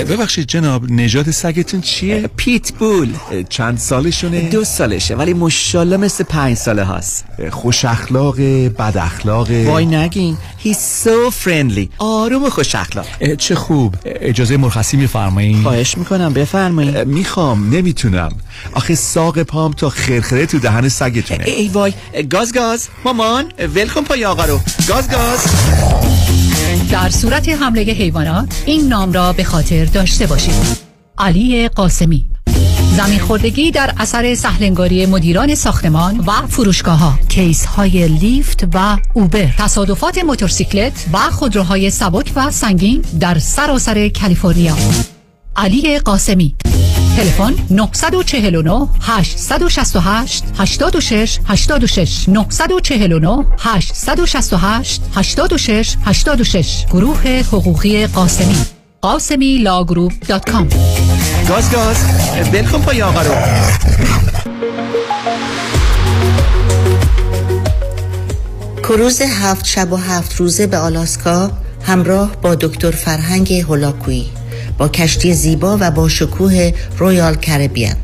ببخشید جناب، نژاد سگتون چیه؟ پیت بول. چند سالشونه؟ 2 سالشه ولی ماشاءالله مثل 5 ساله هاست. خوش اخلاقه، بد اخلاقه؟ وای نگین، he's so friendly. آروم و خوش اخلاق. چه خوب. اجازه مرخصی میفرمایید؟ خواهش میکنم بفرمایید. میخوام، نمیتونم. آخه ساق پام تا خرخره تو دهن سگتونه. ای وای، گاز مامان، ولکن پای آقا رو. گاز. در صورت حمله حیوانات این نام را به خاطر داشته باشید. علی قاسمی. زمین خوردگی در اثر سهلنگاری مدیران ساختمان و فروشگاه‌ها، کیس‌های لیفت و اوبر، تصادفات موتورسیکلت و خودروهای سبک و سنگین در سراسر کالیفرنیا. علی قاسمی. تلفن 949 868 86 86 949 868 86 86. گروه حقوقی قاسمی. HeydariLawGroup.com. گاز بلکن پای آقا رو. کروز 7 شب و 7 روزه به آلاسکا همراه با دکتر فرهنگ هولاکویی با کشتی زیبا و با شکوه رویال کریبیان.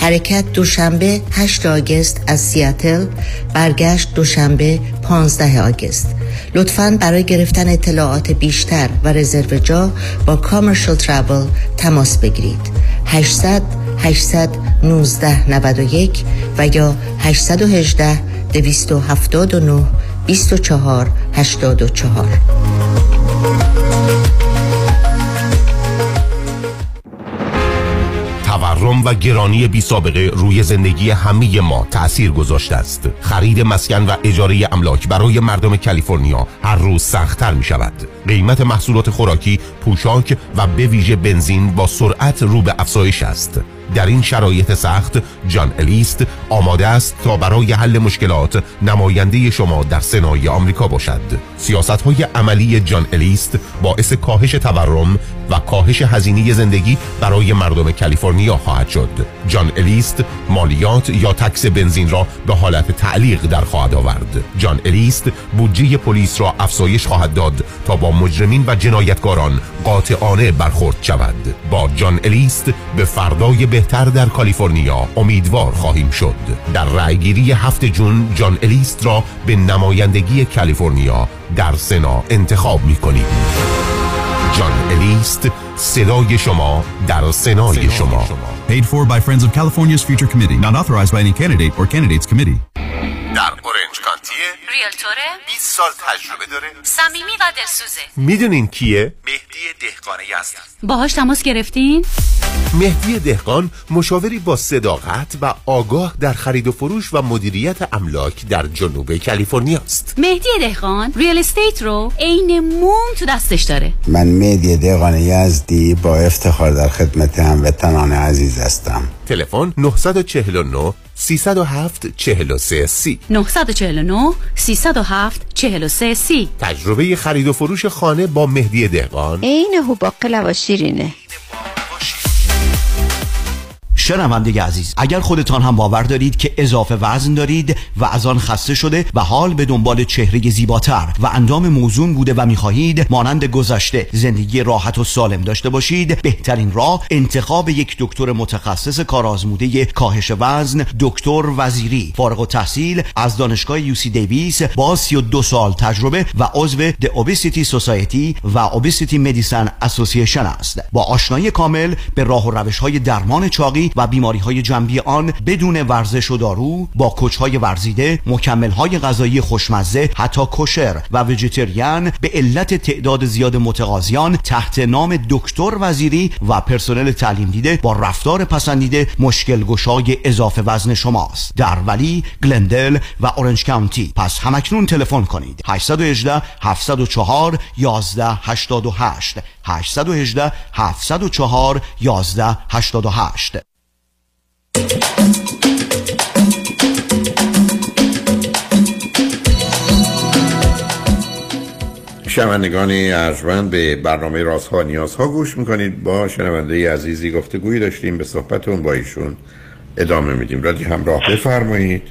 حرکت دوشنبه 8 آگست از سیاتل، برگشت دوشنبه 15 آگست. لطفاً برای گرفتن اطلاعات بیشتر و رزرو جا با کامرشل ترابل تماس بگیرید. 800 819 91 و یا 818 279 24 84. تورم و گرانی بی سابقه روی زندگی همه ما تأثیر گذاشته است. خرید مسکن و اجاره املاک برای مردم کالیفرنیا هر روز سخت‌تر می شود. قیمت محصولات خوراکی، پوشاک و به ویژه بنزین با سرعت رو به افزایش است. در این شرایط سخت، جان الیست آماده است تا برای حل مشکلات نماینده شما در سنای آمریکا باشد. سیاست‌های عملی جان الیست باعث کاهش تورم و کاهش هزینه زندگی برای مردم کالیفرنیا خواهد شد. جان الیست مالیات یا تکس بنزین را به حالت تعلیق در خواهد آورد. جان الیست بودجه پلیس را افزایش خواهد داد تا با مجرمین و جنایتکاران قاطعانه برخورد شود. با جان الیست به فردای بهتر در کالیفرنیا امیدوار خواهیم شد. در رأیگیری 7 جون جان الیست را به نمایندگی کالیفرنیا در سنا انتخاب می‌کنیم. جان الیست، صدای شما در سنای شما. Paid for by Friends of California's Future Committee. Not authorized by any candidate or candidates committee. در اورنج کانتیه، ریلتوره، 20 سال تجربه داره، صمیمی و دلسوزه. میدونین کیه؟ مهدی دهقانی هستن. باهاش تماس گرفتین؟ مهدی دهقان مشاوری با صداقت و آگاه در خرید و فروش و مدیریت املاک در جنوب کالیفرنیا است. مهدی دهقان ریل استیت رو عین موم تو دستش داره. من مهدی دهقانی یزدی با افتخار در خدمت هموطنان عزیز هستم. تلفن 949 307-43-30 949-307-43-30. تجربه خرید و فروش خانه با مهدی دهقان، اینه هو باقلا و شیرینه. شنوندگان عزیز، اگر خودتان هم باور دارید که اضافه وزن دارید و از آن خسته شده و حال به دنبال چهره زیباتر و اندام موزون بوده و می‌خواهید مانند گذشته زندگی راحت و سالم داشته باشید، بهترین راه انتخاب یک دکتر متخصص کارآزموده کاهش وزن، دکتر وزیری، فارغ التحصیل از دانشگاه یوسی دیویس با 32 سال تجربه و عضو The Obesity Society و Obesity Medicine Association است. با آشنایی کامل به راه و روش‌های درمان چاقی و بیماری‌های جنبی آن بدون ورزش و دارو، با کوچ‌های ورزیده، مکمل‌های غذایی خوشمزه، حتی کوشر و ویجیتریان، به علت تعداد زیاد متقاضیان تحت نام دکتر وزیری و پرسنل تعلیم دیده با رفتار پسندیده مشکل گشای اضافه وزن شماست. در ولی، گلندل و اورنج کانتی. پس همکنون تلفن کنید 818 704 1188 818 704 1188. شنوندگان ارجمند، به برنامه رازها و نیازها گوش میکنید. با شنونده عزیزی گفتگویی داشتیم، به صحبت اون با ایشون ادامه میدیم. رادیو همراه، بفرمایید.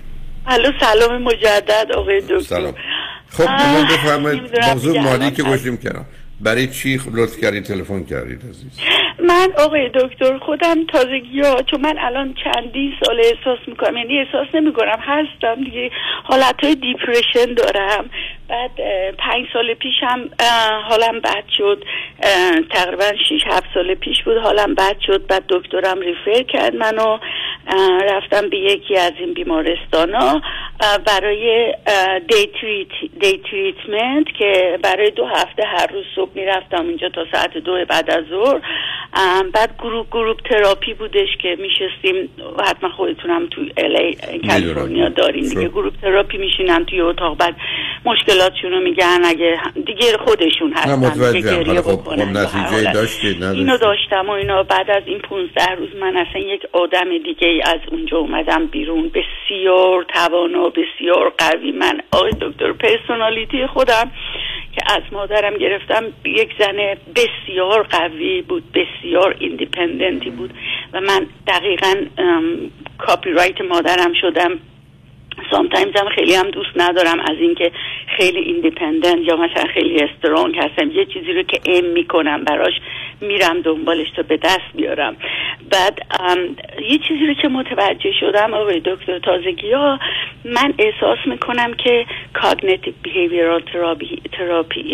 الو، سلام مجدد آقای دکتر. سلام. خب ببینید، بفرمایید موضوع مالی که گوشیم کردم، برای چی لطف کردید تلفن کردید عزیز؟ من آقای دکتر خودم تازگی‌ها، چون من الان چندین سال احساس میکنم، یعنی احساس نمیکنم هستم دیگه، حالتهای دیپرشن دارم. بعد 5 سال پیشم حالم بد شد، تقریبا 6-7 سال پیش بود حالم بد شد. بعد دکترم ریفر کرد منو، رفتم به یکی از این بیمارستانا برای دی تریتمنت که برای 2 هفته هر روز صبح میرفتم اینجا تا ساعت 2 بعد از ظهر. بعد گروپ تراپی بودش که میشستیم، حتما خودتونم تو الی کالیفرنیا دارین دیگه، گروپ تراپی میشینن توی اتاق، بعد مشکلاتشونو میگن، اگه دیگه خودشون هستن دیگه گریه بکنن. اینو داشتم و اینا. بعد از این 15 روز من اصلا یک آدم دیگه از اونجا اومدم بیرون، بسیار توانا، بسیار قوی. من آقای دکتر پرسونالیتی خودم که از مادرم گرفتم، یک زن بسیار قوی بود، بسیار ایندیپندنتی بود و من دقیقاً کاپی رایت مادرم شدم. سامتایمز هم خیلی هم دوست ندارم از این که خیلی ایندیپندنت یا مثلا خیلی استرانگ هستم، یه چیزی رو که ایم میکنم براش میرم دنبالش تا به دست بیارم. بعد یه چیزی رو که متوجه شدم آقای دکتر تازگی ها، من احساس میکنم که کاگنیتیو بیهیویرال تراپی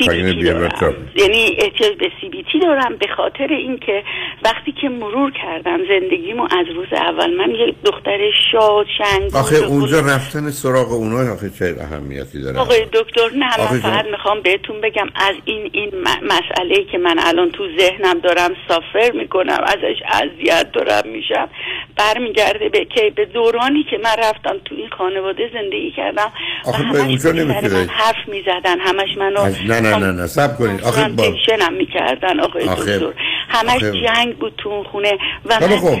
CBT دارم. یعنی احتیاج به CBT دارم به خاطر اینکه وقتی که مرور کردم زندگیمو از روز اول، من یه دختر شاد شنگ، آخه اونجا رفتن سراغ اونها آخه چه اهمیتی داره آقای دکتر؟ نه، من فقط میخوام بهتون بگم از این مسئله‌ای که من الان تو ذهنم دارم سافر میکنم، ازش اذیت دارم میشم، برمیگرده به دورانی که من رفتم تو این خانواده زندگی کردم. آخه به اونجا نمی‌رسید، حرف می‌زدن همش منو. نه سب کنید، آخه با تنشنم می‌کردن آقای دکتر، همش جنگ بود تو خونه و من. خب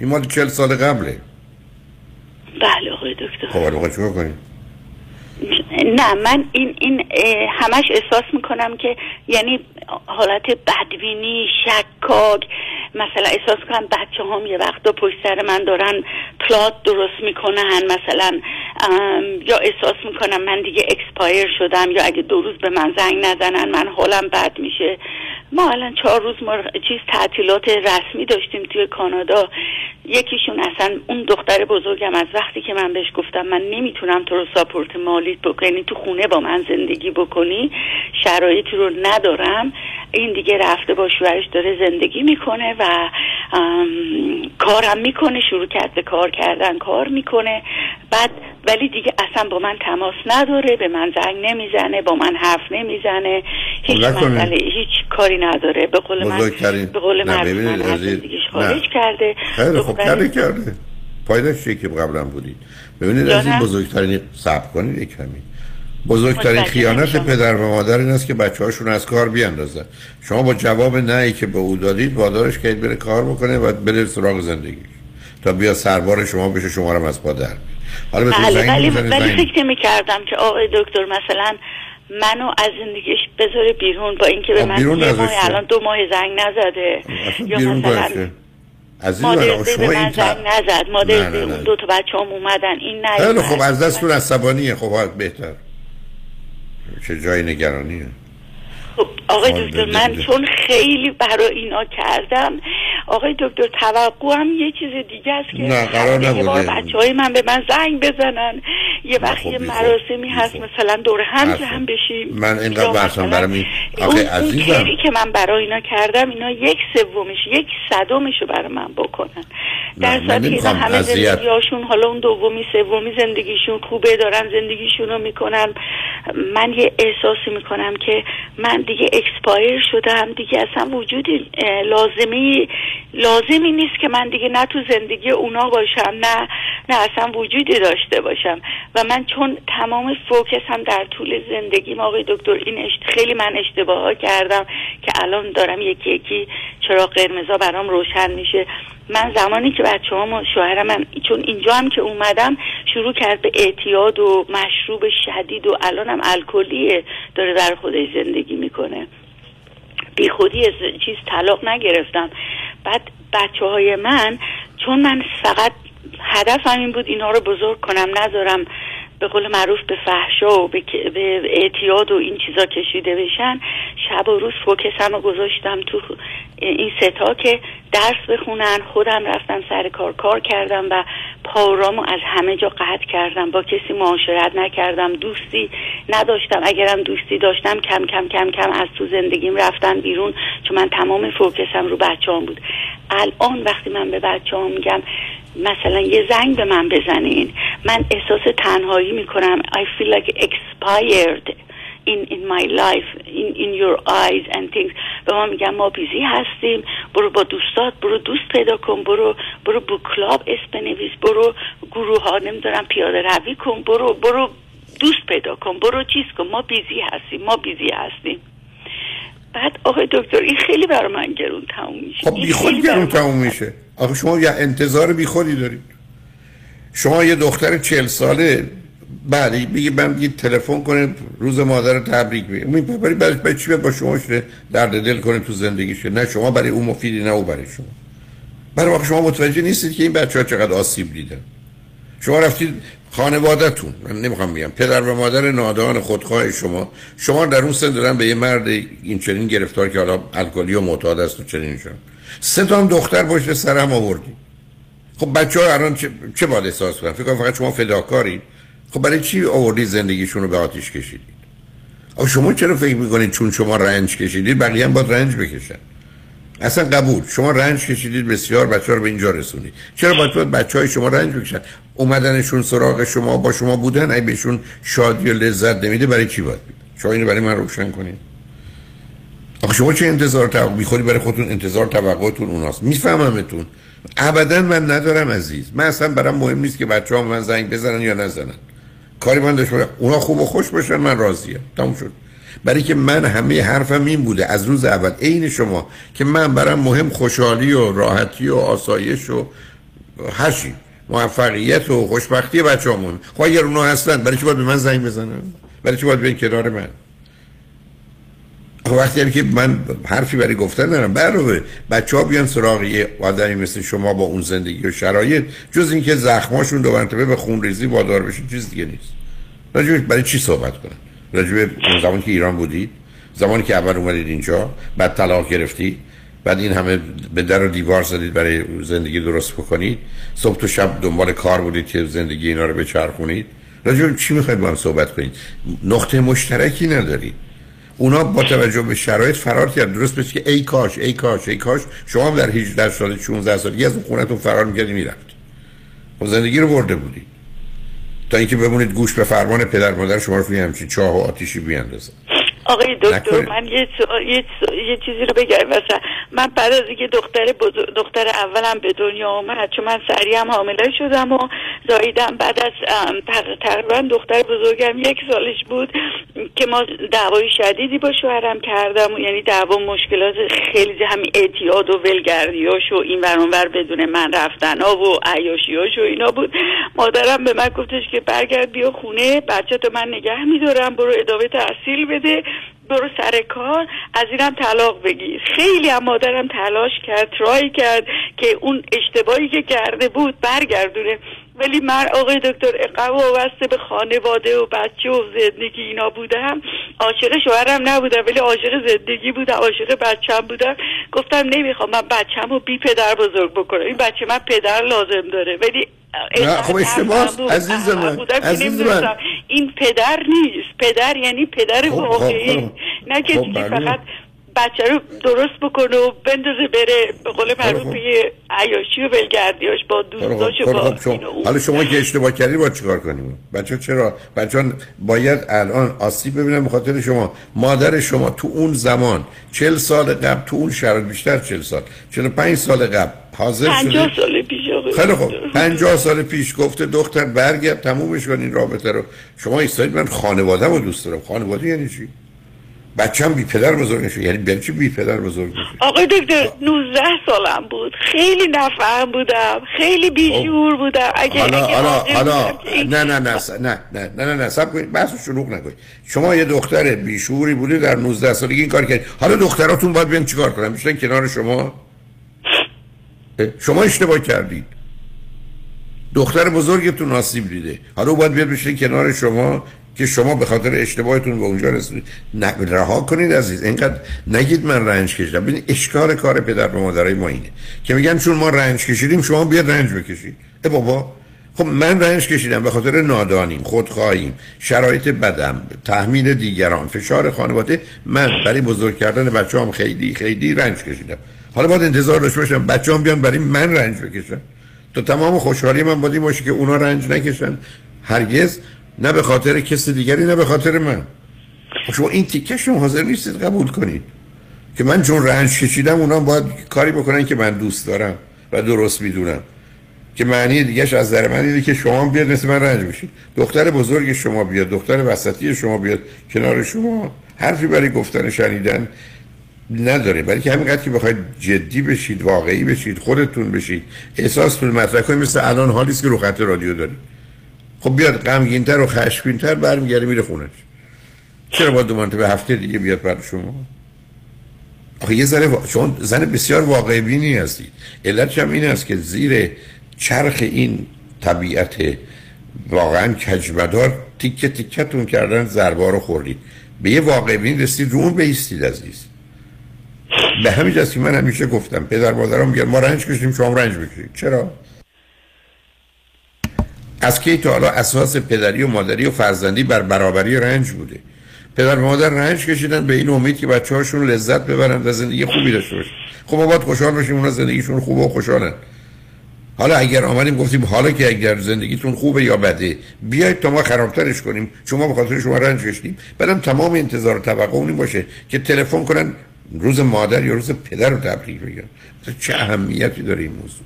این مال 40 سال قبله. بله آقای دکتر. خب الان چیکار کنیم؟ نه، من این همش احساس میکنم که، یعنی حالت بدبینی، شکاک، مثلا احساس کنم بچه هم یه وقتا پشت سر من دارن پلات درست میکنن، مثلا یا احساس میکنم من دیگه اکسپایر شدم، یا اگه 2 روز به من زنگ نزنن من حالم بد میشه. ما الان 4 روز تعطیلات رسمی داشتیم توی کانادا، یکیشون اصلا اون دختر بزرگم از وقتی که من بهش گفتم من نمیتونم تو رو ساپورت مالیت بکنی، تو خونه با من زندگی بکنی، شرایطی رو ندارم، این دیگه رفته با شوهرش داره زندگی میکنه و کارم میکنه، شروع کرد به کار کردن، کار میکنه. بعد ولی دیگه اصلا با من تماس نداره، به من زنگ نمیزنه، با من حرف نمیزنه، هیچ مسئله، هیچ کاری نداره. به قول من ببینید دیگه خارج کرده. خب کرده پایداش چیه که قبلا بودید. ببینید از این بزرگترین، صبر کنید یک کمی، بزرگترین خیانت پدر و مادر این است که بچه‌هاشون از کار بیاندازن. شما با جواب نهی که به او دادید وادارش کردید بره کار بکنه و بره سراغ زندگیش. تا بیا سربار شما بشه، شما رو از پا در بیاره. حالا ولی فکر می‌کردم که آقای دکتر مثلا منو از زندگیش بذاره بیرون، با اینکه به من یه ماه الان 2 ماه زنگ نزده یا مثلا مادر دی به من زنگ نزد، مادر دی اون 2 تا بچه‌ام اومدن این نه. خب از دستون عصبانیه، خب حالت بهتر چه جای نگرانیه. خب آقای دکتر من چون خیلی برای اینا کردم آقای دکتر، توقع هم یه چیز دیگه است که نه قرار نبوده بچهای من به من زنگ بزنن. یه وقت یه مراسمی هست مثلا دور هم جمع بشیم، من اینقدر بحثم برام آخه عزیزم کاری که من برای اینا کردم اینا 1/3 رو برای من بکنن، در صورتی که همه زندگیاشون حالا اون 2/3 زندگیشون خوبه، دارن زندگیشون رو میکنن. من یه احساسی میکنم که من دیگه اکسپایر شدم، دیگه اصلا وجودی لازمی نیست که من دیگه نه تو زندگی اونا باشم نه اصلا وجودی داشته باشم. و من چون تمام فوکسم در طول زندگیم آقای دکتر این خیلی من اشتباه ها کردم که الان دارم یکی یکی چراغ قرمزا برام روشن میشه. من زمانی که بچه‌هام و شوهرم هم چون اینجا هم که اومدم شروع کرد به اعتیاد و مشروب شدید و الانم الکلیه، داره در خودش زندگی میکنه. بی خودی از چیز طلاق نگرفتم. بعد بچه‌های من چون من فقط هدفم این بود اینا رو بزرگ کنم، نذارم به قول معروف به فحشا و به اعتیاد و این چیزا کشیده بشن، شب و روز فوکسم رو گذاشتم تو این ستا که درس بخونن. خودم رفتم سر کار کردم و پارامو از همه جا قطع کردم، با کسی معاشرت نکردم، دوستی نداشتم، اگرم دوستی داشتم کم کم کم کم از تو زندگیم رفتن بیرون، چون من تمام فوکسم رو بچه‌ام بود. الان وقتی من به بچه‌ام میگم مثلا یه زنگ به من بزنین، من احساس تنهایی میکنم. I feel like expired in my life in your eyes and things. به ما میگم ما بیزی هستیم، برو با دوستات، برو دوست پیدا کن، برو بوک کلاب اسم بنویس، برو گروه ها نمیدونم پیاده روی کن، برو دوست پیدا کن، برو چیز کن، ما بیزی هستیم. بعد آقای دکتر این خیلی برای من گرون تموم میشه. خب بیخود گرون تموم میشه. آخه شما یه انتظار بیخودی دارید. شما یه دختر 40 ساله بله بگید من دیگه تلفن کنه روز مادر تبریک بگید، برای بچه چی با شما شده درد دل کنه تو زندگیشه، نه شما برای اون مفیدی نه او برای شما. برای واقع شما متوجه نیستید که این بچه‌ها چقدر آسیب دیدن. شما رفتید خانواده‌تون، من نمیخوام بگم پدر و مادر نادان خودخواه شما در اون سن دارن به یه مرد این چنین گرفتار که حالا الکلی و معتاد است و چنین شد. 3 تا دختر پشت سر هم آوردید. خب بچه‌ها الان چه باید احساس کنن؟ فکر کنم فقط شما فداکارید. خب برای چی آوردید زندگیشون رو به آتیش کشیدید؟ آخه شما چرا فکر میکنید چون شما رنج کشیدید بقیه هم باید رنج بکشن؟ اصلا قبول، شما رنج کشیدید بسیار، بچه‌ها رو به اینجا رسونید. چرا باید بچه‌های شما رنج بکشن؟ اومدنشون سراغ شما، با شما بودن، اگه بهشون شادی و لذت نمیده برای چی باید بید؟ شما اینو برای من روشن کنید. آخه شما چه انتظار توقع می‌خورید برای خودتون؟ انتظار توقعتون اوناست. میفهممتون. ابداً من ندارم عزیز. من اصلا برام مهم نیست که بچه‌هام من زنگ بزنن یا نزنن. کاری من دشمنه، اونا خوب و خوش باشن من راضی‌ام. تموم شد. برای که من همه حرفم این بوده از روز اول عین شما که من برام مهم خوشحالی و راحتی و آسایش و هشی موفقیت و خوشبختی بچه‌هامون. خب اگر اونا هستن برای چی باید به من زنگ بزنن؟ برای چی باید بیان کنار من؟ خب وقتی که من حرفی برای گفتن ندارم، برای بچه‌ها بیان سراغ یه آدمی مثل شما با اون زندگی و شرایط، جز اینکه زخماشون دو مرتبه به خونریزی وادار بشه چیز دیگه نیست. راجع برای چی صحبت کنم؟ راجع زمانی که ایران بودید، زمانی که اول اومدید اینجا، بعد طلاق گرفتید، بعد این همه به در و دیوار زدید برای زندگی درست بکنید، صبح و شب دنبال کار بودید که زندگی اینا رو بچرخونید. راجع به چی می‌خواید با هم صحبت کنید؟ نقطه مشترکی ندارید. اونا با توجه به شرایط فرار کرد، درست بشه که ای کاش شما هم در 18 سال 16 سالگی از اون خونه‌تون فرار می‌کردی می‌رفت و زندگی رو برده بودی تا اینکه بمونید گوش به فرمان پدر مادر شما رو روی همچین چاه و آتیشی بیاندازن. آقای دکتر من یه چیزی رو بگم، مثلا من بعد از اینکه دختر اولم به دنیا اومد، چون من سریع هم حامله شدم و زاییدم، بعد از تقریبا دختر بزرگم 1 سالش بود که ما دعوای شدیدی با شوهرم کردم، یعنی دعوا مشکلات خیلی، همین اعتیاد و ولگردیاش و این ور اون ور بدون من رفتنا و عیاشیاش و اینا بود. مادرم به من گفتش که برگرد بیا خونه، بچه‌تو من نگه می‌دارم، برو ادامه تحصیل بده، برو سر کار، از اینم طلاق بگیر. خیلی هم مادرم تلاش کرد، ترای کرد که اون اشتباهی که کرده بود برگردونه، ولی من آقای دکتر اقوا وابسته به خانواده و بچه و زندگی اینا بودم، عاشق شوهرم نبودم ولی عاشق زندگی بودم، عاشق بچه‌م بودم. گفتم نمیخوام من بچه‌مو بی پدر بزرگ بکنم، این بچه من پدر لازم داره. ولی خب اشتباس عزیز من این پدر نیست، پدر یعنی پدر واقعی، نه که فقط بچه رو درست بکنه و بندازه بره به قول معروف عیاشی و بلگردیاش با دوستاش و با اینو. حالا شما که اشتباه کردید باید چیکار کنیم؟ بچه باید الان آسیب ببینن به خاطر شما. مادر شما تو اون زمان 40 سال قبل، تو اون شرایط، بیشتر 40 سال 45 سال قبل حاضر شده، 50 سال پیش. خیلی خوب، 50 سال پیش گفته دختر برگرد تمومش کن این رابطه رو. شما ایستادید من خانواده‌مو دوست دارم. خانواده یعنی چی؟ بچه‌م بی پدر بزرگ نشه، یعنی بچه بی پدر بزرگ نشه. آقای دکتر 19 سالم بود، خیلی نفهم بودم، خیلی بیشعور بودم. نه صبر کنید، بحث شلوغ نکنید. شما یه دختر بیشعوری بودی در 19 سالگی این کار کردید. حالا دختراتون باید ببین چیکار کنن، میشن کنار شما. شما اشتباه کردید، دختر بزرگتون آسیب دیده، حالا باید بیاد بشه کنار شما که شما به خاطر اشتباهتون به اونجا رسید. نه، رها کنید عزیز، اینقدر نگید من رنج کشیدم. ببین اشکار کار پدر و مادرای ما اینه که میگن چون ما رنج کشیدیم شما بیاد رنج بکشید. ای بابا، خب من رنج کشیدم به خاطر نادانیم، خودخواهیم، شرایط بدم، تحمیل دیگران، فشار خانواده. من برای بزرگ کردن بچه‌ام خیلی رنج کشیدم، حالا باید انتظار داشته باشم بچه‌ام بیان برای من رنج بکشن؟ تو تمام خوشحالی من باید این باشه که اونا رنج نکشن، هرگز، نه به خاطر کسی دیگری نه به خاطر من. شما این تیکش رو حاضر نیستید قبول کنید که من چون رنج کشیدم اونا باید کاری بکنن که من دوست دارم و درست میدونم، که معنی دیگه‌اش از نظر من اینه که شما بیاد مثل من رنج بشید. دختر بزرگ شما بیاد، دختر وسطی شما بیاد کنار شما، حرفی برای گفتن شنیدن نداره. بلکه همینقدر که بخواید جدی بشید، واقعی بشید، خودتون بشید، احساستون مطرح کنید، مثل الان حالیست که رو خط رادیو دارید. خب بیاد غمگین‌تر و خشمگین‌تر برمیگره میره خونش. چرا باید دو مرتبه هفته دیگه بیاد برای شما؟ آخه یه ذره چون زن بسیار واقع بینی هستید. علتش هم این است که زیر چرخ این طبیعت واقعا کجمدار تیکه تیکتون کردن، ضربا رو خوردید. به یه واقع بینی رسید، رو اون بیستید عزیز. به همین جاست که من همیشه گفتم پدر مادرام میگن ما رنج کشیم شما رنج بکشید. چرا؟ از کی تا حالا اساس پدری و مادری و فرزندی بر برابری رنج بوده؟ پدر و مادر رنج کشیدن به این امید که بچه‌هاشون لذت ببرن و زندگی خوبی داشته باشن. خب ما باید خوشحال باشیم اونا زندگیشون خوبه و خوشحالن. حالا اگر آمدیم گفتیم حالا که اگر زندگیتون خوبه یا بده بیایید تا ما خرابترش کنیم، شما به خاطر شما رنج کشیدیم. بعدم تمام انتظار و توقع اون باشه که تلفن کنن روز مادر یا روز پدر رو تبریک بگن. چه اهمیتی داره این موضوع؟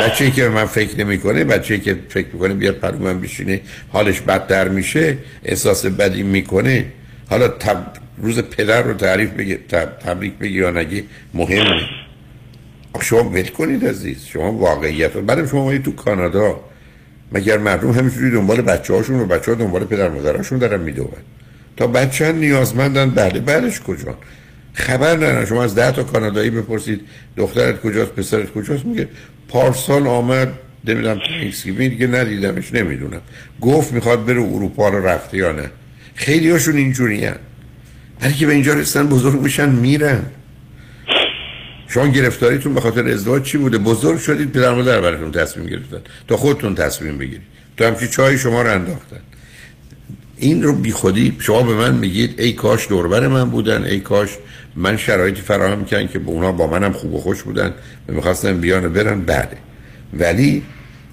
بچه‌ای که من فکر نمی‌کنه، بچه‌ای که فکر می‌کنه بیاد پلو من بشینه حالش بدتر میشه، احساس بدی میکنه، حالا روز پدر رو تبریک بگی یا نگی مهمه. شما ول کنید عزیز، شما واقعیت رو. بعدم شما تو کانادا مگر مردم همینجوری دنبال بچه‌هاشون و بچه‌ها دنبال پدر مادرهاشون دارن میدوئن تا بچه‌ها نیازمندن؟ بله، بعدش کجا خبر ندارن. شما از 10 تا کانادایی بپرسید دخترت کجاست، پسرت کجاست، میگه پارسال آمد، نمیدونم تنکسگیوینگ دیگه ندیدمش، نمیدونم گفت میخواد بره اروپا رو رفته یا نه. خیلی هاشون اینجورین، هر کی به اینجا رسن بزرگ میشن میرن. شما گرفتاریتون به خاطر ازدواج چی بوده؟ بزرگ شدید پدر مادر براتون تصمیم گرفتن تا خودتون تصمیم بگیرید، تو همچی چای شما رو انداختن. این رو بیخودی شما به من میگید ای کاش دوربر من بودن، ای کاش من شرایطی فراهم کردن که به اونا با منم خوب و خوش بودن و میخواستن بیان و برن. بله، ولی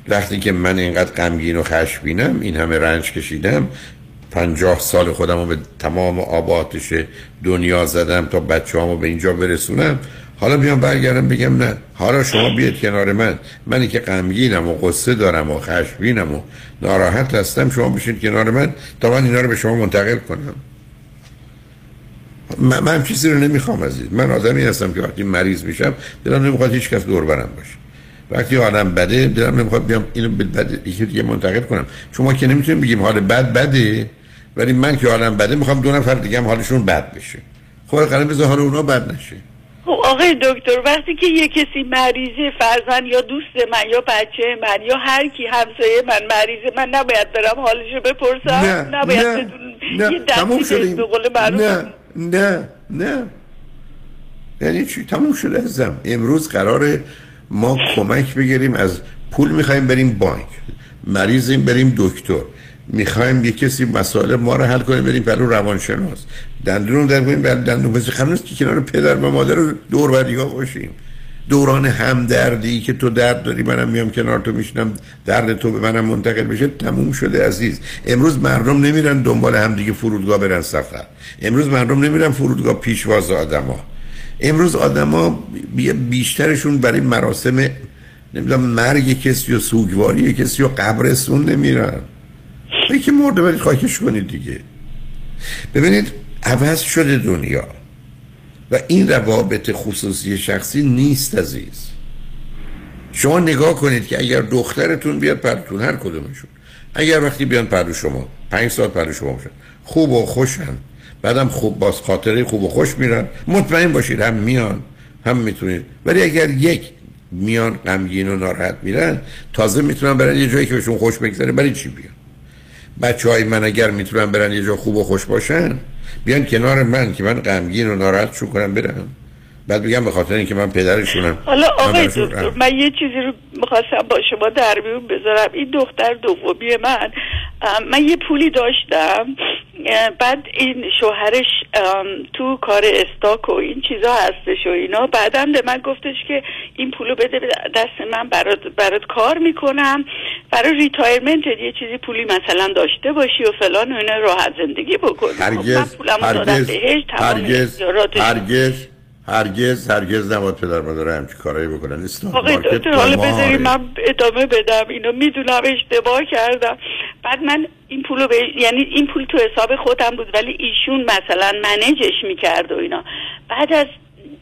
وقتی که من اینقدر غمگین و خشمگینم، این همه رنج کشیدم، 50 سال خودم رو به تمام آب و آتش دنیا زدم تا بچه‌هامو به اینجا برسونم، حالا بیام برگردم بگم نه حالا شما بیاید کنار من، منی که غمگینم و قصه دارم و خشمگینم و ناراحت هستم، شما بشین کنار من تا من اینا رو به شما منتقل کنم. من چیزی رو نمیخوام عزیز. من آدمی هستم که وقتی مریض میشم دلم نمیخواد هیچ کس دور برم باشه. وقتی حالم بده دلم نمیخواد بیام اینو به بد یکی دیگه منتقل کنم. شما که نمیتونیم بگیم حال بد بده، ولی من که حالم بده میخوام دو نفر دیگه هم حالشون بد بشه. خب قراره بذار حال اونا بد نشه. خب آقای دکتر وقتی که یه کسی مریضه، فرزند یا دوست من یا بچه من یا هر کی، همسایه من مریضه، من نباید برم حالشو بپرسم؟ نه، نباید بدون یه دستی به قول معروف؟ نه. یعنی چی؟ تموم شده عزیزم. امروز قراره ما کمک بگیریم، از پول میخوایم بریم بانک، مریضیم بریم دکتر، میخوایم یه کسی مسائل ما رو حل کنه بریم پلو روانشناس، دندونو در کنیم بعد دندونپزشک، خلاص که کنار پدر و مادر رو دور و دیگه باشیم. دوران همدردی که تو درد داری منم میام کنار تو میشینم درد تو به منم منتقل بشه، تموم شده عزیز. امروز مردم نمیرن دنبال همدیگه فرودگاه برن سفر، امروز مردم نمیرن فرودگاه پیشواز آدما، امروز آدما بیشترشون برای مراسم نمیدونم مرگ کسی و سوگواری کسی و قبرستون نمیرن. یکی که مرده برید خاکش کنید دیگه. ببینید عوض شده دنیا و این روابط خصوصی شخصی نیست عزیز. شما نگاه کنید که اگر دخترتون بیاد پرتون، هر کدومشون اگر وقتی بیان پرو شما 5 سال پرو شما باشن، خوب و خوشن، بعدم خوب باز خاطره خوب و خوش میرن، مطمئن باشید هم میان هم میتونید. ولی اگر یک میان غمگین و ناراحت میرن، تازه میتونن برن یه جایی که بهشون خوش بگذره، برای چی بیان؟ بچه‌های من اگر میتونن برن یه جا خوب و خوش باشن، بیان کنار من که من غمگین و ناراحتشون کنم برم، بعد بگم به خاطر اینکه من پدرشونم. حالا آقای دکتر من یه چیزی رو می‌خواستم با شما در میون بذارم. این دختر دومی من یه پولی داشتم، بعد این شوهرش تو کار استاک و این چیزا هستش و اینا، بعدم به من گفتش که این پولو بده دست من، برات کار میکنم برای ریتایرمنت، یه چیزی پولی مثلا داشته باشی و فلان و اینا، راحت زندگی بکنی. هرگز نباید پدر مادر همچین کارایی بکنن. آقای دکتر حالا بذاری من ادامه بدم، اینو میدونم اشتباه کردم. بعد من این پولو یعنی این پول تو حساب خودم بود، ولی ایشون مثلا منیجش میکرد و اینا. بعد از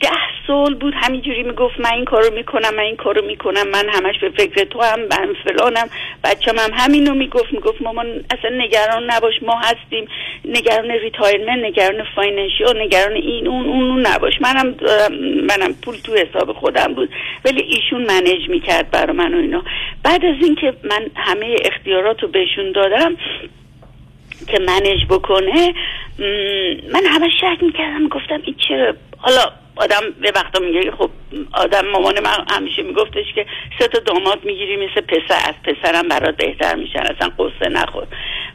10 سال بود همینجوری میگفت من این کارو میکنم، من همش به فکر تو هم، من فلانم، بچه‌م هم همینو میگفت مامان اصلا نگران نباش، ما هستیم، نگران ریتایرمنت، نگران فاینانشیال، نگران این اون نباش. منم پول تو حساب خودم بود، ولی ایشون منیج میکرد برای من و اینا. بعد از اینکه من همه اختیاراتو بهشون دادم که منیج بکنه، من همش شک میکردم، گفتم این چرا. حالا آدم به وقتا میگه خب آدم، مامان من همیشه میگفتش که 3 داماد میگیری مثل پسر، از پسرم برات بهتر میشن، اصلا قصه نخور.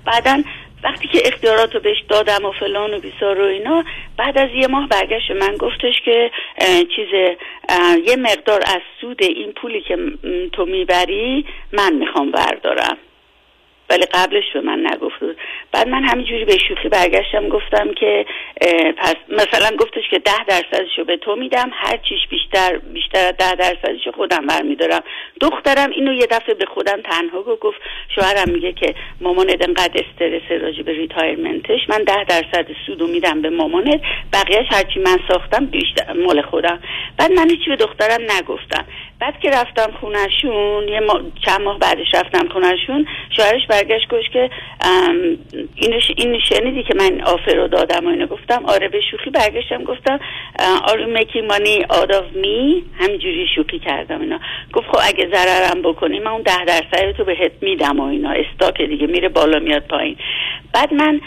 بعدن وقتی که اختیاراتو بهش دادم و فلان و بیسار و اینا، بعد از یه ماه برگشت من گفتش که یه مقدار از سود این پولی که تو میبری من میخوام بردارم، ولی قبلش به من نگفت. بعد من همینجوری به شوخی برگشتم گفتم که پس مثلا گفتش که 10%شو به تو میدم، هر چیش بیشتر از 10%شو خودم برمیدارم. دخترم اینو یه دفعه به خودم تنها گفت، شوهرم میگه که مامانت انقدر استرس راجع به ریتایرمنتش، من 10% سودو میدم به مامانت، بقیهش هرچی من ساختم بیشتر مال خودم. بعد من هیچی به دخترم نگفتم. بعد که رفتم خونهشون، چند ماه بعدش رفتم خونهشون، شوهرش برگشت گوش که این شنیدی که من آفر رو دادم و اینو. گفتم آره، به شوخی برگشتم گفتم are you making money out of me، همینجوری شوخی کردم اینا. گفت خب اگه ضررم بکنی من اون 10% رو تو بهت میدم و اینا، استاک دیگه میره بالا میاد پایین. بعد من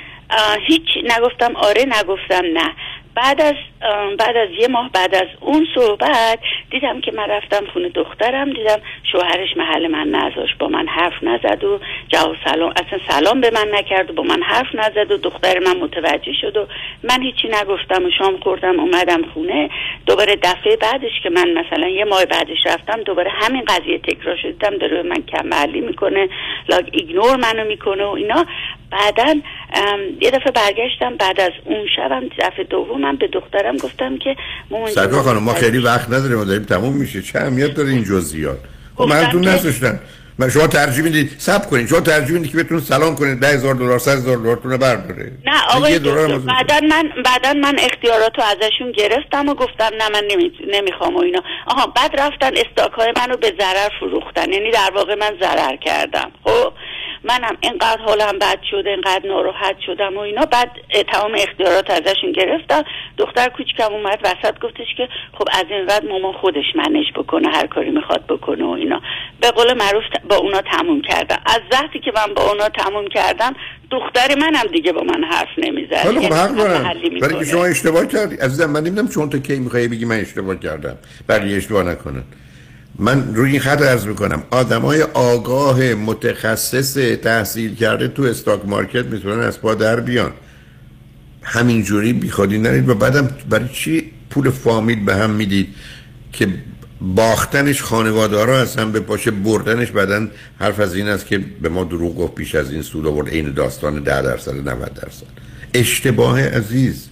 هیچ نگفتم، آره نگفتم نه. بعد از یه ماه بعد از اون صحبت دیدم که من رفتم خونه دخترم، دیدم شوهرش محل من نذاشت، با من حرف نزد و جواب سلام، اصلا سلام به من نکرد و با من حرف نزد و دختر من متوجه شد و من هیچی نگفتم و شام خوردم اومدم خونه. دوباره دفعه بعدش که من مثلا یه ماه بعدش رفتم، دوباره همین قضیه تکرار شد، دیدم داره من کم معلی میکنه، لاگ ایگنور منو میکنه و اینا. بعدن یه دفعه برگشتم بعد از اون شبم، دفعه دوم من به دخترم گفتم که سرکار خانم ما خیلی وقت نداریم، ما داریم تموم میشه، چه اهمیت داره این جزئیات؟ من تو نذاشتم، و شما ترجیح میدید صبر کنید، شما ترجیح میدید که بتونید سلام کنید $10,000 $100,000 تون برداره. نه آقای دکتر بعداً من اختیاراتو ازشون گرفتم و گفتم نه من نمیخوام و اینا. آها بعد رفتن استاک‌های منو به ضرر فروختن، یعنی در واقع من ضرر کردم. خب منم اینقدر حالم بد شد، اینقدر ناراحت شدم و اینا، بعد تمام اختیارات ازشون گرفتم. دختر کوچیکم اومد وسط گفتش که خب از این بعد مامان خودش منیج بکنه، هر کاری میخواد بکنه و اینا. به قول معروف با اونا تموم کردم. از زحمتی که من با اونا تموم کردم، دختر منم دیگه با من حرف نمیزد. ولی خب حق دارم، ولی که شما اشتباه کردی عزیزم. من نمیدونم چون تا کی میخوای بگی من اشتباه کردم. بقیه اشتباه نکنن. من روی این خط عرض میکنم آدمای آگاه متخصص تحصیل کرده تو استاک مارکت میتونن از پا در بیان. همینجوری بیخودی نرید و بعدم برای چی پول فامیل به هم میدید که باختنش خانواده‌ها از هم بپاشه، بردنش بعدن حرف از این است که به ما دروغ گفت، پیش از این سود آورد. این داستان 10% 90%. اشتباه عزیز،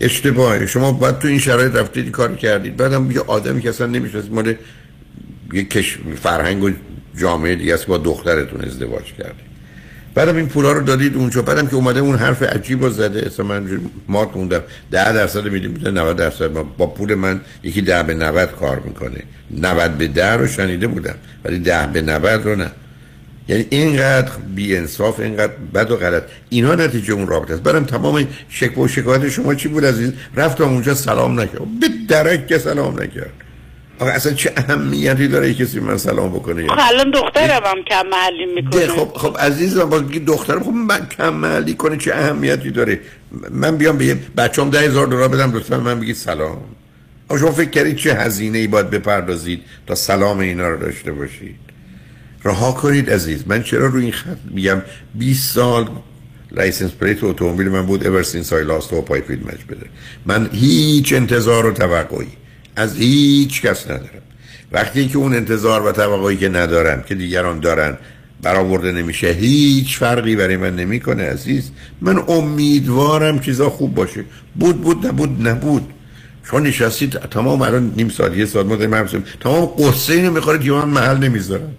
اشتباهه. شما بعد تو این شرایط رفتید کار کردید، بعدم یه آدمی که اصلا نمی‌شناسید مال یه فرهنگ و جامعه دیگه است با دخترتون ازدواج کردید، بعدم این پولا رو دادید اونجا، بعدم که اومده اون حرف عجیب رو زده. اصلا من مات موندم. 10% میده 90%. با پول من یکی 10/90 کار میکنه. 90/10 رو شنیده بودم ولی 10/90 رو نه. یعنی اینقدر بی انصاف، اینقدر بد و غلط، اینا نتیجه اون رابطه است. برام تمام شکوه و شکایت شما چی بود عزیز؟ رفتم اونجا سلام نکرد، به درک که سلام نکرد. آقا اصلا چه اهمیتی داره کسی من سلام بکنه؟ خب الان دخترم کم محلی میکنه. خب عزیزم باز میگی دخترم، خب من کم محلی کنه چه اهمیتی داره؟ من بیام به بچه‌ام $10,000 بدم لطفاً من بگید سلام. آقا شما فکر کردید چه هزینه‌ای باید بپردازید تا سلام اینا رو داشته باشید؟ رها کنید عزیز. من چرا روی این خط میگم 20 سال لایسنس پلیت اتومبیل من بود اورسینس آی لاست و پای فیلم مچ بده. من هیچ انتظار و توقعی از هیچ کس ندارم. وقتی که اون انتظار و توقعی که ندارم که دیگران دارن برآورده نمیشه، هیچ فرقی برای من نمیکنه عزیز. من امیدوارم چیزا خوب باشه. بود نبود. چون نشستید تمام الان نیم ساعت یه ساعت ما داریم حرف میزنیم، تمام قصه اینو میخوره که من محل نمیذارم.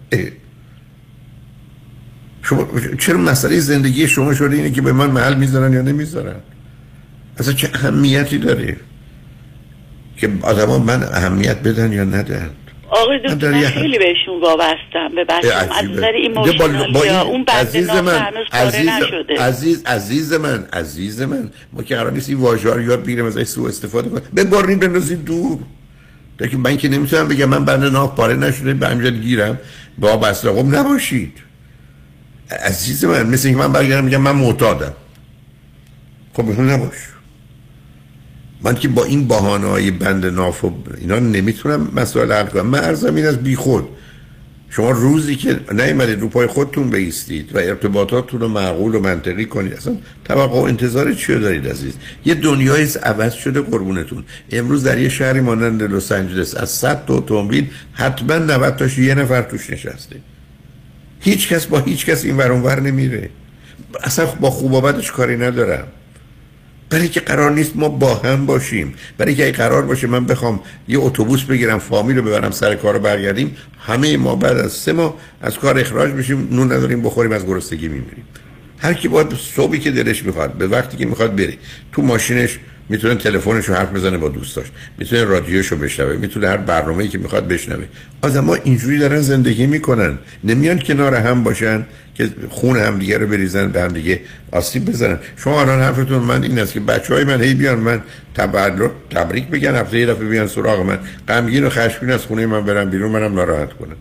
شما چرا مسئله زندگی شما شده اینه که به من محل میذارن یا نمیذارن؟ اصلا چه اهمیتی داره که آدما من اهمیت بدن یا ندن؟ آقای دکتر من خیلی بهشون وابستم، به بچه‌ام از نظر ایموشنال یا اون بنده هنوز پاره نشده. عزیز من ما که قرار نیست این واژه‌ها رو یاد بگیریم ازش سوء استفاده کنیم. ببرید بندازید دور. دیگه من که نمیتونم بگم من بنده ناف پاره نشده به همین گیرم با بسلقم نباشید. عزیز من مثل اینکه من برگردم میگم من معتادم. خب بهتون نباش. من که با این بهانه‌های بند ناف و اینا نمیتونم مسائل حل کنم. من عرضم این از بیخود. شما روزی که نیامدید رو پای خودتون بایستید و ارتباطاتتون رو معقول و منطقی کنید، اصلا توقع و انتظار چی دارید عزیز؟ یه دنیای عوض شده قربونتون. امروز در یه شهری مانند لس آنجلس از 100 تا اتومبیل حتما 90 تاش یه نفر توش نشسته. هیچ کس با هیچ کس این ور اون ور نمیره. اصلا با خوب و بدش کاری ندارم. برای که قرار نیست ما با هم باشیم. برای که قرار باشه من بخوام یه اتوبوس بگیرم فامیل رو ببرم سر کار رو برگردیم، همه ما بعد از 3 ماه از کار اخراج بشیم، نون نداریم بخوریم، از گرسنگی میمیریم. هر کی باید صبحی که دلش میخواد به وقتی که میخواد بره. تو ماشینش میتونه تلفنش رو حرف بزنه با دوستاش، میتونه رادیوش رو بشنوه، میتونه هر برنامه‌ای که میخواد بشنوه. آدم‌ها اینجوری دارن زندگی میکنن، نمیان کنار هم باشن که خون همدیگه رو بریزن، به همدیگه آسیب بزنن. شما الان حرفتون من این است که بچهای من هی بیان من تبریک بگن، هفته یه دفعه بیان سراغ من، غمگین و خشمگین از خونه من برن بیرون، منم ناراحت کنن.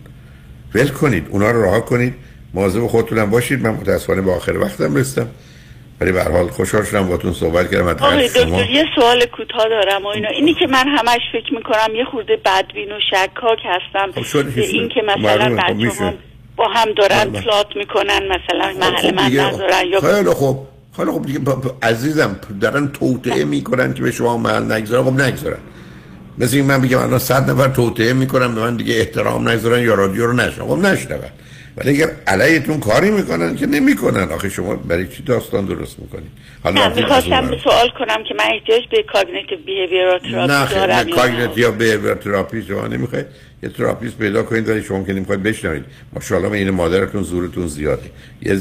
ول کنید، اونا رو رها کنید، مواظب خودتون باشید. من متأسفانه به آخر وقتم رسیدم. ولی به هر حال خوشحال شدم باهاتون صحبت کردم. آقای دکتر یه سوال کوتاه دارم و اینی که من همش فکر میکنم یه خورده بدبین و شکاک هستم به این که مثلا بچه‌ها با هم دارن پلات میکنن، مثلا محل من ندارن یا خیلی خوب دیگه عزیزم دارن توطئه میکنن که به شما محل نگذارن. خب نگذارن. مثلا من بگم الان 100 نفر توطئه میکنن به من دیگه احترام نگذارن یا رادیو رو نشنون. خب نشنون. ولی اگر علیتون کاری میکنن که نمیکنن، آخه شما برای چی داستان درست میکنید؟ حالا میخواستم سوال کنم که من احتیاج به کاگنیتیو بیهیویرال تراپی دارم. نه، کاگنیتیو بیهیویرال تراپی شما نمیخواید یه تراپیست پیدا کنید ولی شما که نمیخواید بشنوید. ماشاءالله این مادرتون زورتون زیاده.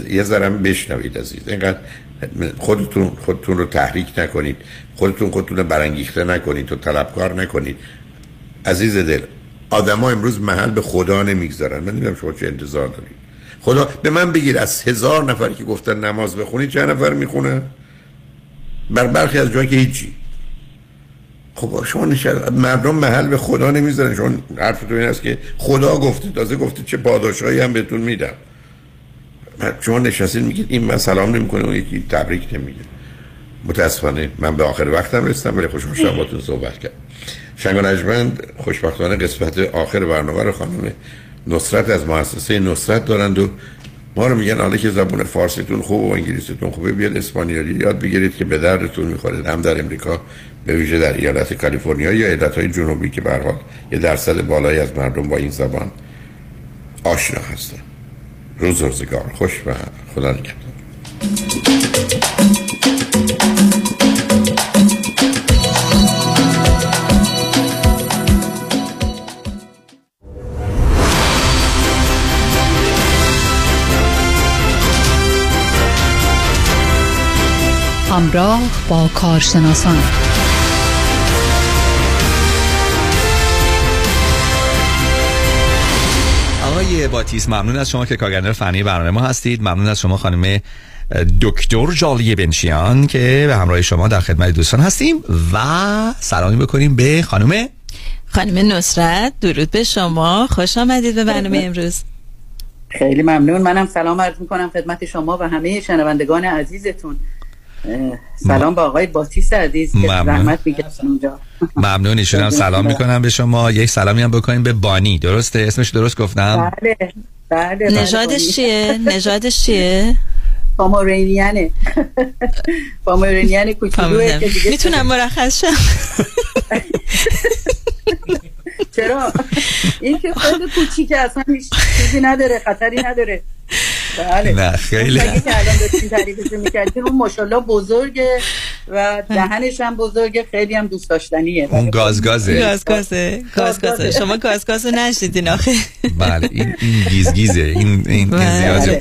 یه ذره هم بشنوید عزیز. اینقدر خودتون رو تحریک نکنید. خودتون رو برانگیخته نکنید و طلبکار نکنید. عزیز دل، آدم‌ها امروز محل به خدا نمیگذارن. من نمیدونم شما چه انتظار دارید. خدا به من بگید از 1000 نفری که گفتن نماز بخونید چند نفر میخونه؟ برخی از جایی که هیچی. خب شما مردم محل به خدا نمیذارن. شما حرفتون این است که خدا گفته، تازه گفته چه پاداشایی هم بهتون میدم. شما نشستید میگید این من سلام نمیکنه و یکی تبریک نمیگه. متاسفانه من به آخر وقتم رسیدم، ولی خوشحال شدم باهاتون صحبت کردم. شنگان اجمند خوشبختانه قسمت آخر برنامه رو خانم نصرت از مؤسسه نصرت دارند و ما رو میگن حالا که زبان فارسیتون خوب و انگلیسیتون خوبه، بیاد اسپانیایی یاد بگیرید که به دردتون میخوره، هم در امریکا به ویژه در ایالت کالیفرنیا یا ایالت‌های جنوبی که به هر حال یه درصد بالایی از مردم با این زبان آشنا هستن. روز روزگار خوش و خدا نگهدار. همراه با کارشناسان آقای باتیس، ممنون از شما که کارگردان فنی برنامه ما هستید. ممنون از شما خانم دکتر جالی بنشیان که به همراه شما در خدمت دوستان هستیم و سلامی بکنیم به خانم نصرت. درود به شما، خوش آمدید به برنامه امروز. خیلی ممنون. منم سلام عرض میکنم خدمت شما و همه شنوندگان عزیزتون. سلام با آقای باتیس عزیز که زحمت میکشن اونجا. ممنون، ایشونم سلام میکنم به شما. یک سلامی هم بکنیم به بانی. درسته اسمش درست گفتم؟ بله. نژادش چیه؟ پامرینیانه کوچولوئه که دیگه میتونم مرخص شم. چرا؟ این که خود کوچیکه، اصلا چیزی نداره، خطری نداره. بله. نه خیلی. اگه که الان داشتین تعریفش می‌کردین، اون ماشاءالله بزرگه و دهنش هم بزرگه، خیلی هم دوست داشتنیه. اون گازگازه. شما گازگازو نشدین آخه. بله، این گیزگیزه، این زیاده.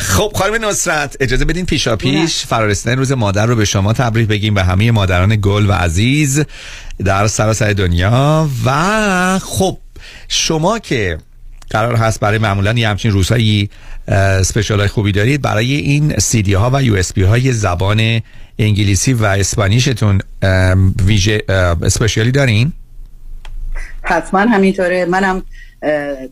خب خانم نصرت اجازه بدین پیشاپیش فرارسیدن روز مادر رو به شما تبریک بگیم، به همه مادران گل و عزیز در سراسر دنیا. و خب شما که قرار هست برای معمولا یه همچین روزهایی اسپشیال های خوبی دارید، برای این سی دی ها و یو اس پی های زبان انگلیسی و اسپانیشتون ویژه اسپشیالی دارین؟ حتما همینطوره. منم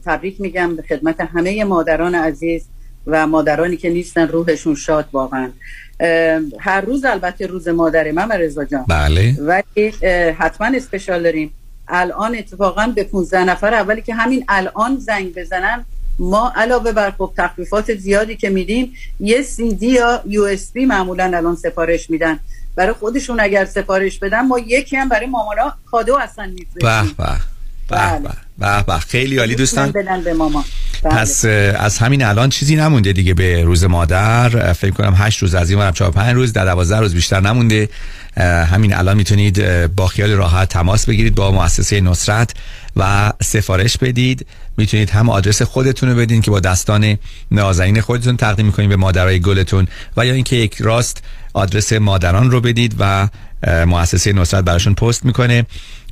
تبریک میگم به خدمت همه مادران عزیز و مادرانی که نیستن، روحشون شاد واقعا. هر روز البته روز مادر من و رضا جان، بله، ولی حتما اسپشیال داریم. الان اتفاقا به 15 نفر اولی که همین الان زنگ بزنن، ما علاوه بر خب تخفیفات زیادی که میدیم، یه سی دی یا یو اس بی معمولا الان سفارش میدن برای خودشون. اگر سفارش بدن ما یکی هم برای مامانا کادو اصلا میفرستیم. به به، خیلی عالی دوستان. بدن به ماما. پس از همین الان چیزی نمونده دیگه به روز مادر. فکر کنم 8 روز از این ورم 4-5 روز، در 12 روز بیشتر نمونده. همین الان میتونید با خیال راحت تماس بگیرید با مؤسسه نصرت و سفارش بدید. میتونید هم آدرس خودتون رو بدین که با دستان نازنین خودتون تقدیم میکنید به مادرای گلتون، و یا اینکه یک راست آدرس مادران رو بدید و مؤسسه نصرت براشون پست میکنه.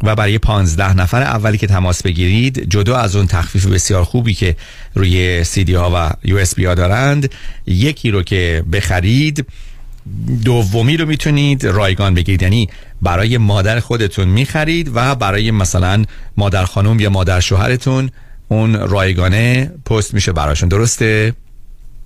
و برای 15 نفر اولی که تماس بگیرید، جدا از اون تخفیف بسیار خوبی که روی سی دی ها و یو اس بی ها دارند، یکی رو که بخرید دومی رو میتونید رایگان بگیرید. یعنی برای مادر خودتون میخرید و برای مثلا مادر خانم یا مادر شوهرتون اون رایگانه پست میشه براشون. درسته؟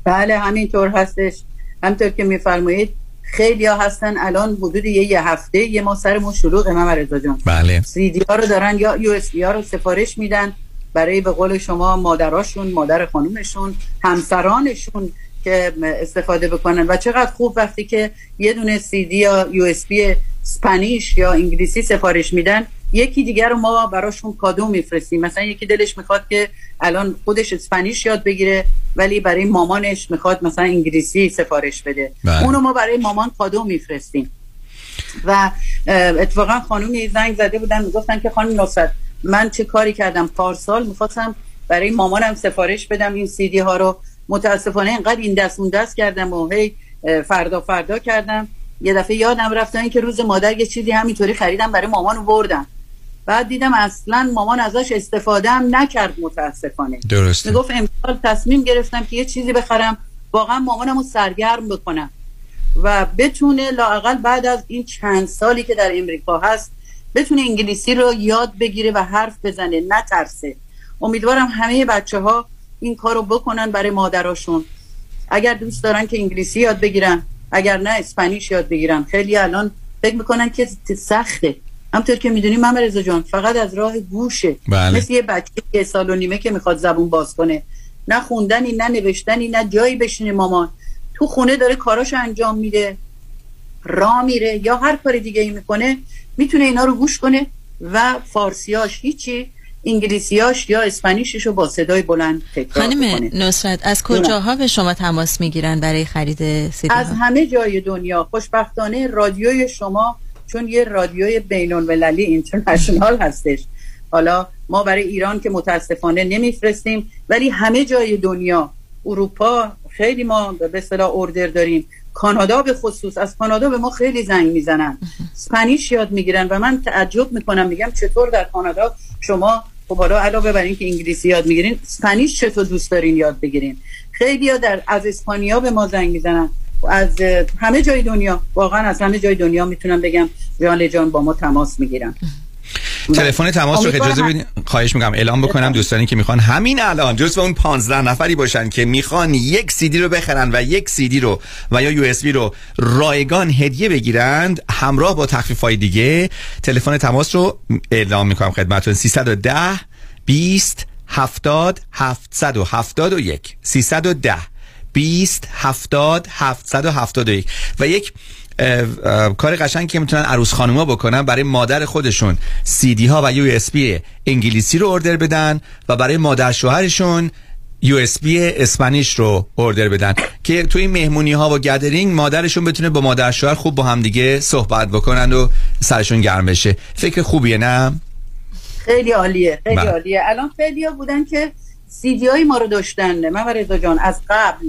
بله همینطور هستش. همطور که میفرمایید خیلی ها هستن الان حدود یه هفته یه ما سرمون شلوغه من رضا جان. بله. سی دی ها رو دارن یا یو اس بی ها رو سفارش میدن برای به قول شما مادراشون، مادر خانومشون، همسرانشون که استفاده بکنن. و چقدر خوب وقتی که یه دونه سی دی یا یو اس بی اسپانیش یا انگلیسی سفارش میدن، یکی دیگر رو ما براشون کادو میفرستیم. مثلا یکی دلش میخواد که الان خودش اسپانیش یاد بگیره ولی برای مامانش میخواد مثلا انگلیسی سفارش بده، اونو ما برای مامان کادو میفرستیم. و اتفاقا خانومی زنگ زده بودن میگفتن که خانم نصرت من چه کاری کردم، پارسال میخواستم برای مامانم سفارش بدم این سی دی ها رو، متاسفانه اینقدر این دست اون دست کردم و هی فردا کردم، یه دفعه یادم رفتن که روز مادر یه چیزی همینطوری خریدم برای مامانو بردم، بعد دیدم اصلا مامان ازش استفاده هم نکرد متاسفانه. درسته. میگفت امسال تصمیم گرفتم که یه چیزی بخرم واقعا مامانمو سرگرم بکنم و بتونه لااقل بعد از این چند سالی که در امریکا هست بتونه انگلیسی رو یاد بگیره و حرف بزنه، نترسه. امیدوارم همه بچه‌ها این کارو بکنن برای مادراشون، اگر دوست دارن که انگلیسی یاد بگیرن، اگر نه اسپانیش یاد بگیرن. خیلی الان فکر میکنن که سخته، همونطور که میدونیم مامرزا جان فقط از راه گوشه. بله. مثل یه بچه یه سال و نیمه که میخواد زبون باز کنه، نه خوندنی نه نوشتنی نه جایی بشینه، مامان تو خونه داره کاراشو انجام میده، راه میره یا هر کار دیگه ای میکنه، میتونه اینا رو گوش کنه و فارسیاش هیچی، انگلیسیاش یا اسپانیشش رو با صدای بلند تکرار کنه. خانم نصرت از کجاها به شما تماس میگیرن برای خرید سیدی‌ها؟ از همه جای دنیا. خوشبختانه رادیوی شما چون یه رادیوی بین‌المللی اینترنشنال هستش، حالا ما برای ایران که متاسفانه نمیفرستیم ولی همه جای دنیا، اروپا خیلی ما به اصطلاح اوردر داریم، کانادا به خصوص، از کانادا به ما خیلی زنگ میزنن، اسپانیش یاد میگیرن و من تعجب میکنم، میگم چطور در کانادا شما خب حالا علاوه بر این که انگلیسی یاد میگیرین اسپانیش چطور دوست دارین یاد بگیرین. خیلی ها از اسپانیا به ما زنگ میزنن، از همه جای دنیا، واقعا از همه جای دنیا میتونم بگم جان جان با ما تماس میگیرن. تلفن تماس رو اجازه بدین خواهش میکنم اعلام بکنم، دوستانی که میخوان همین الان جزو اون 15 نفری باشن که میخوان یک سی دی رو بخرن و یک سی دی رو و یا یو اس بی رو رایگان هدیه بگیرند همراه با تخفیف‌های دیگه، تلفن تماس رو اعلام میکنم خدمتتون 310 20 70 771 310 20 70 771. و یک کار قشنگی که میتونن عروس خانوما بکنن، برای مادر خودشون سی دی ها و یو اس بی انگلیسی رو اوردر بدن و برای مادر شوهرشون یو اس بی اسپانیش رو اوردر بدن که توی این مهمونی ها و گدرینگ مادرشون بتونه با مادر شوهر خوب با هم دیگه صحبت بکنن و سرشون گرم بشه. فکر خوبیه نه؟ خیلی عالیه، خیلی عالیه. الان خیلی ها بودن که سی دی های ما رو داشتن من و رضا جان از قبل،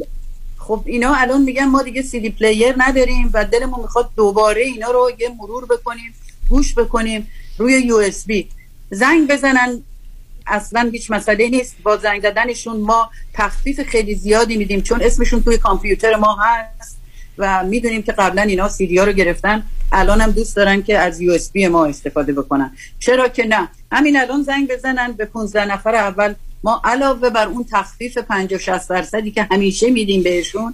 خب اینا الان میگن ما دیگه سی دی پلیر نداریم و دلمون میخواد دوباره اینا رو یه مرور بکنیم، گوش بکنیم روی یو اس بی. زنگ بزنن، اصلا هیچ مسئله نیست، با زنگ زدنشون ما تخفیف خیلی زیادی میدیم چون اسمشون توی کامپیوتر ما هست و میدونیم که قبلا اینا سی دی ها رو گرفتن، الان هم دوست دارن که از یو اس بی ما استفاده بکنن، چرا که نه. همین الان زنگ بزنن به 15 نفر اول، ما علاوه بر اون تخفیف 50-60% که همیشه میدیم بهشون،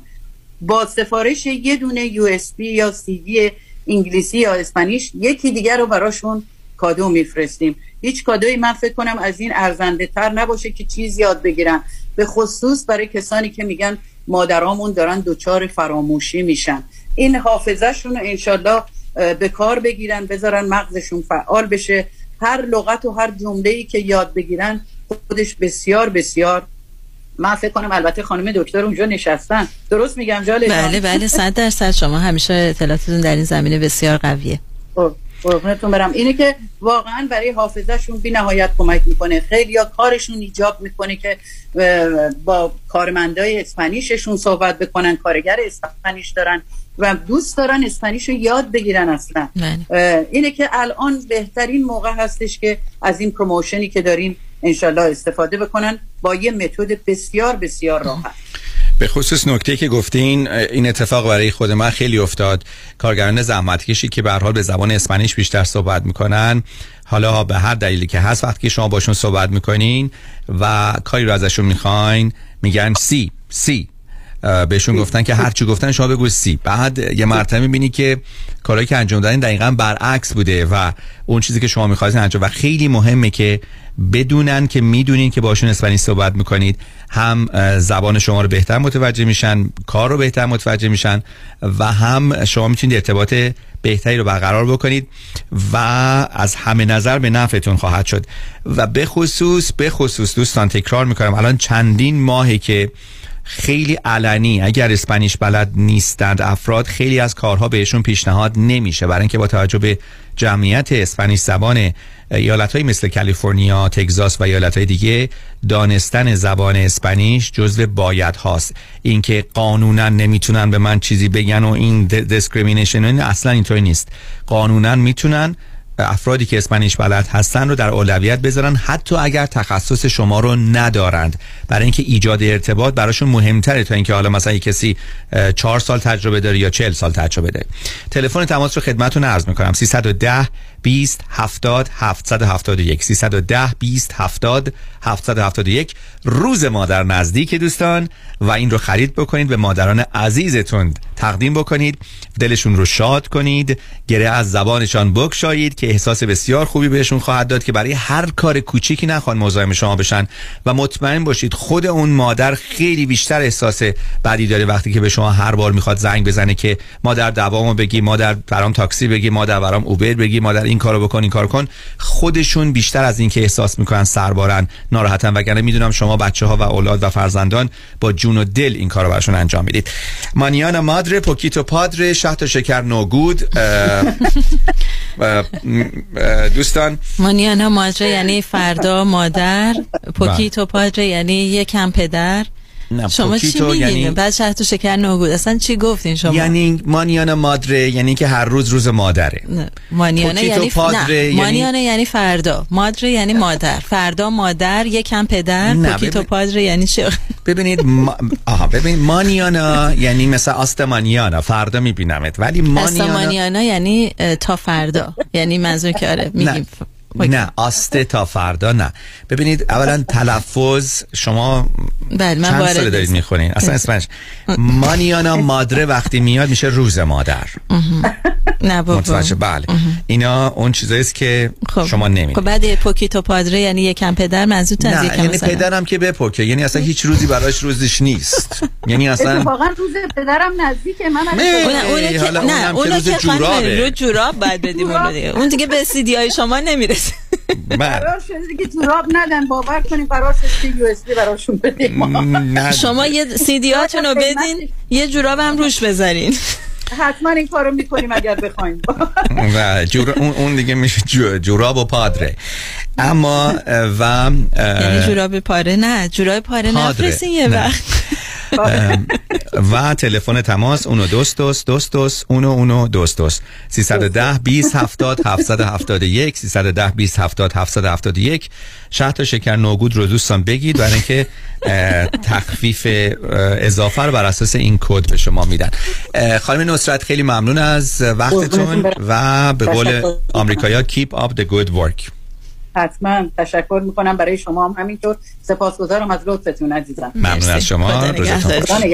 با سفارش یه دونه یو اس بی یا سی دی انگلیسی یا اسپانیش یکی دیگر رو براشون کادو میفرستیم. هیچ کادویی من فکر کنم از این ارزنده تر نباشه که چیز یاد بگیرن، به خصوص برای کسانی که میگن مادرامون دارن دوچار فراموشی میشن، این حافظه‌شون رو انشالله به کار بگیرن، بذارن مغزشون فعال بشه، هر لغت و هر جمله‌ای که یاد بگیرن خودش بسیار بسیار، من فکر کنم البته خانم دکتر اونجا نشستن، درست میگم جاله؟ بله بله 100% شما همیشه اطلاعاتتون در این زمینه بسیار قویه. قربونتون برم. اینه که واقعا برای حافظه‌شون بی نهایت کمک میکنه، خیلی یا کارشون ایجاب میکنه که با کارمندای اسپانیششون صحبت بکنن، کارگر اسپانیش دارن و دوست دارن اسپانیش رو یاد بگیرن اصلا. اینه که الان بهترین موقع هستش که از این پروموشنی که دارین انشالله استفاده بکنن با یه متد بسیار بسیار راحت. به خصوص نکته که گفتین، این اتفاق برای خود من خیلی افتاد، کارگران زحمتکشی که به هر حال به زبان اسپانیش بیشتر صحبت میکنن، حالا به هر دلیلی که هست وقتی که شما باشون صحبت میکنین و کاری رو ازشون میخواین میگن سی بهشون گفتن که هرچی گفتن شما بگو سی، بعد یه مرتبه می‌بینی که کارهایی که انجام دادن دقیقاً برعکس بوده و اون چیزی که شما می‌خواید انجام. و خیلی مهمه که بدونن که میدونین که باشون اسپانیایی صحبت میکنید، هم زبان شما رو بهتر متوجه میشن، کار رو بهتر متوجه میشن و هم شما میتونید ارتباط بهتری رو برقرار بکنید و از همه نظر به نفعتون خواهد شد. و به خصوص دوستان تکرار میکنم، الان چندین ماهه که خیلی علنی اگر اسپانیش بلد نیستند افراد، خیلی از کارها بهشون پیشنهاد نمیشه، برای اینکه با توجه به جمعیت اسپانیش زبان ایالت‌های مثل کالیفرنیا، تگزاس و ایالت‌های دیگه، دانستن زبان اسپانیش جزو باید هاست. اینکه قانونا نمیتونن به من چیزی بگن و این دیسکریمینیشن، این اصلا اینطوری نیست. قانونا میتونن افرادی که اسپانیش بلد هستن رو در اولویت بذارن، حتی اگر تخصص شما رو ندارند، برای اینکه ایجاد ارتباط براشون مهمتره تا اینکه حالا مثلا کسی 4 سال تجربه داره یا 40 سال تجربه داره. تلفن تماس رو خدمتتون عرض می‌کنم 310 20 70 771، 310 20 70 771. روز مادر نزدیک دوستان و این رو خرید بکنید، به مادران عزیزتون تقدیم بکنید، دلشون رو شاد کنید، گره از زبانشان بگشایید که احساس بسیار خوبی بهشون خواهد داد که برای هر کار کوچیکی نخوان مزاحم شما بشن. و مطمئن باشید خود اون مادر خیلی بیشتر احساس بدی داره وقتی که به شما هر بار میخواد زنگ بزنه که مادر دوامو بگی، مادر برام تاکسی بگی، مادر برام اوبر بگی، مادر این کارو بکن، این کارو کن. خودشون بیشتر از این که احساس میکنن سربارن ناراحتن، وگرنه میدونم شما بچه‌ها و اولاد و فرزندان با جون و دل این کارو براشون انجام میدید. مانیانا مادر پوکیتو پادر شهد و شکر نوگود. دوستان مانیانا مادر یعنی فردا مادر، پوکیتو پادر یعنی یکم پدر. شما چی میگین؟ بعد شهد و شکر نوگود اصلا چی گفتین شما؟ یعنی مانیانا مادره یعنی که هر روز روز مادره. مانیانا یعنی پادره، یعنی مانیانا یعنی فردا، مادره یعنی مادر، فردا مادر، یکم پدر، پوکیتو پادره یعنی چی؟ ببینید ببین مانیانا یعنی مثلا آستا مانیانا فردا میبینمت، ولی مانیانا یعنی تا فردا، یعنی منظور کاره میگیم نه آسته تا فردا. نه ببینید اولا تلفظ شما چند ساله دارید میخونین اصلا اسمش مانیانا مادره وقتی میاد میشه روز مادر. نه بابا بله اینا اون چیزاییست که شما نمیدید. خب بعد پوکیتو پادره یعنی یکم پدر منظورت از یکم، یعنی پدرم که بپوکه، یعنی اصلا هیچ روزی براش روزش نیست، یعنی اصلا واقعا روز پدرم نزدیکه. من نه اون روز جورابه، روز جوراب بعد بدیم اون دیگه به سیدیای شما نمیره. براش دیگه جوراب ندن، باور کنین براش یو اس بی براشون بدین. شما یه سی دیاتون رو بدین یه جوراب هم روش بذارین. حتما این کارو میکنیم اگر بخوایم. و اون دیگه میشه جوراب و پادره. اما و یعنی جوراب پاره نه، جوراب پاره نفرسین یه وقت. و تلفن تماس اونو دوست اونو دوست 310 20 70 771، 310 20 70 771. شهد و شکر نوگود رو دوستان بگید برای اینکه تخفیف اضافه رو بر اساس این کد به شما میدن. خانم نصرت خیلی ممنون از وقتتون و به قول آمریکایی‌ها keep up the good work. حتما تشکر میکنم، برای شما هم همینطور. سپاسگزارم از لطفتون عزیزم. ممنون از شما، روزتون خوش.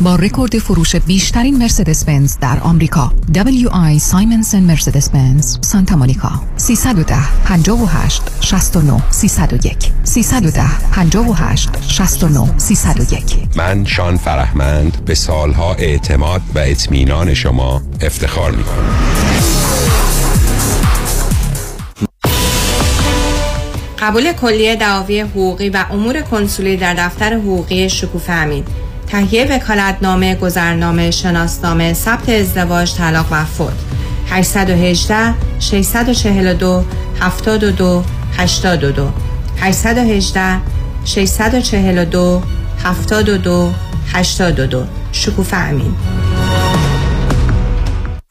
با رکورد فروش بیشترین مرسدس بنز در آمریکا، WI سایمنسن مرسدس بنز سانتا مونیکا. 310 58 69 301، 310 58 69 301. من شان فرهمند به سالها اعتماد و اطمینان شما افتخار می‌کنم. قبول کلیه دعاوی حقوقی و امور کنسولی در دفتر حقوقی شکوفه امین. تهیه وکالتنامه، گذرنامه، شناسنامه، ثبت ازدواج، طلاق و فوت. 818 642 72 82 818 642 72 82 شکوفه امین.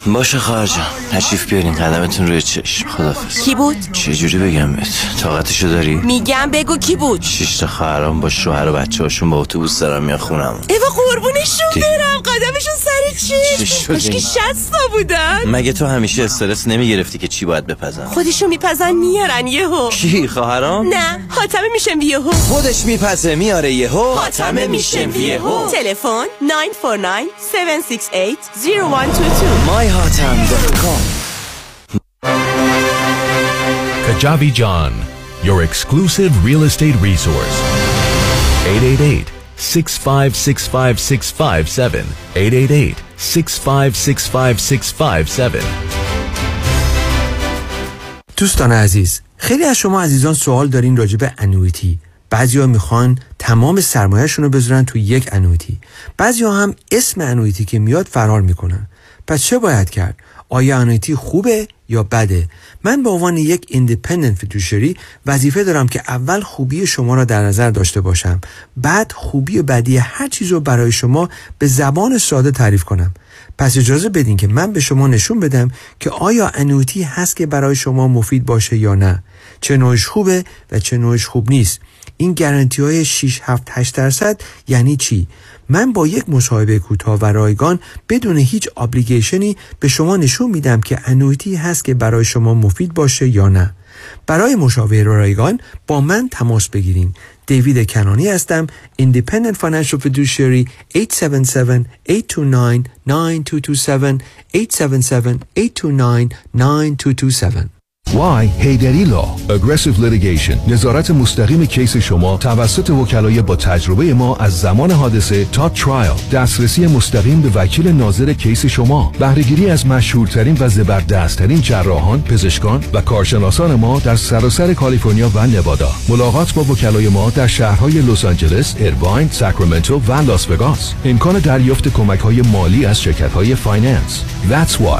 باشه خواهر جان، تشریف بیارین، قدمتون روی چشم. خدافظ. کی بود؟ چه جوری بگم بهت؟ طاقتشو داری؟ میگم بگو کی بود؟ 6 تا خواهرام با شوهر و بچه‌هاشون با اتوبوس دارن میان خونم. ایوا قربونشون برم، قدمشون سریع چی؟ مشکی 60 تا بودن. مگه تو همیشه استرس نمیگرفتی که چی باید بپزن؟ خودشون میپزن میارن یهو. کی خواهرام؟ نه، حاتمه میشم یهو. خودش میپزه میاره یهو. حاتمه میشم یهو. تلفن 949 768 0122. Kajabi John, your exclusive real estate resource. 888-6565657. 888-6565657. دوستان عزیز، خیلی از شما عزیزان سوال دارین راجع به انویتی. بعضیا میخوان تمام سرمایه‌شون رو بذارن تو یک انویتی. بعضیا هم اسم انویتی که میاد فرار میکنن. پس چه باید کرد؟ آیا انویتی خوبه یا بده؟ من به عنوان یک ایندیپندنت فیدوشری وظیفه دارم که اول خوبی شما را در نظر داشته باشم، بعد خوبی و بدی هر چیز رو برای شما به زبان ساده تعریف کنم. پس اجازه بدین که من به شما نشون بدم که آیا انویتی هست که برای شما مفید باشه یا نه، چه نوعش خوبه و چه نوعش خوب نیست. این گارانتی های 6-7-8% یعنی چی؟ من با یک مصاحبه کوتاه و رایگان بدون هیچ ابلیگیشنی به شما نشون میدم که انویتی هست که برای شما مفید باشه یا نه. برای مشاوره رایگان با من تماس بگیرین. دیوید کنانی هستم، Independent Financial Fiduciary. 877-829-9227. 877-829-9227. Why هیدری لا؟ Aggressive litigation، نظارت مستقیم کیس شما توسط وکلای با تجربه ما از زمان حادثه تا ترایل، دسترسی مستقیم به وکیل ناظر کیس شما، بهره‌گیری از مشهورترین و زبردستترین جراحان، پزشکان و کارشناسان ما در سراسر کالیفرنیا و نوادا، ملاقات با وکلای ما در شهرهای لس آنجلس، ایرواین، ساکرامنتو و لاس وگاس، امکان دریافت کمک‌های مالی از شرکت‌های فایننس. That's why